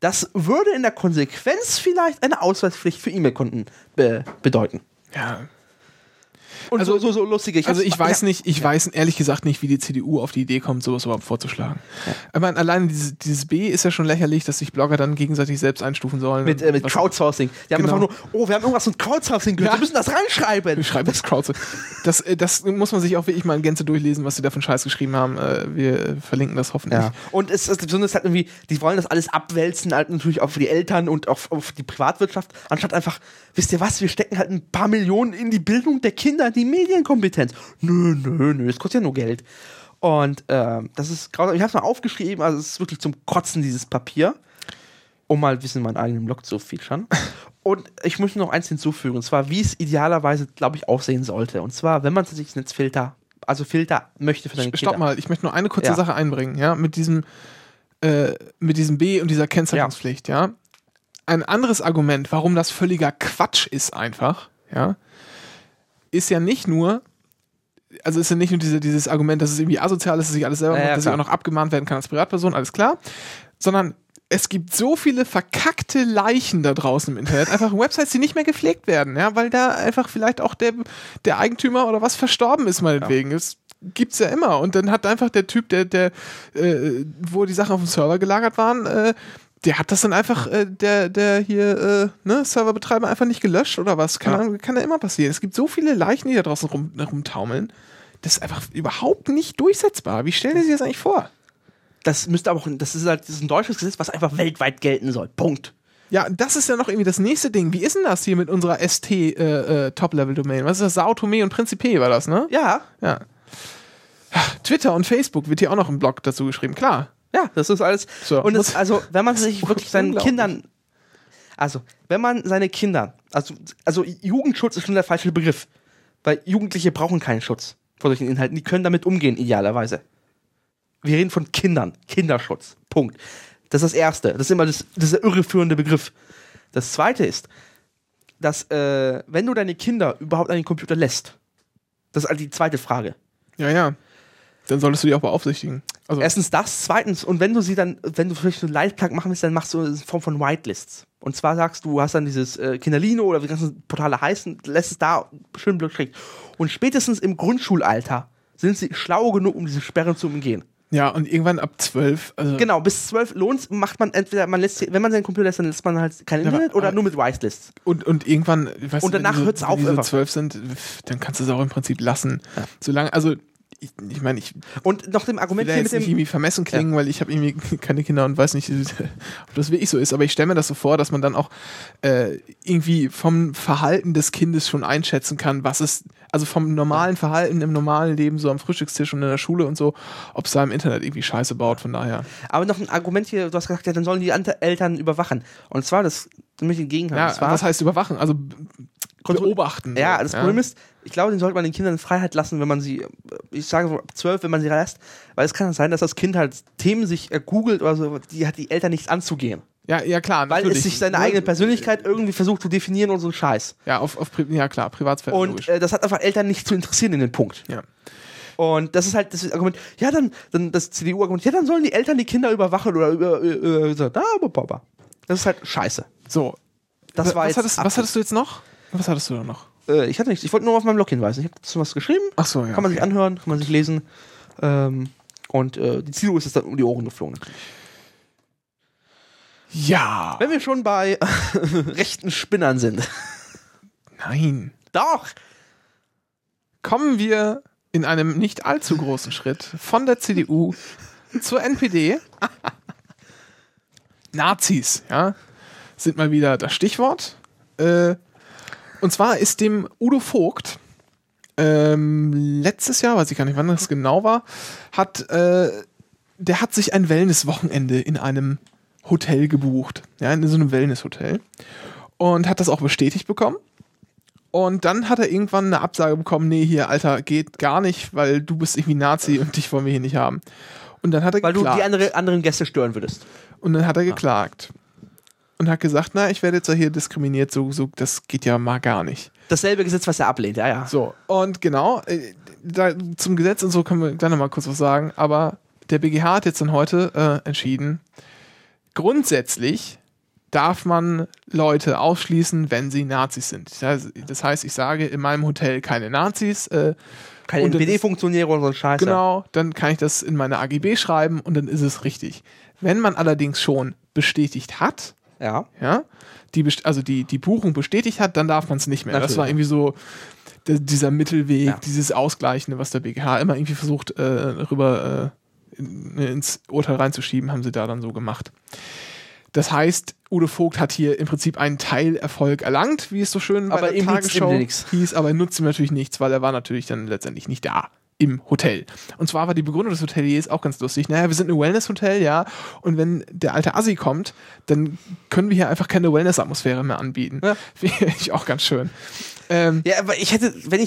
Das würde in der Konsequenz vielleicht eine Ausweispflicht für E-Mail-Konten bedeuten. Ja. Und also, so lustige. Ich weiß ehrlich gesagt nicht, wie die CDU auf die Idee kommt, sowas überhaupt vorzuschlagen. Ja. Ich meine, alleine dieses B ist ja schon lächerlich, dass sich Blogger dann gegenseitig selbst einstufen sollen. Mit Crowdsourcing. Die haben einfach nur, wir haben irgendwas mit Crowdsourcing gehört, wir müssen das reinschreiben. Wir schreiben das Crowdsourcing. Das muss man sich auch wirklich mal in Gänze durchlesen, was sie da für einen Scheiß geschrieben haben. Wir verlinken das hoffentlich. Ja. Und es ist besonders halt irgendwie, die wollen das alles abwälzen, halt natürlich auch für die Eltern und auf die Privatwirtschaft, anstatt einfach, wisst ihr was, wir stecken halt ein paar Millionen in die Bildung der Kinder, die Medienkompetenz. Nö, es kostet ja nur Geld. Und das ist grausam. Ich habe es mal aufgeschrieben, also es ist wirklich zum Kotzen, dieses Papier, um mal ein bisschen meinen eigenen Blog zu featuren. Und ich möchte noch eins hinzufügen, und zwar, wie es idealerweise, glaube ich, aussehen sollte. Und zwar, wenn man tatsächlich Netzfilter, also Filter möchte für seine Kinder. Stopp mal, ich möchte nur eine kurze Sache einbringen, ja, mit diesem B und dieser Kennzeichnungspflicht, ja. Ein anderes Argument, warum das völliger Quatsch ist einfach, ja, ist ja nicht nur dieses Argument, dass es irgendwie asozial ist, dass ich alles selber mache, dass ich auch noch abgemahnt werden kann als Privatperson, alles klar, sondern es gibt so viele verkackte Leichen da draußen im Internet, einfach Websites, die nicht mehr gepflegt werden, ja, weil da einfach vielleicht auch der Eigentümer oder was verstorben ist meinetwegen. Das gibt's ja immer. Und dann hat einfach der Typ, der wo die Sachen auf dem Server gelagert waren, der hat das dann einfach, Serverbetreiber einfach nicht gelöscht oder was? Kann ja immer passieren. Es gibt so viele Leichen, die da draußen rumtaumeln. Das ist einfach überhaupt nicht durchsetzbar. Wie stellen Sie sich das eigentlich vor? Das müsste aber auch, das ist ein deutsches Gesetz, was einfach weltweit gelten soll. Punkt. Ja, das ist ja noch irgendwie das nächste Ding. Wie ist denn das hier mit unserer ST Top-Level-Domain? Was ist das? Sao Tome und Principe war das, ne? Ja. Ja. Twitter und Facebook wird hier auch noch im Blog dazu geschrieben, klar. Ja, das ist alles. So. Und wenn man sich wirklich seinen Kindern. Also, wenn man seine Kinder, also Jugendschutz ist schon der falsche Begriff, weil Jugendliche brauchen keinen Schutz vor solchen Inhalten, die können damit umgehen, idealerweise. Wir reden von Kindern, Kinderschutz, Punkt. Das ist das Erste, das ist immer das ist der irreführende Begriff. Das Zweite ist, dass wenn du deine Kinder überhaupt an den Computer lässt, das ist also die zweite Frage. Ja. Dann solltest du die auch beaufsichtigen. Also erstens das, zweitens, und wenn du vielleicht so einen Live-Kack machen willst, dann machst du eine Form von Whitelists. Und zwar sagst du, hast dann dieses Kinderlino oder wie die ganzen Portale heißen, lässt es da schön blöd. Und spätestens im Grundschulalter sind sie schlau genug, um diese Sperren zu umgehen. Ja, und irgendwann ab 12. Also genau, bis 12 lohnt, macht man entweder, wenn man seinen Computer lässt, dann lässt man halt kein Internet oder nur mit Whitelists. Und irgendwann, weißt und danach hört es auf. Wenn die so 12 sind, dann kannst du es auch im Prinzip lassen. Ja. Solange, also ich meine, ich und noch dem Argument will hier jetzt mit dem nicht irgendwie vermessen klingen, ja, weil ich habe irgendwie keine Kinder und weiß nicht, ob das wirklich so ist, aber ich stelle mir das so vor, dass man dann auch irgendwie vom Verhalten des Kindes schon einschätzen kann, was es, also vom normalen Verhalten im normalen Leben, so am Frühstückstisch und in der Schule und so, ob es da im Internet irgendwie Scheiße baut, von daher. Aber noch ein Argument hier, du hast gesagt, ja, dann sollen die Eltern überwachen. Und zwar, das nämlich entgegenhalten. Ja, das war, was heißt überwachen? Also beobachten. Ja, das Problem ist, ich glaube, den sollte man den Kindern in Freiheit lassen, wenn man sie, ich sage ab 12, wenn man sie lässt, weil es kann sein, dass das Kind halt Themen sich googelt oder so, die hat die Eltern nichts anzugehen. Ja, klar. Weil natürlich es sich seine eigene Persönlichkeit irgendwie versucht zu definieren und so ein Scheiß. Ja, ja klar, Privatsphäre. Und das hat einfach Eltern nicht zu interessieren in dem Punkt. Ja. Und das ist halt das Argument, ja, dann das CDU-Argument, ja, dann sollen die Eltern die Kinder überwachen oder über. Das ist halt scheiße. So. Das war Was hattest du da noch? Ich hatte nichts. Ich wollte nur auf meinem Blog hinweisen. Ich habe dazu was geschrieben. Ach so, ja. Kann man sich anhören, kann man sich lesen. Und die CDU ist jetzt dann um die Ohren geflogen. Ja. Wenn wir schon bei rechten Spinnern sind. Nein. Doch. Kommen wir in einem nicht allzu großen Schritt von der CDU zur NPD. Nazis, ja, sind mal wieder das Stichwort. Und zwar ist dem Udo Vogt letztes Jahr, weiß ich gar nicht, wann das genau war, der hat sich ein Wellnesswochenende in einem Hotel gebucht, ja, in so einem Wellnesshotel, und hat das auch bestätigt bekommen. Und dann hat er irgendwann eine Absage bekommen, nee, hier, Alter, geht gar nicht, weil du bist irgendwie Nazi und dich wollen wir hier nicht haben. Und dann hat er geklagt. Weil du die anderen Gäste stören würdest. Und dann hat er geklagt. Und hat gesagt, na, ich werde jetzt ja hier diskriminiert, so, das geht ja mal gar nicht. Dasselbe Gesetz, was er ablehnt, ja. So, und genau, zum Gesetz und so können wir gleich nochmal kurz was sagen, aber der BGH hat jetzt dann heute entschieden, grundsätzlich darf man Leute ausschließen, wenn sie Nazis sind. Das heißt, ich sage in meinem Hotel keine Nazis. Keine NPD-Funktionäre oder so ein Scheiß. Genau, dann kann ich das in meine AGB schreiben und dann ist es richtig. Wenn man allerdings schon bestätigt hat, ja, die Buchung bestätigt hat, dann darf man es nicht mehr. Natürlich. Das war irgendwie so dieser Mittelweg, dieses Ausgleichende, was der BGH immer irgendwie versucht, ins Urteil reinzuschieben, haben sie da dann so gemacht. Das heißt, Udo Vogt hat hier im Prinzip einen Teilerfolg erlangt, wie es so schön bei der Tagesschau hieß, aber er nutzt ihm natürlich nichts, weil er war natürlich dann letztendlich nicht da im Hotel. Und zwar war die Begründung des Hoteliers auch ganz lustig. Naja, wir sind ein Wellness-Hotel, ja, und wenn der alte Assi kommt, dann können wir hier einfach keine Wellness-Atmosphäre mehr anbieten. Ja. Finde ich auch ganz schön. Ja, aber ich hätte, wenn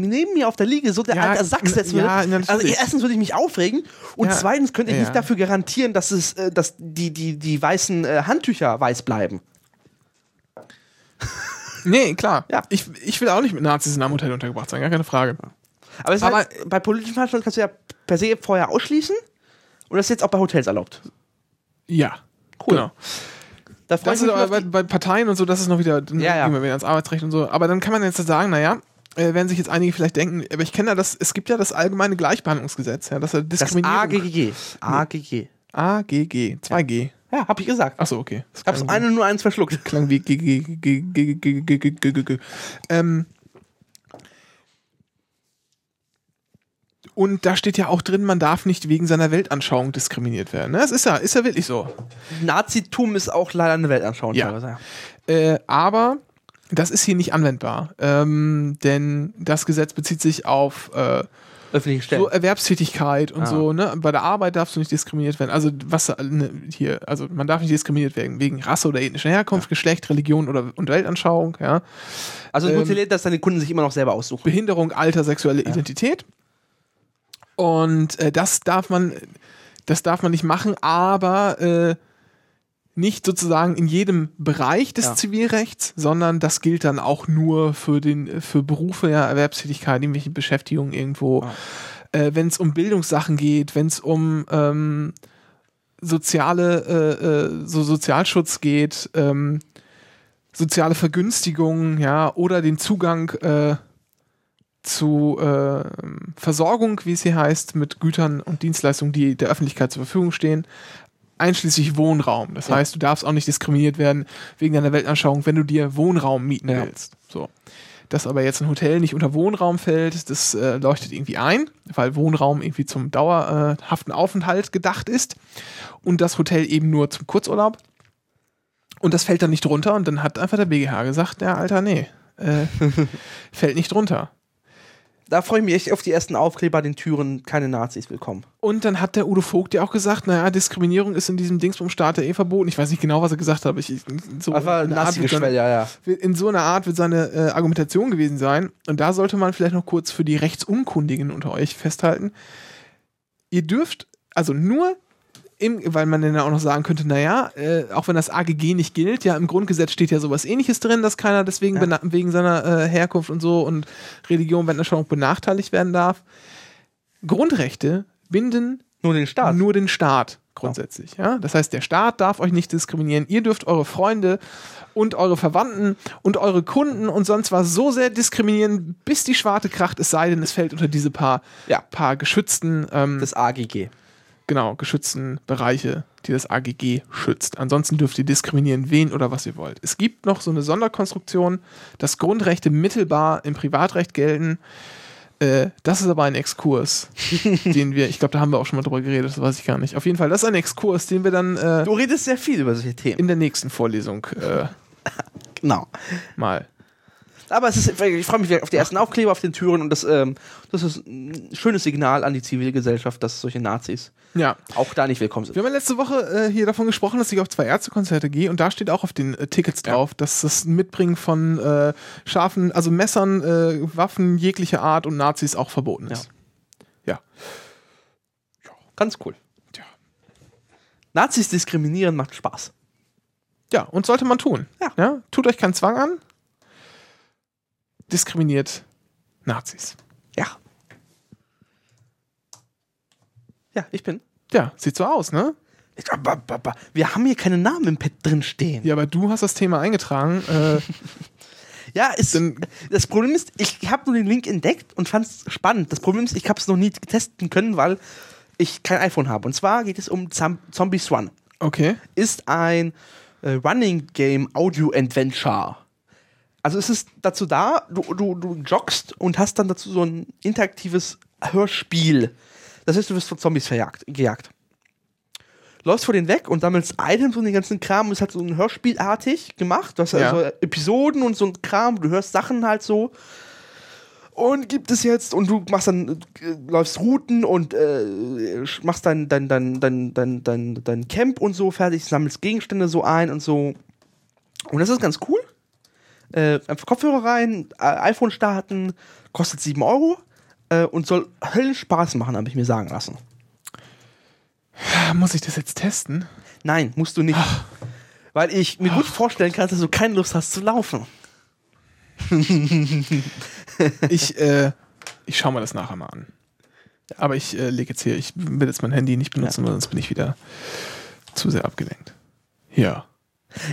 neben mir auf der Liege so der alte Sack setzen würde, also erstens würde ich mich aufregen und zweitens könnte ich nicht dafür garantieren, dass die weißen Handtücher weiß bleiben. Nee, klar. Ja. Ich will auch nicht mit Nazis in einem Hotel untergebracht sein, gar keine Frage. Aber, heißt, bei politischen Veranstaltungen kannst du ja per se vorher ausschließen und das ist jetzt auch bei Hotels erlaubt. Ja, cool. Genau. Da das ist aber bei Parteien und so, das ist noch wieder wieder ans Arbeitsrecht und so. Aber dann kann man jetzt sagen, naja, werden sich jetzt einige vielleicht denken, aber ich kenne ja das, es gibt ja das allgemeine Gleichbehandlungsgesetz, ja, das ist Diskriminierung. AGG. 2G. Ja, hab ich gesagt. Achso, okay. Ich hab's nur eins verschluckt. Klang wie GGG. Und da steht ja auch drin, man darf nicht wegen seiner Weltanschauung diskriminiert werden. Das ist ja wirklich so. Nazitum ist auch leider eine Weltanschauung. Ja. Aber das ist hier nicht anwendbar. Denn das Gesetz bezieht sich auf öffentliche Stellen. So Erwerbstätigkeit und so, ne? Bei der Arbeit darfst du nicht diskriminiert werden. Also was hier, also man darf nicht diskriminiert werden wegen Rasse oder ethnischer Herkunft, Geschlecht, Religion oder und Weltanschauung, ja. Also es motiviert, dass deine Kunden sich immer noch selber aussuchen. Behinderung, Alter, sexuelle Identität. Und das darf man nicht machen, aber nicht sozusagen in jedem Bereich des Zivilrechts, sondern das gilt dann auch nur für Berufe, Erwerbstätigkeit, irgendwelche Beschäftigungen irgendwo. Wenn es um Bildungssachen geht, wenn es um Sozialschutz geht, soziale Vergünstigungen, oder den Zugang zu Versorgung, wie es hier heißt, mit Gütern und Dienstleistungen, die der Öffentlichkeit zur Verfügung stehen, einschließlich Wohnraum. Das heißt, du darfst auch nicht diskriminiert werden wegen deiner Weltanschauung, wenn du dir Wohnraum mieten willst. So. Dass aber jetzt ein Hotel nicht unter Wohnraum fällt, das leuchtet irgendwie ein, weil Wohnraum irgendwie zum dauerhaften Aufenthalt gedacht ist und das Hotel eben nur zum Kurzurlaub. Und das fällt dann nicht drunter und dann hat einfach der BGH gesagt, ja, Alter, nee, fällt nicht drunter. Da freue ich mich echt auf die ersten Aufkleber an den Türen, keine Nazis willkommen. Und dann hat der Udo Vogt ja auch gesagt, naja, Diskriminierung ist in diesem Dingsbumstaat verboten. Ich weiß nicht genau, was er gesagt hat, aber in so einer Art wird seine Argumentation gewesen sein. Und da sollte man vielleicht noch kurz für die Rechtsunkundigen unter euch festhalten. Ihr dürft, also nur, weil man dann auch noch sagen könnte, naja, auch wenn das AGG nicht gilt, im Grundgesetz steht ja sowas Ähnliches drin, dass keiner deswegen wegen seiner Herkunft und so und Religion, Weltanschauung benachteiligt werden darf. Grundrechte binden nur den Staat grundsätzlich. Ja. Das heißt, der Staat darf euch nicht diskriminieren. Ihr dürft eure Freunde und eure Verwandten und eure Kunden und sonst was so sehr diskriminieren, bis die Schwarte kracht, es sei denn, es fällt unter diese paar geschützten... das AGG. Genau, geschützten Bereiche, die das AGG schützt. Ansonsten dürft ihr diskriminieren, wen oder was ihr wollt. Es gibt noch so eine Sonderkonstruktion, dass Grundrechte mittelbar im Privatrecht gelten. Das ist aber ein Exkurs, den wir, ich glaube, da haben wir auch schon mal drüber geredet, das weiß ich gar nicht. Auf jeden Fall, das ist ein Exkurs, den wir dann... du redest sehr viel über solche Themen. In der nächsten Vorlesung. Genau. Mal. Aber ich freue mich auf die ersten Aufkleber auf den Türen und das ist ein schönes Signal an die Zivilgesellschaft, dass solche Nazis auch da nicht willkommen sind. Wir haben letzte Woche hier davon gesprochen, dass ich auf 2 Ärztekonzerte gehe und da steht auch auf den Tickets drauf, dass das Mitbringen von Schafen, also Messern, Waffen jeglicher Art und Nazis auch verboten ist. Ja. Ganz cool. Ja. Nazis diskriminieren macht Spaß. Ja, und sollte man tun. Ja? Tut euch keinen Zwang an. Diskriminiert Nazis. Ja, ich bin. Ja, sieht so aus, ne? Wir haben hier keine Namen im Pad drin stehen. Ja, aber du hast das Thema eingetragen. Das Problem ist, ich habe nur den Link entdeckt und fand es spannend. Das Problem ist, ich habe es noch nie testen können, weil ich kein iPhone habe. Und zwar geht es um Zombie Swan. Okay. Ist ein Running Game Audio Adventure. Also es ist dazu da, du joggst und hast dann dazu so ein interaktives Hörspiel. Das heißt, du wirst von Zombies gejagt. Läufst vor denen weg und sammelst Items und den ganzen Kram. Ist halt so ein Hörspielartig gemacht. Du hast also Episoden und so ein Kram. Du hörst Sachen halt so. Und gibt es jetzt... Und du machst dann... läufst Routen und machst dein Camp und so fertig. Sammelst Gegenstände so ein und so. Und das ist ganz cool. Einfach Kopfhörer rein, iPhone starten, kostet 7 € und soll höllisch Spaß machen, habe ich mir sagen lassen. Muss ich das jetzt testen? Nein, musst du nicht. Weil ich mir gut vorstellen kann, dass du keine Lust hast zu laufen. Ich schaue mir das nachher mal an. Aber ich lege jetzt hier, ich will jetzt mein Handy nicht benutzen, weil sonst bin ich wieder zu sehr abgelenkt. Ja.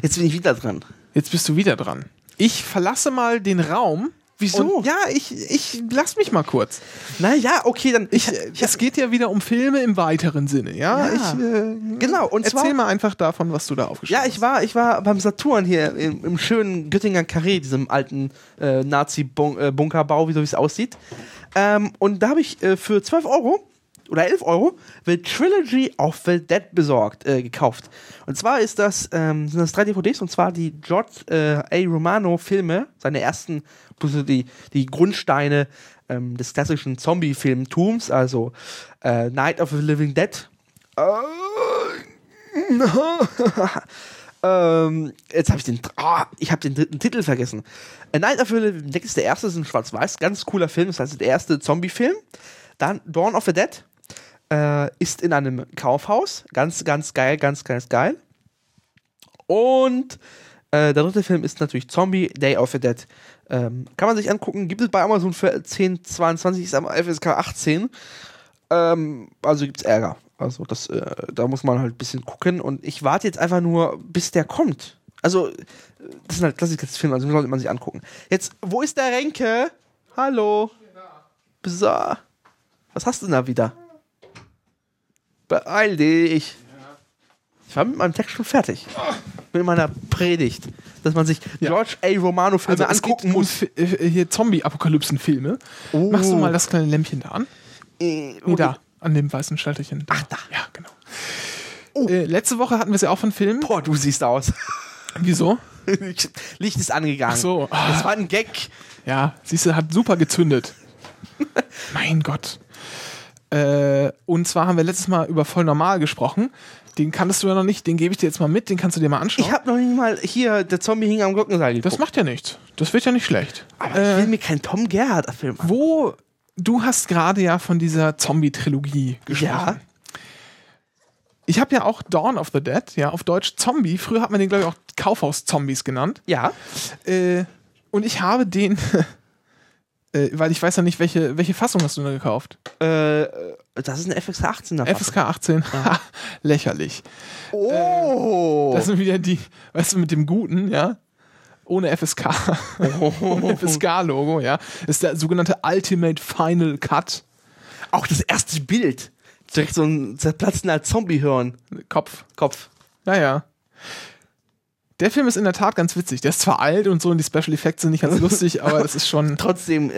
Jetzt bin ich wieder dran. Jetzt bist du wieder dran. Ich verlasse mal den Raum. Wieso? Und ich lass mich mal kurz. Naja, okay, dann... es geht ja wieder um Filme im weiteren Sinne, ja? Genau. Und erzähl mal einfach davon, was du da aufgeschrieben hast. Ja, ich war beim Saturn hier im schönen Göttinger Karree, diesem alten Nazi-Bunkerbau, wie es aussieht. Und da habe ich für 12 € oder 11 Euro wird Trilogy of the Dead gekauft. Und zwar ist das, sind das 3 DVDs, und zwar die George A. Romano-Filme, seine ersten, die Grundsteine des klassischen Zombie-Filmtums, also Night of the Living Dead, jetzt habe ich den dritten Titel vergessen. Night of the Living Dead ist der erste, ist ein schwarz-weiß, ganz cooler Film, das heißt der erste Zombie-Film. Dann Dawn of the Dead ist in einem Kaufhaus, ganz geil. Und der dritte Film ist natürlich Zombie, Day of the Dead. Kann man sich angucken, gibt es bei Amazon für 10,22, ist aber FSK 18. Also gibt's Ärger. Also das, da muss man halt ein bisschen gucken. Und ich warte jetzt einfach nur, bis der kommt. Also, das ist halt ein klassisches Film, also sollte man sich angucken. Jetzt, wo ist der Renke? Hallo. Bizarre. Was hast du denn da wieder? Beeil dich. Ich war mit meinem Text schon fertig. Mit meiner Predigt, dass man sich George A. Romano-Filme also angucken muss. Hier Zombie-Apokalypsen-Filme. Oh. Machst du mal das kleine Lämpchen da an? Nee, da. An dem weißen Schalterchen. Da. Ach, da. Ja, genau. Oh. Letzte Woche hatten wir es ja auch von Filmen. Boah, du siehst aus. Wieso? Licht ist angegangen. Ach so. Oh. Das war ein Gag. Ja, siehst du, hat super gezündet. Mein Gott. Und zwar haben wir letztes Mal über Voll Normal gesprochen. Den kanntest du ja noch nicht, den gebe ich dir jetzt mal mit, den kannst du dir mal anschauen. Ich habe noch nicht mal hier, der Zombie hing am Glockenseil geguckt. Das macht ja nichts, das wird ja nicht schlecht. Aber ich will mir keinen Tom Gerhardt-Film machen. Du hast gerade ja von dieser Zombie-Trilogie gesprochen. Ja. Ich habe ja auch Dawn of the Dead, ja, auf Deutsch Zombie. Früher hat man den, glaube ich, auch Kaufhaus-Zombies genannt. Ja. Und ich habe den... weil ich weiß ja nicht, welche Fassung hast du denn gekauft? Das ist eine FSK 18er Fassung. FSK 18, ja. Lächerlich. Oh! Das sind wieder die, weißt du, mit dem Guten, ja? Ohne FSK. Oh. Ohne FSK-Logo, ja? Das ist der sogenannte Ultimate Final Cut. Auch das erste Bild. Direkt so ein zerplatzender Zombie-Hirn. Kopf. Naja. Der Film ist in der Tat ganz witzig. Der ist zwar alt und so und die Special Effects sind nicht ganz lustig, aber das ist schon... Trotzdem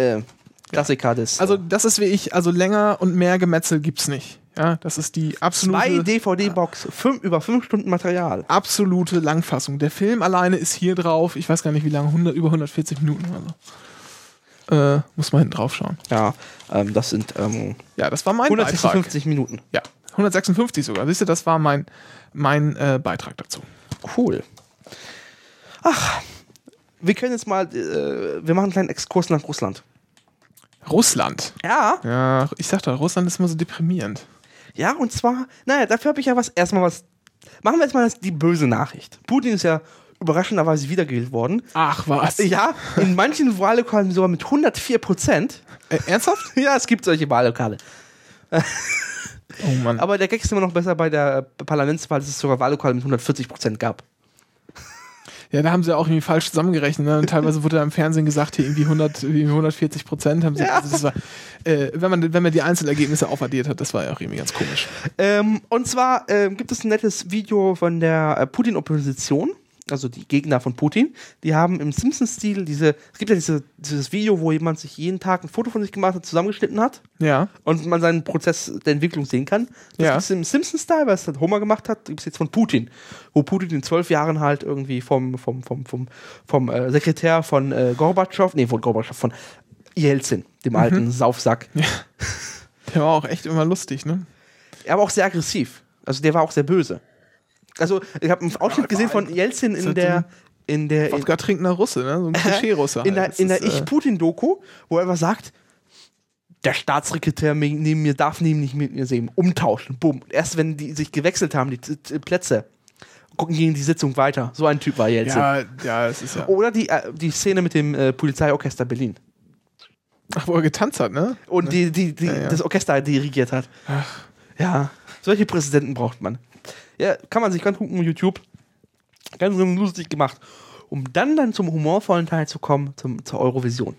Klassiker des... Also das ist wie ich, also länger und mehr Gemetzel gibt's nicht. Ja, das ist die absolute... 2 DVD-Box, über 5 Stunden Material. Absolute Langfassung. Der Film alleine ist hier drauf, ich weiß gar nicht wie lange, über 140 Minuten oder so. Also. Muss man hinten drauf schauen. Ja, das sind... ja, das war mein 156 Beitrag. Minuten. Ja, 156 sogar. Wisst ihr, das war mein Beitrag dazu. Cool. Ach, wir können jetzt mal, wir machen einen kleinen Exkurs nach Russland. Russland? Ja. Ja, ich sag doch, Russland ist immer so deprimierend. Ja, und zwar, naja, dafür habe ich ja erstmal was, machen wir jetzt mal die böse Nachricht. Putin ist ja überraschenderweise wiedergewählt worden. Ach was. Ja, in manchen Wahllokalen sogar mit 104%. Ernsthaft? Ja, es gibt solche Wahllokale. Oh Mann. Aber der Gag ist immer noch besser bei der Parlamentswahl, dass es sogar Wahllokale mit 140% gab. Ja, da haben sie auch irgendwie falsch zusammengerechnet. Ne? Und teilweise wurde da im Fernsehen gesagt, hier irgendwie 140%. Haben sie, ja. Also das war, wenn man die Einzelergebnisse aufaddiert hat, das war ja auch irgendwie ganz komisch. Und zwar gibt es ein nettes Video von der Putin-Opposition, also die Gegner von Putin. Die haben im Simpsons-Stil dieses Video, wo jemand sich jeden Tag ein Foto von sich gemacht hat, zusammengeschnitten hat. Ja. Und man seinen Prozess der Entwicklung sehen kann. Das gibt es im Simpsons-Style, weil es halt Homer gemacht hat, gibt es jetzt von Putin. Wo Putin in 12 Jahren halt irgendwie vom Sekretär von von Jelzin, dem alten Saufsack. Ja. Der war auch echt immer lustig, ne? Er war auch sehr aggressiv. Also der war auch sehr böse. Also, ich habe einen Ausschnitt gesehen von Jelzin in der Wodka trinkender Russe, ne? So ein Klischee-Russe. In der Ich-Putin-Doku, wo er immer sagt, der Staatssekretär neben mir darf nicht mit mir sehen. Umtauschen, bumm. Und erst wenn die sich gewechselt haben, die Plätze, gucken gegen die Sitzung weiter. So ein Typ war Jelzin. Ja, das ist ja. Oder die Szene mit dem Polizeiorchester Berlin. Ach, wo er getanzt hat, ne? Und das Orchester dirigiert hat. Ach. Ja, solche Präsidenten braucht man. Ja, kann man sich ganz gut auf YouTube ganz lustig gemacht. Um dann zum humorvollen Teil zu kommen, zur Eurovision.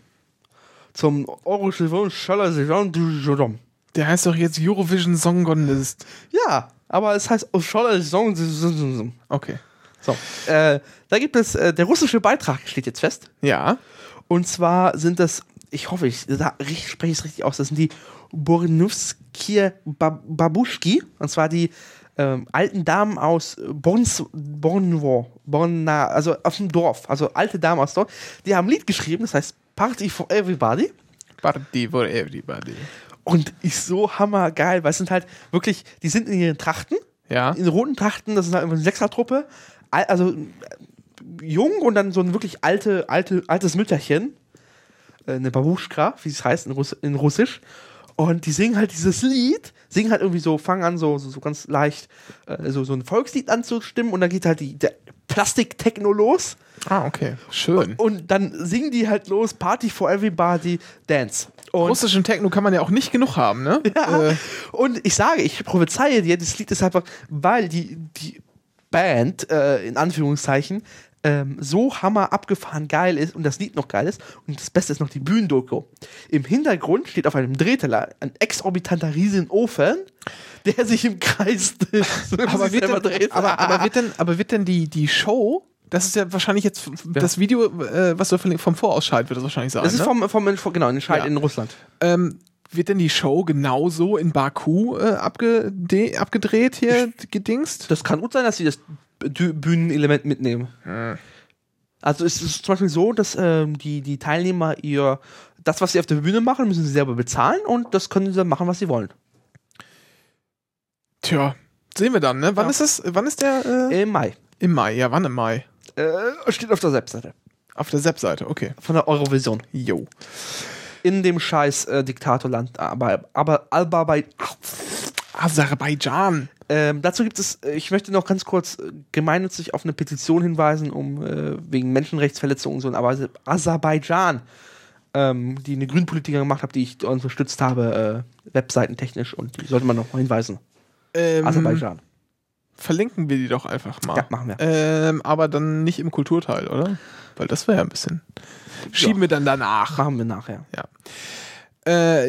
Zum Eurovision Schallersaison du Jodom. Der heißt doch jetzt Eurovision Song Contest. Ja, aber es heißt Schallersaison du. Okay. So, da gibt es, der russische Beitrag steht jetzt fest. Ja. Und zwar sind das ich hoffe, ich spreche es richtig aus, das sind die Bornowskier Babuschki, und zwar die alten Damen aus Borna, also aus dem Dorf, also alte Damen aus dem Dorf, die haben ein Lied geschrieben, das heißt Party for Everybody. Party for Everybody. Und ist so hammergeil, weil es sind halt wirklich, die sind in ihren Trachten, ja, in roten Trachten, das ist halt eine Sechsertruppe, also jung und dann so ein wirklich altes Mütterchen, eine Babuschka, wie es heißt in Russisch, und die singen halt dieses Lied, singen halt irgendwie so, fangen an so ganz leicht so ein Volkslied anzustimmen und dann geht halt der Plastiktechno los. Ah, okay, schön. Und dann singen die halt los, Party for Everybody, Dance. Und russischen Techno kann man ja auch nicht genug haben, ne? Ja. Und ich prophezeie dir, das Lied ist einfach, weil die Band, in Anführungszeichen, so hammer abgefahren geil ist und das Lied noch geil ist. Und das Beste ist noch die Bühnendoku. Im Hintergrund steht auf einem Drehteller ein exorbitanter Riesenofen, der sich im Kreis dreht. Aber wird denn die Show... Das ist ja wahrscheinlich jetzt das Video, was du vom Vorausschalt wird das wahrscheinlich sein. Das ist vom Schalt in Russland. Wird denn die Show genauso in Baku abgedreht hier, gedingst? Das kann gut sein, dass sie das Bühnenelement mitnehmen. Also es ist zum Beispiel so, dass die Teilnehmer das, was sie auf der Bühne machen, müssen sie selber bezahlen und das können sie dann machen, was sie wollen. Tja, sehen wir dann, ne? Wann ist das? Wann ist der? Im Mai. Im Mai, ja, wann im Mai? Steht auf der Webseite. Auf der Webseite, okay. Von der Eurovision. Jo. In dem scheiß Diktatorland, Aserbaidschan. Dazu gibt es, ich möchte noch ganz kurz gemeinnützig auf eine Petition hinweisen, wegen Menschenrechtsverletzungen und so in Aserbaidschan, die eine Grünpolitikerin gemacht hat, die ich unterstützt habe, webseitentechnisch, und die sollte man noch mal hinweisen. Aserbaidschan. Verlinken wir die doch einfach mal. Ja, machen wir. Aber dann nicht im Kulturteil, oder? Weil das wäre ja ein bisschen... Schieben wir dann danach. Machen wir nachher. Ja.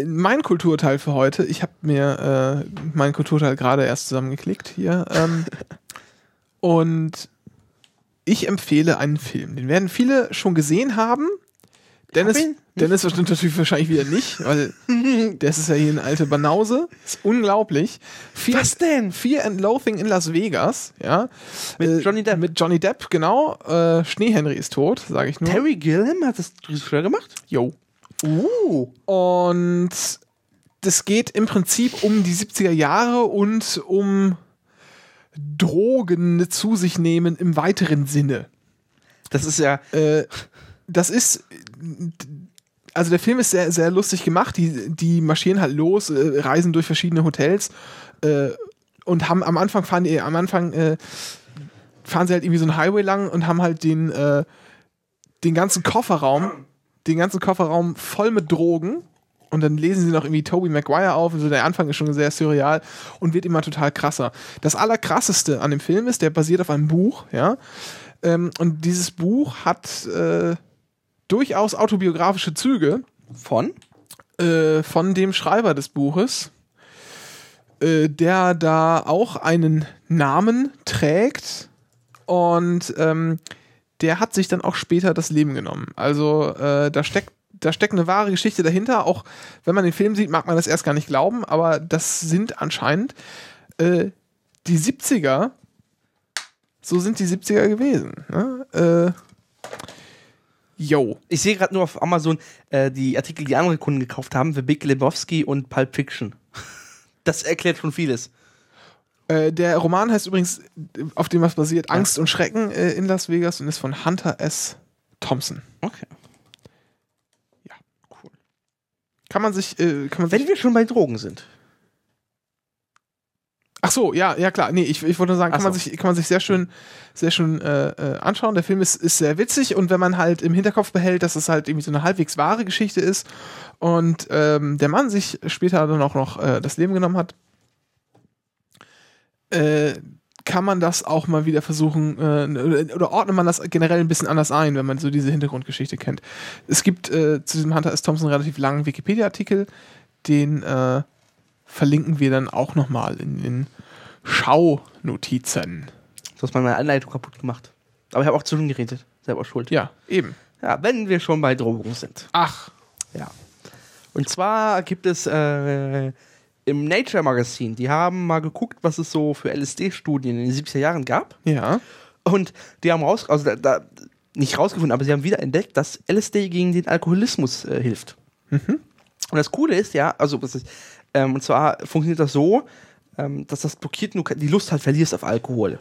Mein Kulturteil für heute, ich habe mir meinen Kulturteil gerade erst zusammengeklickt hier. Und ich empfehle einen Film. Den werden viele schon gesehen haben. Dennis bestimmt natürlich wahrscheinlich wieder nicht, weil das ist ja hier eine alte Banause. Ist unglaublich. Was denn? Fear and Loathing in Las Vegas, ja. Mit Johnny Depp, genau. Schneehenry ist tot, sage ich nur. Terry Gilliam hat das früher gemacht? Jo. Und das geht im Prinzip um die 70er Jahre und um Drogen zu sich nehmen im weiteren Sinne. Das ist ja... Das ist, also der Film ist sehr, sehr lustig gemacht, die marschieren halt los, reisen durch verschiedene Hotels und haben am Anfang fahren sie halt irgendwie so einen Highway lang und haben halt den ganzen Kofferraum voll mit Drogen, und dann lesen sie noch irgendwie Tobey Maguire auf und so. Der Anfang ist schon sehr surreal und wird immer total krasser. Das Allerkrasseste an dem Film ist, der basiert auf einem Buch, ja, und dieses Buch hat durchaus autobiografische Züge. Von? Von dem Schreiber des Buches, der da auch einen Namen trägt, und der hat sich dann auch später das Leben genommen. Also da steckt eine wahre Geschichte dahinter. Auch wenn man den Film sieht, mag man das erst gar nicht glauben, aber das sind anscheinend die 70er. So sind die 70er gewesen. Ne? Ich sehe gerade nur auf Amazon die Artikel, die andere Kunden gekauft haben, The Big Lebowski und Pulp Fiction. Das erklärt schon vieles. Der Roman heißt übrigens, auf dem was basiert, Angst und Schrecken in Las Vegas, und ist von Hunter S. Thompson. Okay. Ja, cool. Wenn wir schon bei Drogen sind. Ach so, ja klar. Nee, ich wollte nur sagen, kann man sich sehr schön anschauen. Der Film ist sehr witzig, und wenn man halt im Hinterkopf behält, dass es halt irgendwie so eine halbwegs wahre Geschichte ist und der Mann sich später dann auch noch das Leben genommen hat, kann man das auch mal wieder versuchen, oder ordnet man das generell ein bisschen anders ein, wenn man so diese Hintergrundgeschichte kennt. Es gibt zu diesem Hunter S. Thompson einen relativ langen Wikipedia-Artikel, den verlinken wir dann auch nochmal in den Schaunotizen. Du hast mal meine Anleitung kaputt gemacht. Aber ich habe auch zu ihm geredet. Selber schuld. Ja, eben. Ja, wenn wir schon bei Drogen sind. Ach. Ja. Und zwar gibt es im Nature Magazin, die haben mal geguckt, was es so für LSD-Studien in den 70er Jahren gab. Ja. Und die haben nicht rausgefunden, aber sie haben wieder entdeckt, dass LSD gegen den Alkoholismus hilft. Mhm. Und das Coole ist ja, und zwar funktioniert das so, dass das blockiert, nur die Lust halt verlierst auf Alkohol.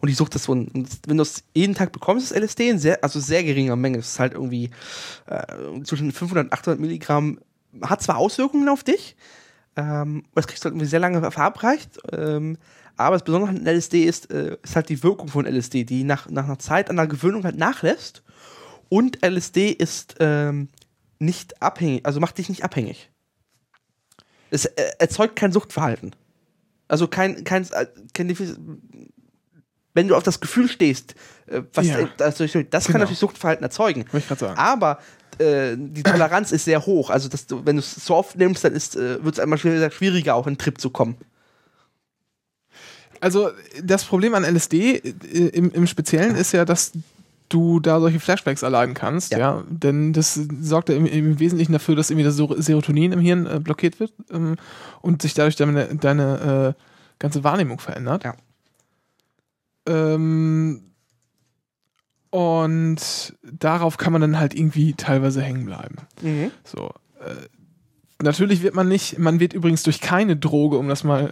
Und die Sucht ist so, wenn du es jeden Tag bekommst, das LSD, sehr geringer Menge. Das ist halt irgendwie zwischen 500 und 800 Milligramm. Hat zwar Auswirkungen auf dich, das kriegst du halt irgendwie sehr lange verabreicht, aber das Besondere an LSD ist halt die Wirkung von LSD, die nach einer Zeit an der Gewöhnung halt nachlässt. Und LSD ist nicht abhängig, also macht dich nicht abhängig. Es erzeugt kein Suchtverhalten. Also kein wenn du auf das Gefühl stehst, das kann natürlich Suchtverhalten erzeugen. Wollte ich gerade sagen. Aber die Toleranz ist sehr hoch. Also dass du, wenn du es so oft nimmst, dann wird es einmal schwieriger, auch in den Trip zu kommen. Also das Problem an LSD im Speziellen ist ja, dass du da solche Flashbacks erleiden kannst, ja. Denn das sorgt ja im Wesentlichen dafür, dass irgendwie das Serotonin im Hirn blockiert wird und sich dadurch deine ganze Wahrnehmung verändert. Ja. Und darauf kann man dann halt irgendwie teilweise hängen bleiben. Mhm. So. Natürlich wird man wird übrigens durch keine Droge, um das mal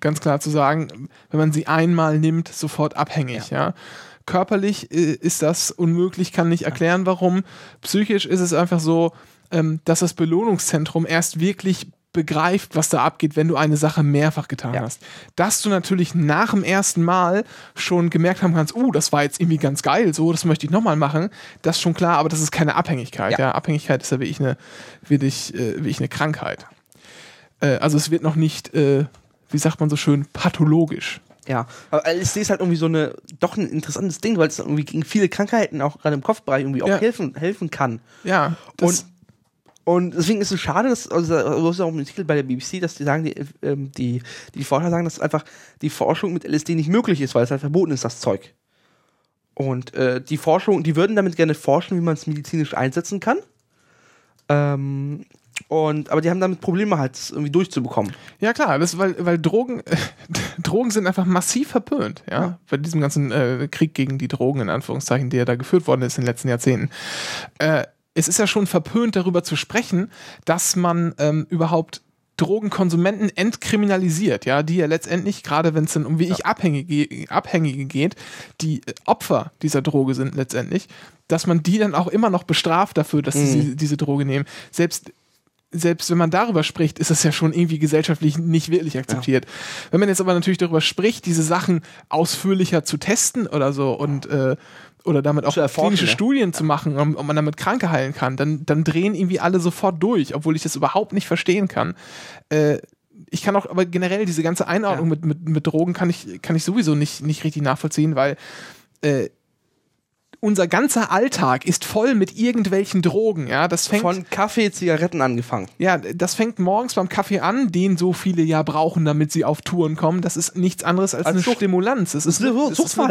ganz klar zu sagen, wenn man sie einmal nimmt, sofort abhängig, ja. Körperlich ist das unmöglich, kann nicht erklären, warum. Psychisch ist es einfach so, dass das Belohnungszentrum erst wirklich begreift, was da abgeht, wenn du eine Sache mehrfach getan hast. Dass du natürlich nach dem ersten Mal schon gemerkt haben kannst, das war jetzt irgendwie ganz geil, so, das möchte ich nochmal machen, das ist schon klar, aber das ist keine Abhängigkeit. Ja. Abhängigkeit ist ja wirklich eine Krankheit. Also es wird noch nicht, wie sagt man so schön, pathologisch. Ja, aber LSD ist halt irgendwie doch ein interessantes Ding, weil es irgendwie gegen viele Krankheiten, auch gerade im Kopfbereich, irgendwie auch helfen kann. Ja. Und deswegen ist es schade, dass, also das ist auch ein Artikel bei der BBC, dass die sagen, die Forscher sagen, dass einfach die Forschung mit LSD nicht möglich ist, weil es halt verboten ist, das Zeug. Und die Forschung, die würden damit gerne forschen, wie man es medizinisch einsetzen kann. Aber die haben damit Probleme halt, das irgendwie durchzubekommen. Ja klar, weil Drogen sind einfach massiv verpönt, ja. Bei diesem ganzen Krieg gegen die Drogen, in Anführungszeichen, der da geführt worden ist in den letzten Jahrzehnten. Es ist ja schon verpönt, darüber zu sprechen, dass man überhaupt Drogenkonsumenten entkriminalisiert, ja, die ja letztendlich, gerade wenn es dann um Abhängige geht, die Opfer dieser Droge sind letztendlich, dass man die dann auch immer noch bestraft dafür, dass sie diese Droge nehmen. Selbst wenn man darüber spricht, ist das ja schon irgendwie gesellschaftlich nicht wirklich akzeptiert. Ja. Wenn man jetzt aber natürlich darüber spricht, diese Sachen ausführlicher zu testen oder so und oder damit auch klinische Studien zu machen, ob man damit Kranke heilen kann, dann drehen irgendwie alle sofort durch, obwohl ich das überhaupt nicht verstehen kann. Ich kann auch, aber generell diese ganze Einordnung mit Drogen kann ich sowieso nicht richtig nachvollziehen, weil unser ganzer Alltag ist voll mit irgendwelchen Drogen. Ja, das fängt von Kaffee, Zigaretten angefangen. Ja, das fängt morgens beim Kaffee an, den so viele ja brauchen, damit sie auf Touren kommen. Das ist nichts anderes als eine Stimulanz. Das ist eine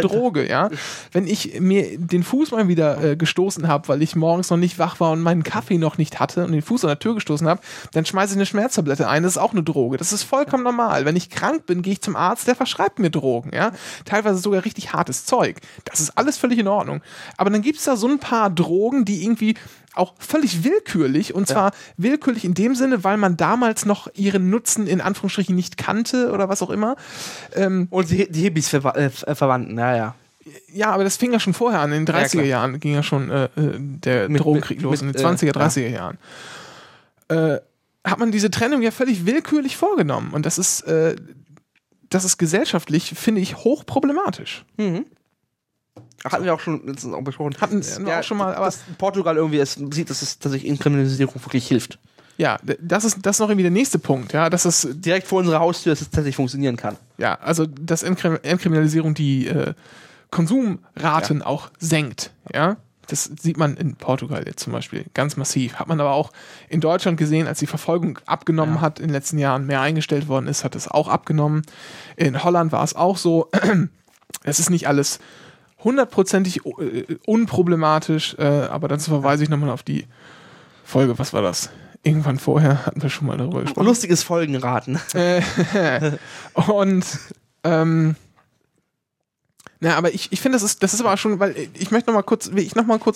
Droge. Ja, wenn ich mir den Fuß mal wieder gestoßen habe, weil ich morgens noch nicht wach war und meinen Kaffee noch nicht hatte und den Fuß an der Tür gestoßen habe, dann schmeiße ich eine Schmerztablette ein. Das ist auch eine Droge. Das ist vollkommen normal. Wenn ich krank bin, gehe ich zum Arzt, der verschreibt mir Drogen. Ja, teilweise sogar richtig hartes Zeug. Das ist alles völlig in Ordnung. Aber dann gibt es da so ein paar Drogen, die irgendwie auch völlig willkürlich, und zwar willkürlich in dem Sinne, weil man damals noch ihren Nutzen in Anführungsstrichen nicht kannte oder was auch immer. Und die Hippies verwandten, ja. Ja, aber das fing ja schon vorher an, in den 30er Jahren ging ja schon der Drogenkrieg los, in den 20er, 30er Jahren. Hat man diese Trennung ja völlig willkürlich vorgenommen, und das ist gesellschaftlich, finde ich, hochproblematisch. Mhm. Hatten wir auch schon letztens auch besprochen. Hatten wir auch schon mal, aber dass Portugal irgendwie sieht, dass sich Inkriminalisierung wirklich hilft. Ja, das ist noch irgendwie der nächste Punkt, ja, dass es direkt vor unserer Haustür, dass es tatsächlich funktionieren kann. Ja, also dass Entkriminalisierung die Konsumraten auch senkt, ja. Das sieht man in Portugal jetzt zum Beispiel ganz massiv. Hat man aber auch in Deutschland gesehen, als die Verfolgung abgenommen hat in den letzten Jahren, mehr eingestellt worden ist, hat es auch abgenommen. In Holland war es auch so. Es ist nicht alles hundertprozentig unproblematisch, aber dazu verweise ich nochmal auf die Folge, was war das? Irgendwann vorher hatten wir schon mal darüber gesprochen. Lustiges Folgenraten. Und na, aber ich finde, das ist aber schon, weil ich möchte noch mal kurz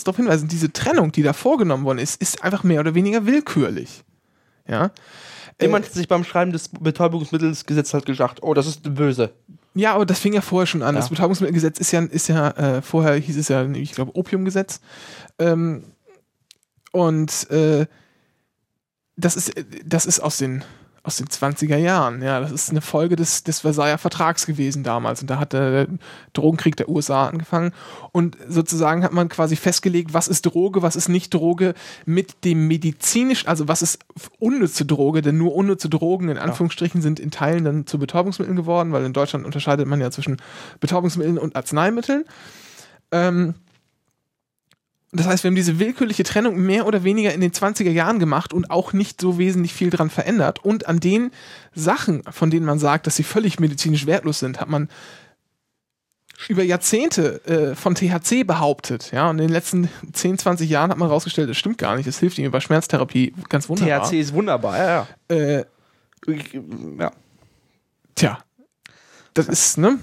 darauf hinweisen, diese Trennung, die da vorgenommen worden ist, ist einfach mehr oder weniger willkürlich. Ja. Jemand hat sich beim Schreiben des Betäubungsmittelgesetzes halt gedacht, oh, das ist böse. Ja, aber das fing ja vorher schon an. Ja. Das Betäubungsmittelgesetz ist ja vorher hieß es ja, ich glaube, Opiumgesetz. Das ist aus den 20er Jahren. Ja, das ist eine Folge des Versailler Vertrags gewesen damals. Und da hat der Drogenkrieg der USA angefangen. Und sozusagen hat man quasi festgelegt, was ist Droge, was ist nicht Droge mit dem medizinischen, also was ist unnütze Droge, denn nur unnütze Drogen in Anführungsstrichen sind in Teilen dann zu Betäubungsmitteln geworden, weil in Deutschland unterscheidet man ja zwischen Betäubungsmitteln und Arzneimitteln. Das heißt, wir haben diese willkürliche Trennung mehr oder weniger in den 20er Jahren gemacht und auch nicht so wesentlich viel dran verändert. Und an den Sachen, von denen man sagt, dass sie völlig medizinisch wertlos sind, hat man über Jahrzehnte von THC behauptet. Ja? Und in den letzten 10, 20 Jahren hat man rausgestellt, das stimmt gar nicht, das hilft ihnen bei Schmerztherapie ganz wunderbar. THC ist wunderbar, ja. Ja. Ja. Tja, das ist, ne?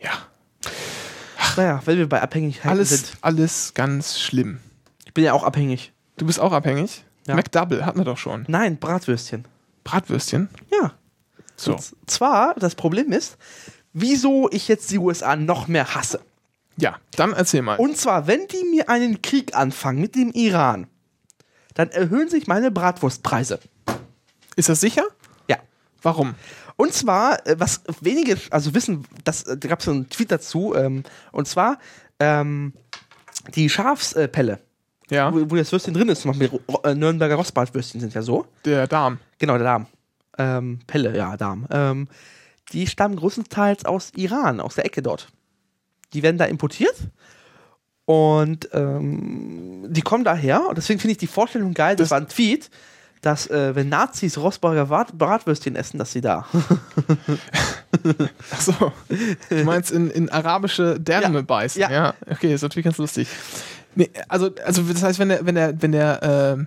Ja. Naja, weil wir bei Abhängigkeiten sind. Alles ganz schlimm. Ich bin ja auch abhängig. Du bist auch abhängig? Ja. McDouble hatten wir doch schon. Nein, Bratwürstchen. Bratwürstchen? Ja. So. Und zwar, das Problem ist, wieso ich jetzt die USA noch mehr hasse. Ja, dann erzähl mal. Und zwar, wenn die mir einen Krieg anfangen mit dem Iran, dann erhöhen sich meine Bratwurstpreise. Ist das sicher? Ja. Warum? Und zwar, was wenige also wissen, da gab es so einen Tweet dazu, und zwar die Schafspelle, ja. wo das Würstchen drin ist, zum Beispiel Nürnberger Rostbratwürstchen sind ja so. Der Darm. Genau, der Darm. Pelle, ja, Darm. Die stammen größtenteils aus Iran, aus der Ecke dort. Die werden da importiert und die kommen daher und deswegen finde ich die Vorstellung geil, das war ein Tweet, dass, wenn Nazis Rostburger Bratwürstchen essen, dass sie da. Ach so. Du meinst in arabische Därme beißen. Ja. Ja. Okay, ist natürlich ganz lustig. Nee, also das heißt, wenn der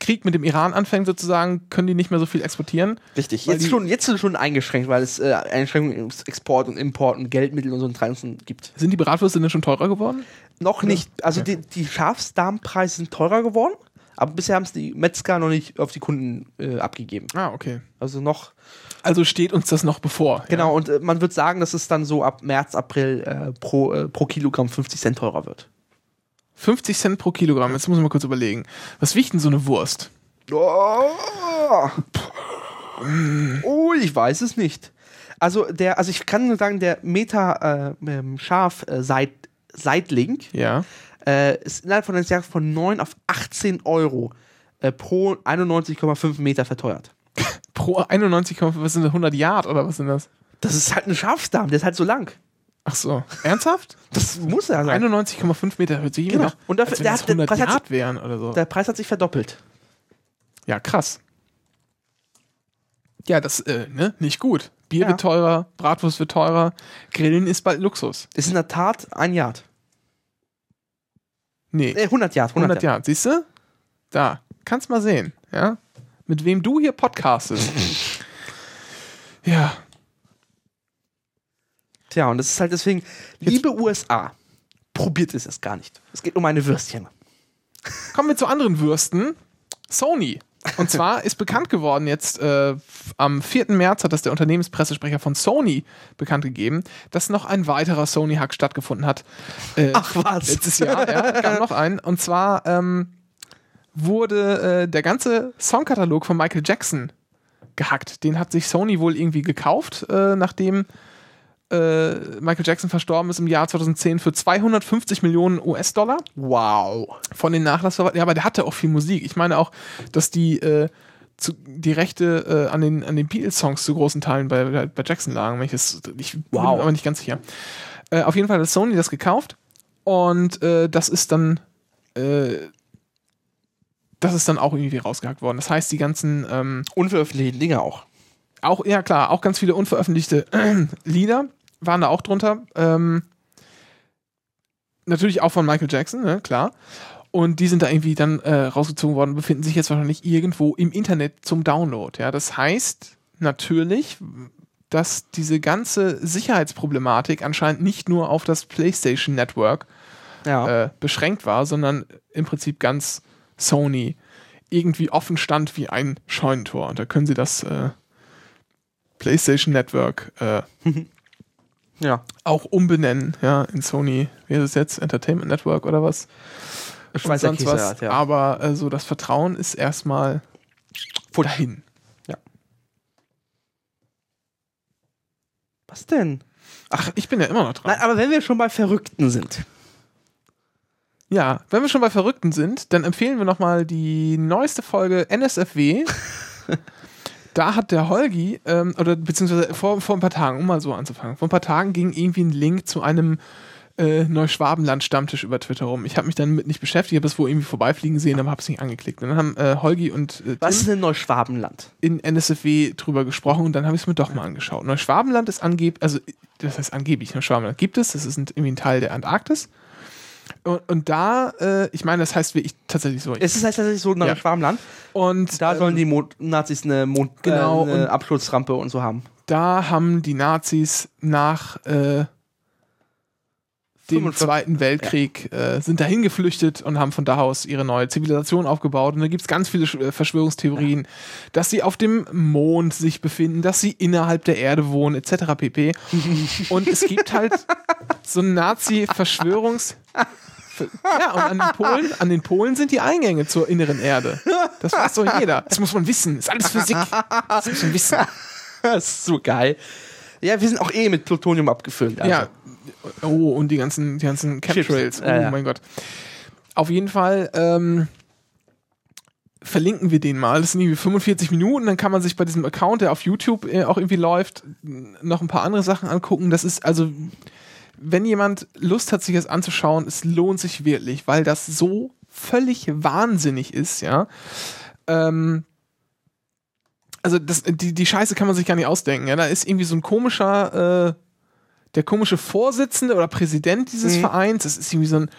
Krieg mit dem Iran anfängt, sozusagen, können die nicht mehr so viel exportieren. Richtig. Jetzt schon eingeschränkt, weil es Einschränkungen im Export und Import und Geldmittel und so Transen gibt. Sind die Bratwürste denn schon teurer geworden? Noch nicht. Also die Schafsdarmpreise sind teurer geworden. Aber bisher haben es die Metzger noch nicht auf die Kunden abgegeben. Ah, okay. Also noch. Also steht uns das noch bevor. Genau, ja. Und man würde sagen, dass es dann so ab März, April pro Kilogramm 50 Cent teurer wird. 50 Cent pro Kilogramm, jetzt muss ich mal kurz überlegen. Was wiegt denn so eine Wurst? Oh, ich weiß es nicht. Also ich kann nur sagen, der Meter Schaf-Seitling. Ja. Ist innerhalb von eines Jahres von 9 auf 18 Euro pro 91,5 Meter verteuert. Pro 91,5, was sind das, 100 Yard oder was sind das? Das ist halt ein Schafsdarm, der ist halt so lang. Ach so, ernsthaft? Das muss ja sein. 91,5 Meter hört sich jemand genau. Als wenn das 100 Yard wären oder so. Der Preis hat sich verdoppelt. Ja, krass. Ja, das nicht gut. Bier wird teurer, Bratwurst wird teurer, Grillen ist bald Luxus. Ist in der Tat ein Yard. Nee. 100 Jahre. Siehst du? Da. Kannst mal sehen. Ja? Mit wem du hier podcastest. Ja. Tja, und das ist halt deswegen, liebe USA, probiert es erst gar nicht. Es geht um eine Würstchen. Kommen wir zu anderen Würsten. Sony. Und zwar ist bekannt geworden jetzt, am 4. März hat das der Unternehmenspressesprecher von Sony bekannt gegeben, dass noch ein weiterer Sony-Hack stattgefunden hat. Ach was! Letztes Jahr, ja, kam noch ein. Und zwar wurde der ganze Songkatalog von Michael Jackson gehackt. Den hat sich Sony wohl irgendwie gekauft, nachdem Michael Jackson verstorben ist im Jahr 2010 für 250 Millionen US-Dollar. Wow. Von den Nachlassverwaltern. Ja, aber der hatte auch viel Musik. Ich meine auch, dass die Rechte an den Beatles-Songs zu großen Teilen bei Jackson lagen. Ich bin aber nicht ganz sicher. Auf jeden Fall hat Sony das gekauft und das ist dann auch irgendwie rausgehackt worden. Das heißt, die ganzen unveröffentlichten Dinge auch. Ja klar, auch ganz viele unveröffentlichte Lieder waren da auch drunter. Natürlich auch von Michael Jackson, ne, klar. Und die sind da irgendwie dann rausgezogen worden, befinden sich jetzt wahrscheinlich irgendwo im Internet zum Download. Ja, das heißt natürlich, dass diese ganze Sicherheitsproblematik anscheinend nicht nur auf das PlayStation Network beschränkt war, sondern im Prinzip ganz Sony irgendwie offen stand wie ein Scheunentor. Und da können sie das PlayStation Network auch umbenennen. Ja, in Sony, wie ist es jetzt? Entertainment Network oder was? Schweizer sonst was, hat, ja. Aber so das Vertrauen ist erstmal dahin. Ja. Was denn? Ach, ich bin ja immer noch dran. Nein, aber wenn wir schon bei Verrückten sind. Ja, wenn wir schon bei Verrückten sind, dann empfehlen wir nochmal die neueste Folge NSFW. Da hat der Holgi, beziehungsweise vor ein paar Tagen, um mal so anzufangen, vor ein paar Tagen ging irgendwie ein Link zu einem Neuschwabenland-Stammtisch über Twitter rum. Ich habe mich dann mit nicht beschäftigt, habe es wo irgendwie vorbeifliegen sehen, aber habe es nicht angeklickt. Und dann haben Holgi und Tim was ist denn Neuschwabenland? In NSFW drüber gesprochen und dann habe ich es mir doch mal angeschaut. Neuschwabenland ist angeblich Neuschwabenland gibt es, das ist irgendwie ein Teil der Antarktis. Und da, ich meine, das heißt wirklich tatsächlich so. Es heißt tatsächlich so Neuschwabenland. Ja. Und da sollen die Nazis eine eine Absturzrampe und so haben. Da haben die Nazis nach dem Zweiten Weltkrieg sind dahin geflüchtet und haben von da aus ihre neue Zivilisation aufgebaut. Und da gibt es ganz viele Verschwörungstheorien, dass sie auf dem Mond sich befinden, dass sie innerhalb der Erde wohnen, etc. pp. Und es gibt halt so Nazi-Verschwörungs... Ja, und an den Polen sind die Eingänge zur inneren Erde. Das weiß doch jeder. Das muss man wissen. Ist alles Physik. Das muss man wissen. Das ist so geil. Ja, wir sind auch mit Plutonium abgefüllt. Also. Ja. Oh, und die ganzen Chemtrails. Oh mein Gott. Auf jeden Fall verlinken wir den mal. Das sind irgendwie 45 Minuten. Dann kann man sich bei diesem Account, der auf YouTube auch irgendwie läuft, noch ein paar andere Sachen angucken. Das ist also, wenn jemand Lust hat, sich das anzuschauen, es lohnt sich wirklich, weil das so völlig wahnsinnig ist, ja. Also die Scheiße kann man sich gar nicht ausdenken. Ja? Da ist irgendwie so ein komischer... der komische Vorsitzende oder Präsident dieses Vereins, das ist irgendwie so ein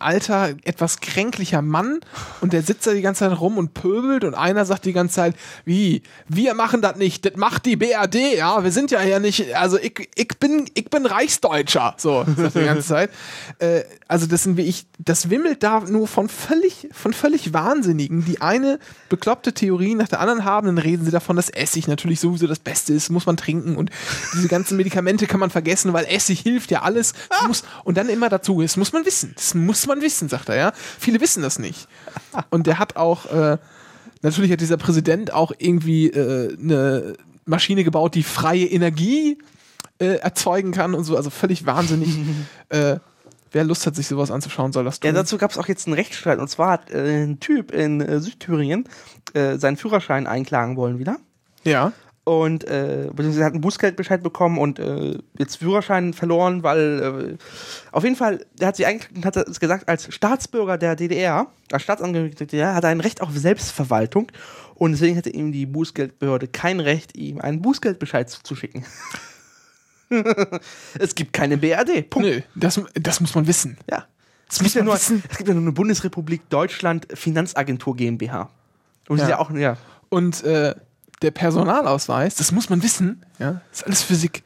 alter, etwas kränklicher Mann und der sitzt da die ganze Zeit rum und pöbelt und einer sagt die ganze Zeit, wie, wir machen das nicht, das macht die BRD, ja, wir sind ja hier nicht, also ich bin Reichsdeutscher, so, sagt er die ganze Zeit. Also das sind wie ich, das wimmelt da nur von völlig Wahnsinnigen, die eine bekloppte Theorie nach der anderen haben, dann reden sie davon, dass Essig natürlich sowieso das Beste ist, muss man trinken und diese ganzen Medikamente kann man vergessen, weil Essig hilft ja alles. Und dann immer dazu, das muss man wissen. Das muss man wissen, sagt er, ja. Viele wissen das nicht. Und der hat auch, natürlich hat dieser Präsident auch irgendwie eine Maschine gebaut, die freie Energie erzeugen kann und so. Also völlig wahnsinnig. Wer Lust hat, sich sowas anzuschauen, soll das tun. Ja, dazu gab es auch jetzt einen Rechtsstreit. Und zwar hat ein Typ in Südthüringen seinen Führerschein einklagen wollen wieder. Ja. Und beziehungsweise hat einen Bußgeldbescheid bekommen und jetzt Führerschein verloren, weil auf jeden Fall, der hat sich eigentlich hat es gesagt, als Staatsbürger der DDR, als Staatsangehöriger der DDR, hat er ein Recht auf Selbstverwaltung und deswegen hätte ihm die Bußgeldbehörde kein Recht, ihm einen Bußgeldbescheid zu schicken. Es gibt keine BRD, Punkt. Nö, das muss man wissen. Ja. Das muss man wissen. Es gibt ja nur eine Bundesrepublik Deutschland Finanzagentur GmbH. Und das ist ja auch, ja. Und, der Personalausweis, das muss man wissen, ja, ist alles Physik.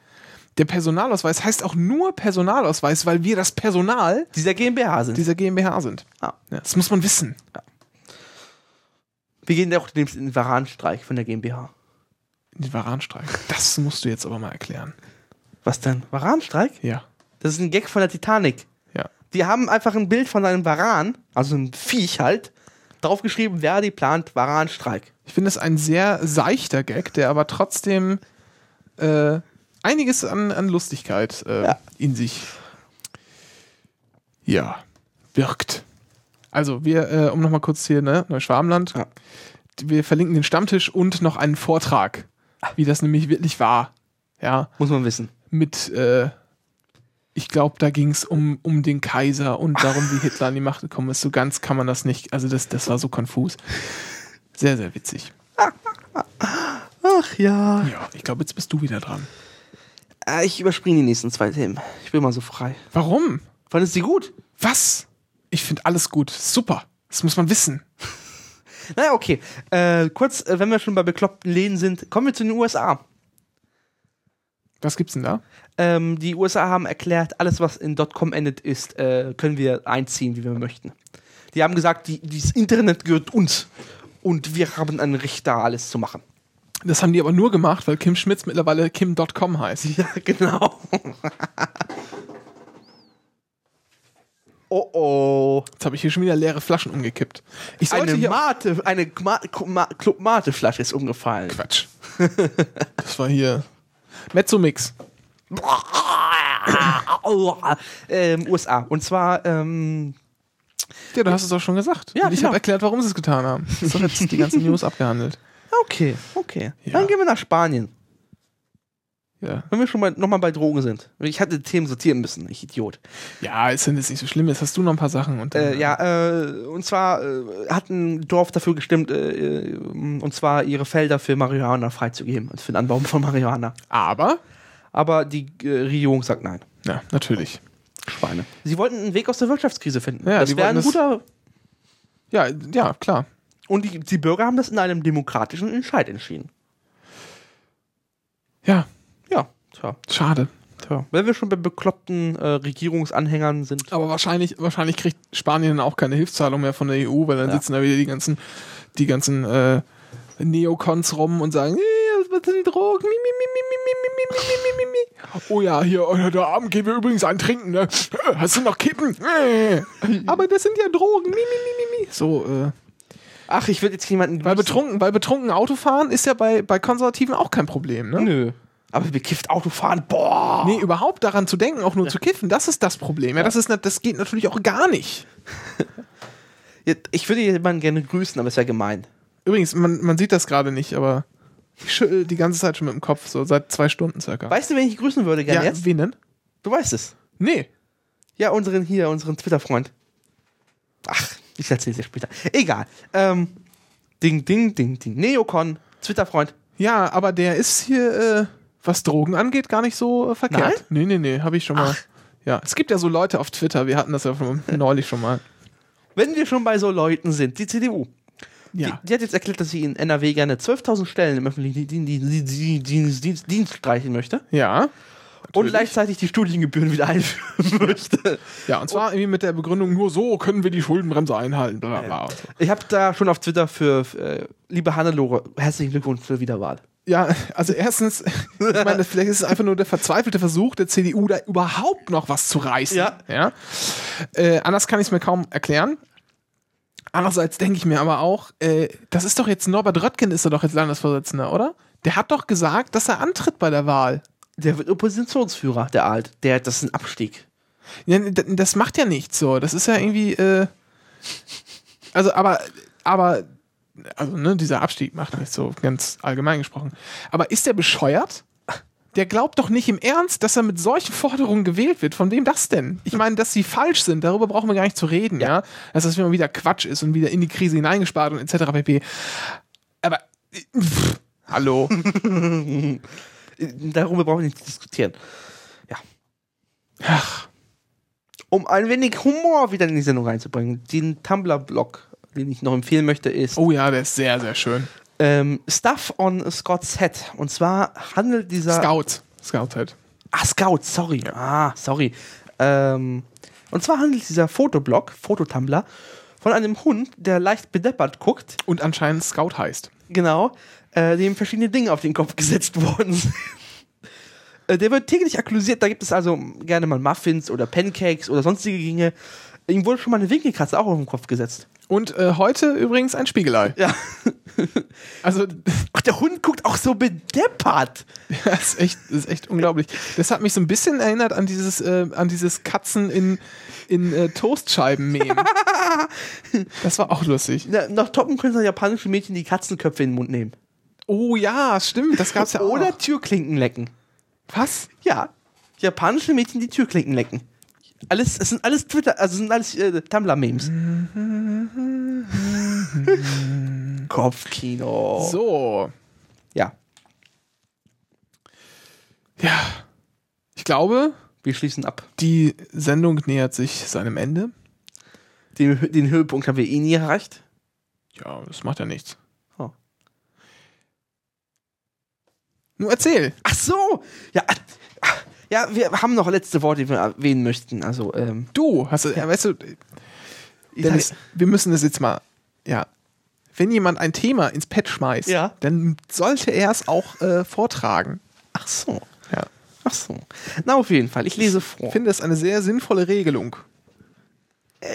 Der Personalausweis heißt auch nur Personalausweis, weil wir das Personal dieser GmbH sind. Ah. Ja, das muss man wissen. Ja. Wir gehen ja auch in den Warenstreik von der GmbH. In den Warenstreik? Das musst du jetzt aber mal erklären. Was denn? Warenstreik? Ja. Das ist ein Gag von der Titanic. Ja. Die haben einfach ein Bild von einem Waran, also einem Viech halt, draufgeschrieben, Verdi plant Warenstreik. Ich finde es ein sehr seichter Gag, der aber trotzdem einiges an Lustigkeit in sich birgt. Also wir, um nochmal kurz hier, ne, Neuschwabenland, wir verlinken den Stammtisch und noch einen Vortrag, wie das nämlich wirklich war. Ja, muss man wissen. Mit, ich glaube, da ging es um den Kaiser und darum, wie Hitler an die Macht gekommen ist. So ganz kann man das nicht, also das war so konfus. Sehr, sehr witzig. Ach ja. Ja, ich glaube, jetzt bist du wieder dran. Ich überspringe die nächsten zwei Themen. Ich bin mal so frei. Warum? Fandest du die gut? Was? Ich finde alles gut. Super. Das muss man wissen. Naja, okay. Kurz, wenn wir schon bei bekloppten Läden sind, kommen wir zu den USA. Was gibt's denn da? Die USA haben erklärt, alles, was in .com endet ist, können wir einziehen, wie wir möchten. Die haben gesagt, das Internet gehört uns. Und wir haben ein Recht da, alles zu machen. Das haben die aber nur gemacht, weil Kim Schmitz mittlerweile Kim.com heißt. Ja, genau. Oh oh. Jetzt habe ich hier schon wieder leere Flaschen umgekippt. Club Mate-Flasche ist umgefallen. Quatsch. Das war hier Mezzomix. USA. Und zwar, ja, du hast es doch schon gesagt. Ja, und ich habe erklärt, warum sie es getan haben. So, jetzt die ganzen News abgehandelt. Okay. Ja. Dann gehen wir nach Spanien. Ja. Wenn wir schon nochmal bei Drogen sind. Ich hatte Themen sortieren müssen, ich Idiot. Ja, ist denn jetzt nicht so schlimm. Jetzt hast du noch ein paar Sachen. Und hat ein Dorf dafür gestimmt, und zwar ihre Felder für Marihuana freizugeben, also für den Anbau von Marihuana. Aber die Regierung sagt nein. Ja, natürlich. Schweine. Sie wollten einen Weg aus der Wirtschaftskrise finden. Ja, das wäre ein guter... Ja, klar. Und die Bürger haben das in einem demokratischen Entscheid entschieden. Ja. Tja. Schade. Tja. Wenn wir schon bei bekloppten Regierungsanhängern sind. Aber wahrscheinlich kriegt Spanien auch keine Hilfszahlung mehr von der EU, weil dann sitzen da wieder die ganzen Neocons rum und sagen, was sind die Drogen? Oh ja, hier, heute Abend gehen wir übrigens einen trinken, ne? Hast du noch Kippen? Aber das sind ja Drogen. So. Ach, ich würde jetzt niemanden... Bei betrunken Autofahren ist ja bei Konservativen auch kein Problem, ne? Nö. Aber bekifft Autofahren, boah! Nee, überhaupt daran zu denken, auch nur zu kiffen, das ist das Problem. Ja, das geht natürlich auch gar nicht. Ich würde jemanden gerne grüßen, aber ist ja gemein. Übrigens, man sieht das gerade nicht, aber ich schüttel die ganze Zeit schon mit dem Kopf, so seit 2 Stunden circa. Weißt du, wen ich grüßen würde gerne jetzt? Ja, wen denn? Du weißt es. Nee. Ja, unseren Twitter-Freund. Ach, ich erzähl's dir später. Egal. Ding. Neocon, Twitter-Freund. Ja, aber der ist hier, was Drogen angeht, gar nicht so verkehrt. Nein? Nee, hab ich schon mal. Ach. Ja, es gibt ja so Leute auf Twitter, wir hatten das ja neulich schon mal. Wenn wir schon bei so Leuten sind, die CDU. Ja. Die hat jetzt erklärt, dass sie in NRW gerne 12.000 Stellen im öffentlichen Dienst streichen möchte. Ja. Natürlich. Und gleichzeitig die Studiengebühren wieder einführen möchte. Ja, und zwar irgendwie mit der Begründung, nur so können wir die Schuldenbremse einhalten. Blablabla. Ich habe da schon auf Twitter für liebe Hannelore, herzlichen Glückwunsch zur Wiederwahl. Ja, also erstens, ich meine, vielleicht ist es einfach nur der verzweifelte Versuch der CDU, da überhaupt noch was zu reißen. Ja? Anders kann ich es mir kaum erklären. Andererseits denke ich mir aber auch, das ist doch jetzt, Norbert Röttgen ist doch jetzt Landesvorsitzender, oder? Der hat doch gesagt, dass er antritt bei der Wahl. Der wird Oppositionsführer, der Alt. Das ist ein Abstieg. Ja, das macht ja nichts so. Das ist ja irgendwie, dieser Abstieg macht nichts so, ganz allgemein gesprochen. Aber ist der bescheuert? Der glaubt doch nicht im Ernst, dass er mit solchen Forderungen gewählt wird. Von wem das denn? Ich meine, dass sie falsch sind, darüber brauchen wir gar nicht zu reden, ja? Dass das immer wieder Quatsch ist und wieder in die Krise hineingespart und etc. pp. Aber, hallo. Darüber brauchen wir nicht zu diskutieren. Ja. Ach. Um ein wenig Humor wieder in die Sendung reinzubringen, den Tumblr-Blog, den ich noch empfehlen möchte, ist... Oh ja, der ist sehr, sehr schön. Stuff on Scott's Head. Und zwar handelt dieser... Scouts halt. Ah, Scouts, sorry. Ja. Und zwar handelt dieser Fotoblog, Fototumbler, von einem Hund, der leicht bedeppert guckt. Und anscheinend Scout heißt. Genau. Dem verschiedene Dinge auf den Kopf gesetzt worden sind. Der wird täglich akkulisiert. Da gibt es also gerne mal Muffins oder Pancakes oder sonstige Dinge. Ihm wurde schon mal eine Winkelkatze auch auf den Kopf gesetzt. Und heute übrigens ein Spiegelei. Ja. Also, ach, der Hund guckt auch so bedeppert. Ja, das ist echt unglaublich. Das hat mich so ein bisschen erinnert an dieses Katzen in Toastscheiben-Meme. Das war auch lustig. Noch toppen können so japanische Mädchen die Katzenköpfe in den Mund nehmen. Oh ja, stimmt. Das gab's ja auch. Oder Türklinken lecken. Was? Ja. Japanische Mädchen die Türklinken lecken. Es sind alles Twitter, Tumblr-Memes. Kopfkino. So. Ja. Ja. Ich glaube, wir schließen ab. Die Sendung nähert sich seinem Ende. Den Höhepunkt haben wir eh nie erreicht. Ja, das macht ja nichts. Oh. Nun erzähl. Ach so. Ja, wir haben noch letzte Worte, die wir erwähnen möchten. Also, du, hast du, ja, weißt du, Dennis, wir müssen das jetzt mal, ja. Wenn jemand ein Thema ins Pad schmeißt, ja, dann sollte er es auch vortragen. Ach so. Ja. Ach so. Na, auf jeden Fall. Ich lese vor. Ich finde das eine sehr sinnvolle Regelung.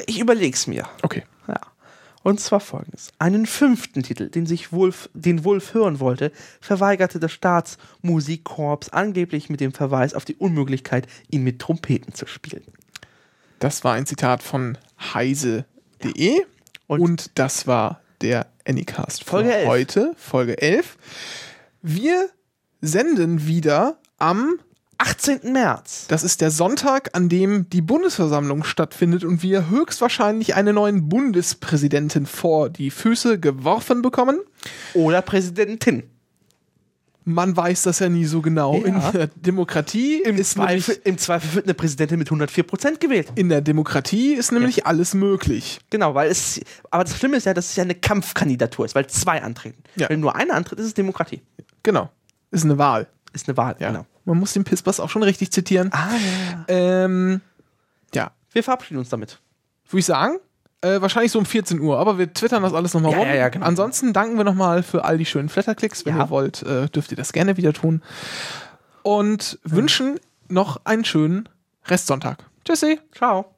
Ich überleg's mir. Okay. Ja. Und zwar folgendes. Einen fünften Titel, den Wolf hören wollte, verweigerte das Staatsmusikkorps angeblich mit dem Verweis auf die Unmöglichkeit, ihn mit Trompeten zu spielen. Das war ein Zitat von heise.de, ja, und das war der Anycast Folge 11. Heute, Folge 11. Wir senden wieder am 18. März. Das ist der Sonntag, an dem die Bundesversammlung stattfindet und wir höchstwahrscheinlich einen neuen Bundespräsidenten vor die Füße geworfen bekommen. Oder Präsidentin. Man weiß das ja nie so genau. Ja. In der Demokratie Im Zweifel wird eine Präsidentin mit 104% gewählt. In der Demokratie ist nämlich alles möglich. Genau, aber das Schlimme ist ja, dass es ja eine Kampfkandidatur ist, weil zwei antreten. Ja. Wenn nur einer antritt, ist es Demokratie. Genau. Ist eine Wahl. Ist eine Wahl, ja, genau. Man muss den Pisspass auch schon richtig zitieren. Ah, ja. Ja. Wir verabschieden uns damit. Würde ich sagen, wahrscheinlich so um 14 Uhr, aber wir twittern das alles nochmal rum. Ja, ja, genau. Ansonsten danken wir nochmal für all die schönen Flatterklicks. Wenn ihr wollt, dürft ihr das gerne wieder tun. Und wünschen noch einen schönen Restsonntag. Tschüssi. Ciao.